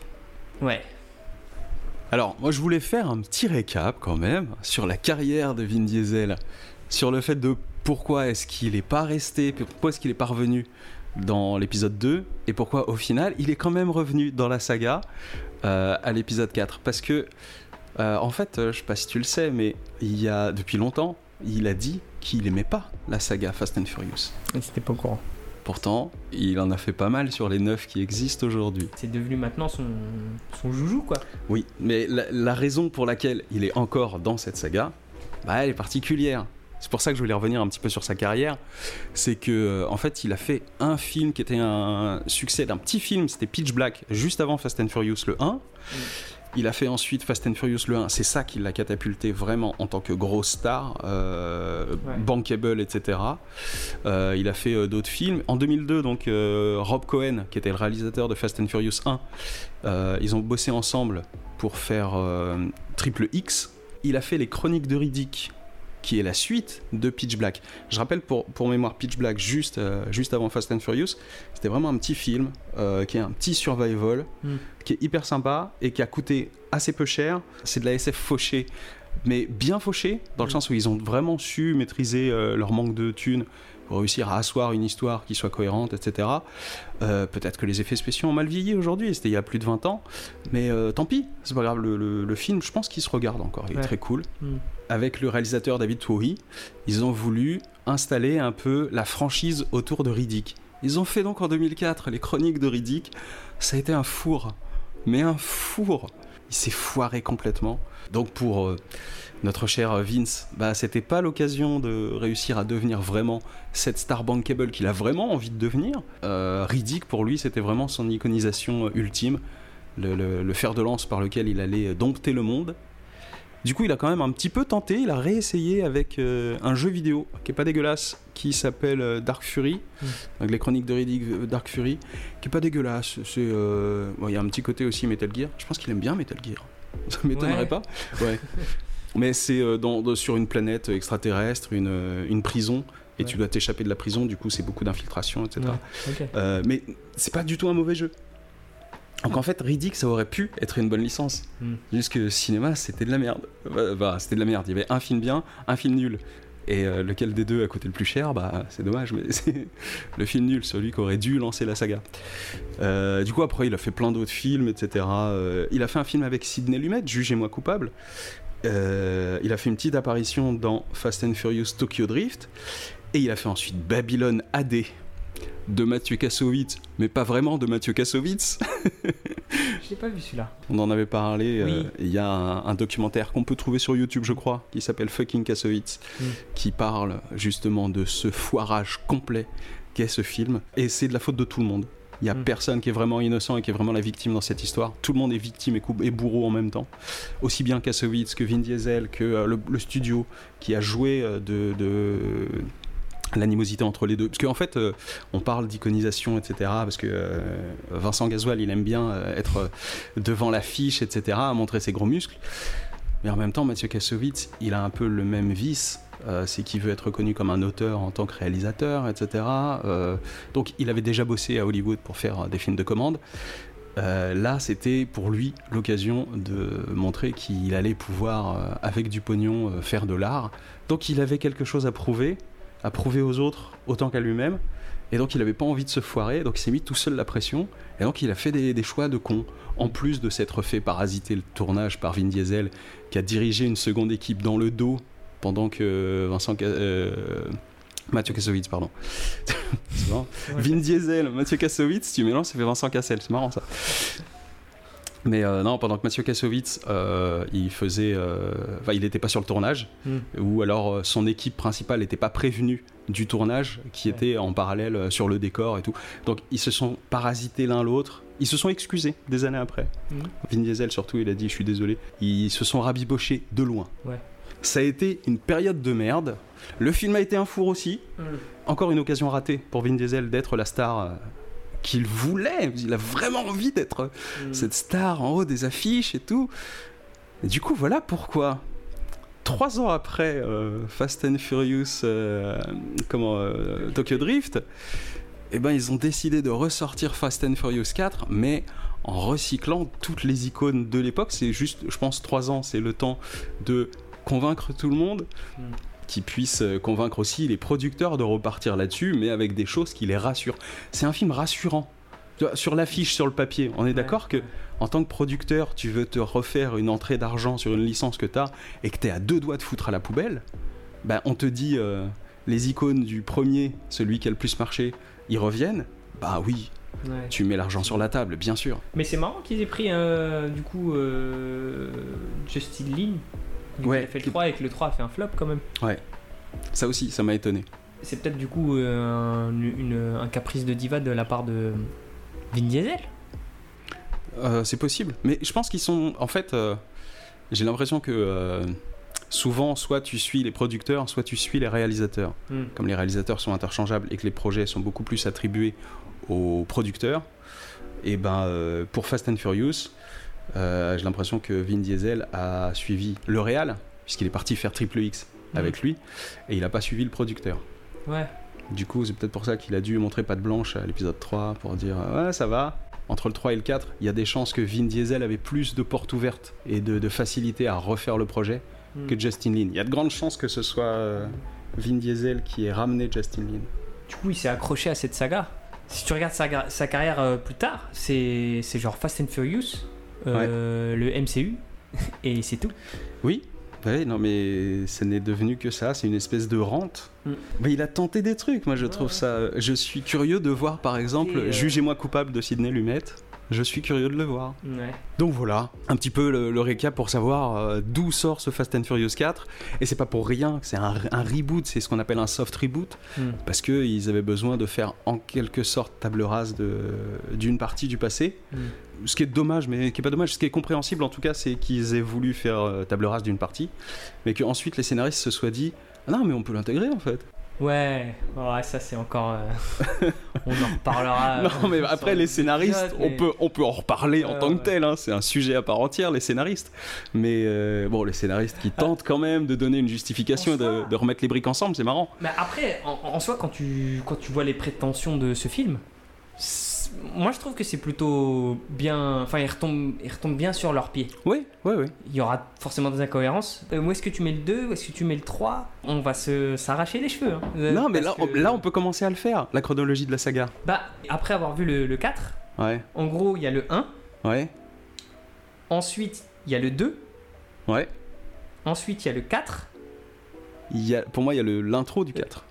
Ouais. Alors, moi, je voulais faire un petit récap quand même sur la carrière de Vin Diesel, sur le fait de pourquoi est-ce qu'il est pas resté, pourquoi est-ce qu'il est pas revenu dans l'épisode 2 et pourquoi au final il est quand même revenu dans la saga à l'épisode 4, parce que en fait je sais pas si tu le sais, mais il y a depuis longtemps il a dit qu'il aimait pas la saga Fast and Furious. Il n'était pas au courant. Pourtant il en a fait pas mal sur les 9 qui existent aujourd'hui. C'est devenu maintenant son joujou, quoi. Oui, mais la raison pour laquelle il est encore dans cette saga, bah, elle est particulière. C'est pour ça que je voulais revenir un petit peu sur sa carrière. C'est que, en fait, il a fait un film qui était un succès d'un petit film. C'était Pitch Black, juste avant Fast and Furious le 1. Il a fait ensuite Fast and Furious le 1. C'est ça qui l'a catapulté vraiment en tant que grosse star, bankable, etc. Il a fait d'autres films. En 2002, donc, Rob Cohen, qui était le réalisateur de Fast and Furious 1, ils ont bossé ensemble pour faire Triple X. Il a fait Les Chroniques de Riddick, qui est la suite de Pitch Black. Je rappelle pour mémoire, Pitch Black, juste avant Fast and Furious, c'était vraiment un petit film qui est un petit survival, qui est hyper sympa et qui a coûté assez peu cher. C'est de la SF fauchée, mais bien fauchée, dans le sens où ils ont vraiment su maîtriser leur manque de thunes pour réussir à asseoir une histoire qui soit cohérente, etc. Peut-être que les effets spéciaux ont mal vieilli aujourd'hui, c'était il y a plus de 20 ans, mais tant pis, c'est pas grave, le film, je pense qu'il se regarde encore, il est très cool. Avec le réalisateur David Twohy, ils ont voulu installer un peu la franchise autour de Riddick. Ils ont fait donc en 2004 les Chroniques de Riddick, ça a été un four, mais un four, il s'est foiré complètement. Donc pour notre cher Vince, bah, c'était pas l'occasion de réussir à devenir vraiment cette star bankable qu'il a vraiment envie de devenir. Riddick, pour lui, c'était vraiment son iconisation ultime, le fer de lance par lequel il allait dompter le monde. Du coup, il a quand même un petit peu tenté, il a réessayé avec un jeu vidéo qui est pas dégueulasse, qui s'appelle Dark Fury, avec les Chroniques de Riddick, Dark Fury, qui est pas dégueulasse. Bon, y a un petit côté aussi Metal Gear, je pense qu'il aime bien Metal Gear, ça m'étonnerait pas. Ouais. Mais c'est sur une planète extraterrestre, une prison, et tu dois t'échapper de la prison, du coup c'est beaucoup d'infiltration, etc. Mais c'est pas du tout un mauvais jeu. Donc en fait, Riddick, ça aurait pu être une bonne licence. Juste que cinéma, c'était de la merde. Bah, c'était de la merde. Il y avait un film bien, un film nul. Et lequel des deux a coûté le plus cher, bah, c'est dommage, mais c'est le film nul, celui qui aurait dû lancer la saga. Du coup, après, il a fait plein d'autres films, etc. Il a fait un film avec Sidney Lumet, Jugez-moi coupable. Il a fait une petite apparition dans Fast and Furious Tokyo Drift. Et il a fait ensuite Babylon AD. De Mathieu Kassovitz, mais pas vraiment de Mathieu Kassovitz. Je l'ai pas vu celui-là. On en avait parlé. Il y a un documentaire qu'on peut trouver sur YouTube, je crois, qui s'appelle Fucking Kassovitz, qui parle justement de ce foirage complet qu'est ce film. Et c'est de la faute de tout le monde. Il n'y a personne qui est vraiment innocent et qui est vraiment la victime dans cette histoire. Tout le monde est victime et bourreau en même temps. Aussi bien Kassovitz que Vin Diesel, que le studio qui a joué de l'animosité entre les deux, parce qu'en fait on parle d'iconisation, etc., parce que Vincent Gasoil, il aime bien être devant l'affiche, etc., montrer ses gros muscles, mais en même temps Mathieu Kassovitz, il a un peu le même vice, c'est qu'il veut être reconnu comme un auteur en tant que réalisateur, etc. Donc il avait déjà bossé à Hollywood pour faire des films de commande. Là, c'était pour lui l'occasion de montrer qu'il allait pouvoir, avec du pognon, faire de l'art. Donc il avait quelque chose à prouver à prouver aux autres autant qu'à lui-même, et donc il n'avait pas envie de se foirer, donc il s'est mis tout seul la pression, et donc il a fait des choix de con, en plus de s'être fait parasiter le tournage par Vin Diesel, qui a dirigé une seconde équipe dans le dos pendant que Mathieu Kassovitz, pardon. C'est marrant. Ouais. Vin Diesel, Mathieu Kassovitz, tu mélanges, ça fait Vincent Cassel, c'est marrant ça. Mais non, pendant que Mathieu Kassovitz, il faisait, il n'était pas sur le tournage, ou alors son équipe principale n'était pas prévenue du tournage, qui était en parallèle sur le décor et tout. Donc ils se sont parasités l'un l'autre. Ils se sont excusés des années après. Vin Diesel surtout, il a dit je suis désolé. Ils se sont rabibochés de loin. Ouais. Ça a été une période de merde. Le film a été un four aussi. Encore une occasion ratée pour Vin Diesel d'être la star qu'il voulait. Il a vraiment envie d'être cette star en haut des affiches et tout. Et du coup, voilà pourquoi 3 ans après Fast and Furious, Tokyo Drift, eh ben, ils ont décidé de ressortir Fast and Furious 4, mais en recyclant toutes les icônes de l'époque. C'est juste, je pense, 3 ans, c'est le temps de convaincre tout le monde, qui puisse convaincre aussi les producteurs de repartir là-dessus, mais avec des choses qui les rassurent. C'est un film rassurant. Sur l'affiche, sur le papier, on est d'accord que en tant que producteur, tu veux te refaire une entrée d'argent sur une licence que t'as et que t'es à 2 doigts de foutre à la poubelle, bah, on te dit les icônes du premier, celui qui a le plus marché, ils reviennent, bah oui. Ouais. Tu mets l'argent sur la table, bien sûr. Mais c'est marrant qu'ils aient pris Justin Lin. Il a fait le 3 et que le 3 a fait un flop quand même. Ouais. Ça aussi, ça m'a étonné. C'est peut-être du coup un caprice de diva de la part de Vin Diesel. C'est possible. Mais je pense qu'ils sont... En fait, j'ai l'impression que souvent, soit tu suis les producteurs, soit tu suis les réalisateurs. Comme les réalisateurs sont interchangeables et que les projets sont beaucoup plus attribués aux producteurs, et ben pour Fast and Furious... j'ai l'impression que Vin Diesel a suivi le réal, puisqu'il est parti faire Triple X avec lui, et il n'a pas suivi le producteur. Ouais. Du coup, c'est peut-être pour ça qu'il a dû montrer patte blanche à l'épisode 3 pour dire ouais, ça va. Entre le 3 et le 4, il y a des chances que Vin Diesel avait plus de portes ouvertes et de facilité à refaire le projet que Justin Lin. Il y a de grandes chances que ce soit Vin Diesel qui ait ramené Justin Lin. Du coup, il s'est accroché à cette saga. Si tu regardes sa carrière plus tard, c'est genre Fast and Furious. Le MCU et c'est tout. Oui, non mais ça n'est devenu que ça, c'est une espèce de rente. Mais il a tenté des trucs, moi je trouve ça. Je suis curieux de voir par exemple Jugez-moi coupable de Sidney Lumet. Je suis curieux de le voir. Donc voilà, un petit peu le récap pour savoir d'où sort ce Fast and Furious 4. Et c'est pas pour rien, c'est un reboot, c'est ce qu'on appelle un soft reboot, parce qu'ils avaient besoin de faire en quelque sorte table rase d'une partie du passé. Ce qui est dommage, mais qui est pas dommage, ce qui est compréhensible en tout cas, c'est qu'ils aient voulu faire table rase d'une partie, mais qu'ensuite les scénaristes se soient dit « Ah non, mais on peut l'intégrer en fait ». Ouais, ça c'est encore... on en reparlera... non, mais après les scénaristes, on peut en reparler en tant que tel, hein, c'est un sujet à part entière, les scénaristes. Mais bon, les scénaristes qui tentent quand même de donner une justification, de remettre les briques ensemble, c'est marrant. Mais après, en soi, quand tu vois les prétentions de ce film... Moi je trouve que c'est plutôt bien. Enfin, ils retombent bien sur leurs pieds. Oui. Il y aura forcément des incohérences. Où est-ce que tu mets le 2? Où est-ce que tu mets le 3? On va s'arracher les cheveux. Non, mais là on peut commencer à le faire, la chronologie de la saga. Bah, après avoir vu le 4, en gros, il y a le 1. Ouais. Ensuite, il y a le 2. Ouais. Ensuite, il y a le 4. Pour moi, il y a l'intro du 4.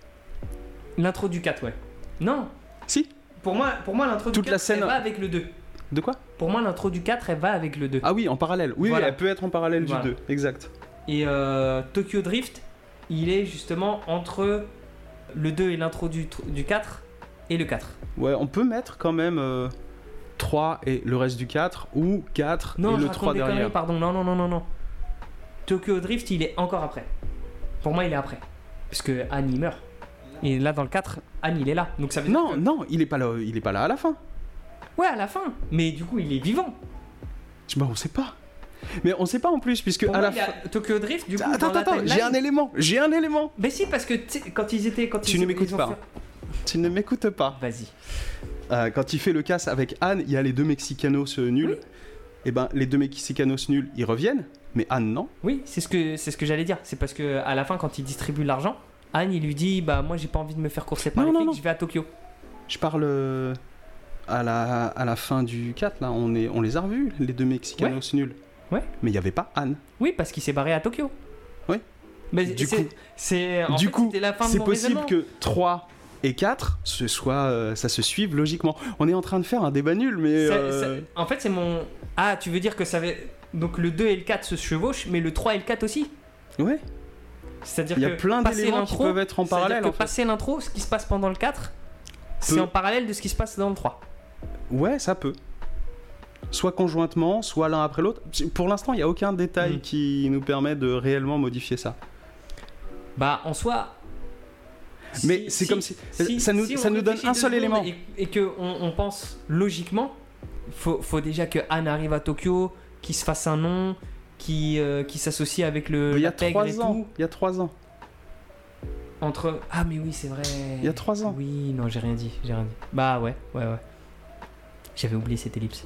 L'intro du 4, ouais. Non. Si. Pour moi, l'intro du 4, elle va avec le 2. De quoi ? Pour moi, l'intro du 4, elle va avec le 2. Ah oui, en parallèle. Oui, voilà. Elle peut être en parallèle du 2. Exact. Et Tokyo Drift, il est justement entre le 2 et l'intro du 4 et le 4. Ouais, on peut mettre quand même 3 et le reste du 4 ou 4 et le 3 derrière. Non. Tokyo Drift, il est encore après. Pour moi, il est après. Parce que Anne, il meurt. Et là, dans le 4, Anne, il est là. Donc ça veut dire il est pas là à la fin. Ouais, à la fin. Mais du coup, il est vivant. On sait pas. Mais on sait pas en plus, puisque bon, à la fin... Tokyo Drift, du coup... Attends, j'ai un élément. Mais si, parce que quand ils étaient... Tu ne m'écoutes pas. Vas-y. Quand il fait le casse avec Anne, il y a les deux Mexicanos nuls. Oui. Et ben, les deux Mexicanos nuls, ils reviennent. Mais Anne, non. Oui, c'est ce que j'allais dire. C'est parce que à la fin, quand il distribue l'argent... Anne, il lui dit bah moi j'ai pas envie de me faire courser par les flics, je vais à Tokyo. Je parle à la fin du 4 là, on les a revus les deux Mexicains aussi nuls. Ouais. Mais il y avait pas Anne. Oui, parce qu'il s'est barré à Tokyo. Oui. Mais c'est possible que 3 et 4 ce soit ça se suive logiquement. On est en train de faire un débat nul mais ça, en fait c'est mon ah, tu veux dire que ça avait... donc le 2 et le 4 se chevauchent mais le 3 et le 4 aussi. Ouais. C'est-à-dire qu'il y a plein d'éléments qui peuvent être en parallèle. C'est-à-dire que passer l'intro, ce qui se passe pendant le 4, c'est en parallèle de ce qui se passe dans le 3. Ouais, ça peut. Soit conjointement, soit l'un après l'autre. Pour l'instant, il n'y a aucun détail qui nous permet de réellement modifier ça. Bah, en soi... Mais c'est comme si... ça nous donne un seul élément. Et qu'on pense logiquement, faut déjà que Anne arrive à Tokyo, qu'il se fasse un nom... qui s'associe avec le pègre et tout. Il y a 3 ans. Entre... Ah mais oui, c'est vrai. Il y a 3 ans. Oui, non, j'ai rien dit. Bah ouais. J'avais oublié cette ellipse.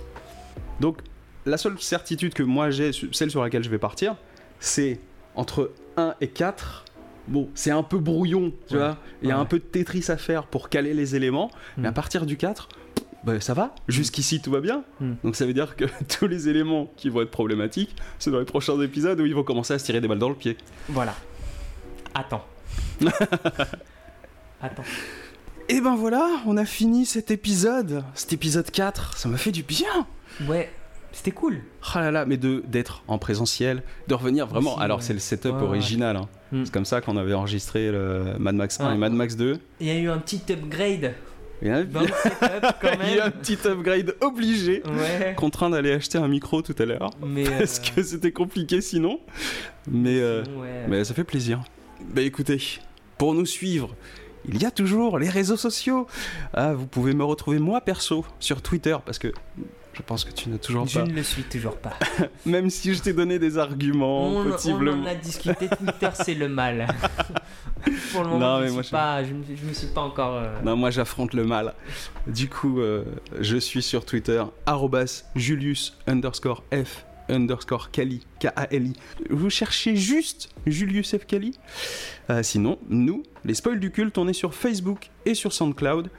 Donc, la seule certitude que moi j'ai, celle sur laquelle je vais partir, c'est entre 1 et 4. Bon, c'est un peu brouillon, tu vois. Il y a un peu de Tetris à faire pour caler les éléments. Mais à partir du 4... Bah, ça va, jusqu'ici tout va bien. Donc ça veut dire que tous les éléments qui vont être problématiques, c'est dans les prochains épisodes où ils vont commencer à se tirer des balles dans le pied. Voilà. Attends. Et ben voilà, on a fini cet épisode 4. Ça m'a fait du bien. Ouais, c'était cool. Ah là là, mais d'être en présentiel, de revenir vraiment. Aussi, alors c'est le setup original. Hein. C'est comme ça qu'on avait enregistré le Mad Max 1 et Mad Max 2. Il y a eu un petit upgrade. Il y a un petit upgrade obligé, contraint d'aller acheter un micro tout à l'heure, mais parce que c'était compliqué sinon. Mais ça fait plaisir. Bah écoutez, pour nous suivre, il y a toujours les réseaux sociaux. Ah, vous pouvez me retrouver moi perso sur Twitter parce que je pense que tu n'as toujours pas. Je ne le suis toujours pas. Même si je t'ai donné des arguments. On en a discuté. Twitter, c'est le mal. Pour le moment, je me suis pas encore. Non, moi j'affronte le mal. Du coup, je suis sur Twitter @Julius_F_Kali. Vous cherchez juste Julius F Kali. Sinon, nous, les Spoils du Culte, on est sur Facebook et sur SoundCloud.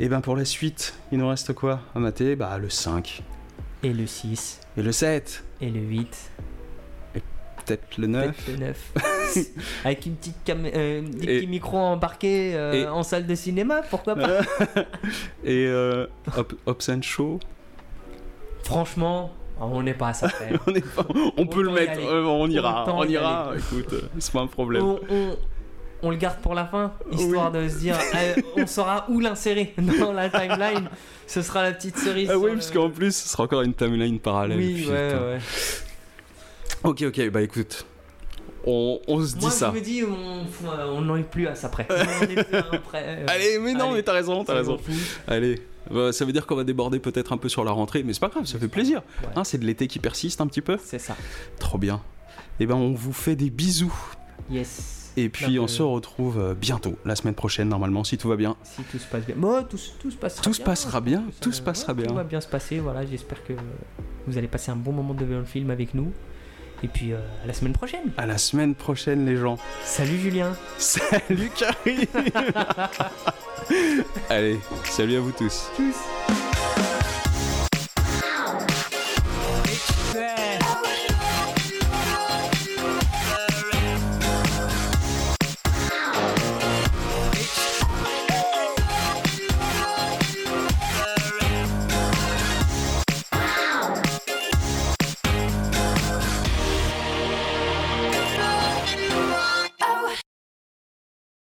Et ben pour la suite, il nous reste quoi à mater ? Bah le 5. Et le 6. Et le 7. Et le 8. Et peut-être le 9. Avec une petite petit micro embarqué en salle de cinéma, pourquoi pas ? Et Hobbs & Shaw. Franchement, on n'est pas à ça près. On peut le mettre, on ira. Écoute, c'est pas un problème. On le garde pour la fin, histoire de se dire on saura où l'insérer dans la timeline. Ce sera la petite cerise. Ah oui, parce qu'en plus, ce sera encore une timeline parallèle. Oui, ouais. Ok, bah écoute, on se dit ça. Moi, je me dis, on n'en est plus à ça près. Allez, mais non, mais t'as raison. Allez, bah, ça veut dire qu'on va déborder peut-être un peu sur la rentrée, mais c'est pas grave, ça fait plaisir. Ouais. Hein, c'est de l'été qui persiste un petit peu. C'est ça. Trop bien. Et ben, on vous fait des bisous. Yes. Et puis on se retrouve bientôt, la semaine prochaine normalement, si tout va bien. Si tout se passe bien. Bon, tout se passera bien. Tout va bien se passer, voilà. J'espère que vous allez passer un bon moment devant le film avec nous. Et puis à la semaine prochaine. À la semaine prochaine les gens. Salut Julien. Salut Karim. Allez, salut à vous tous. Tous.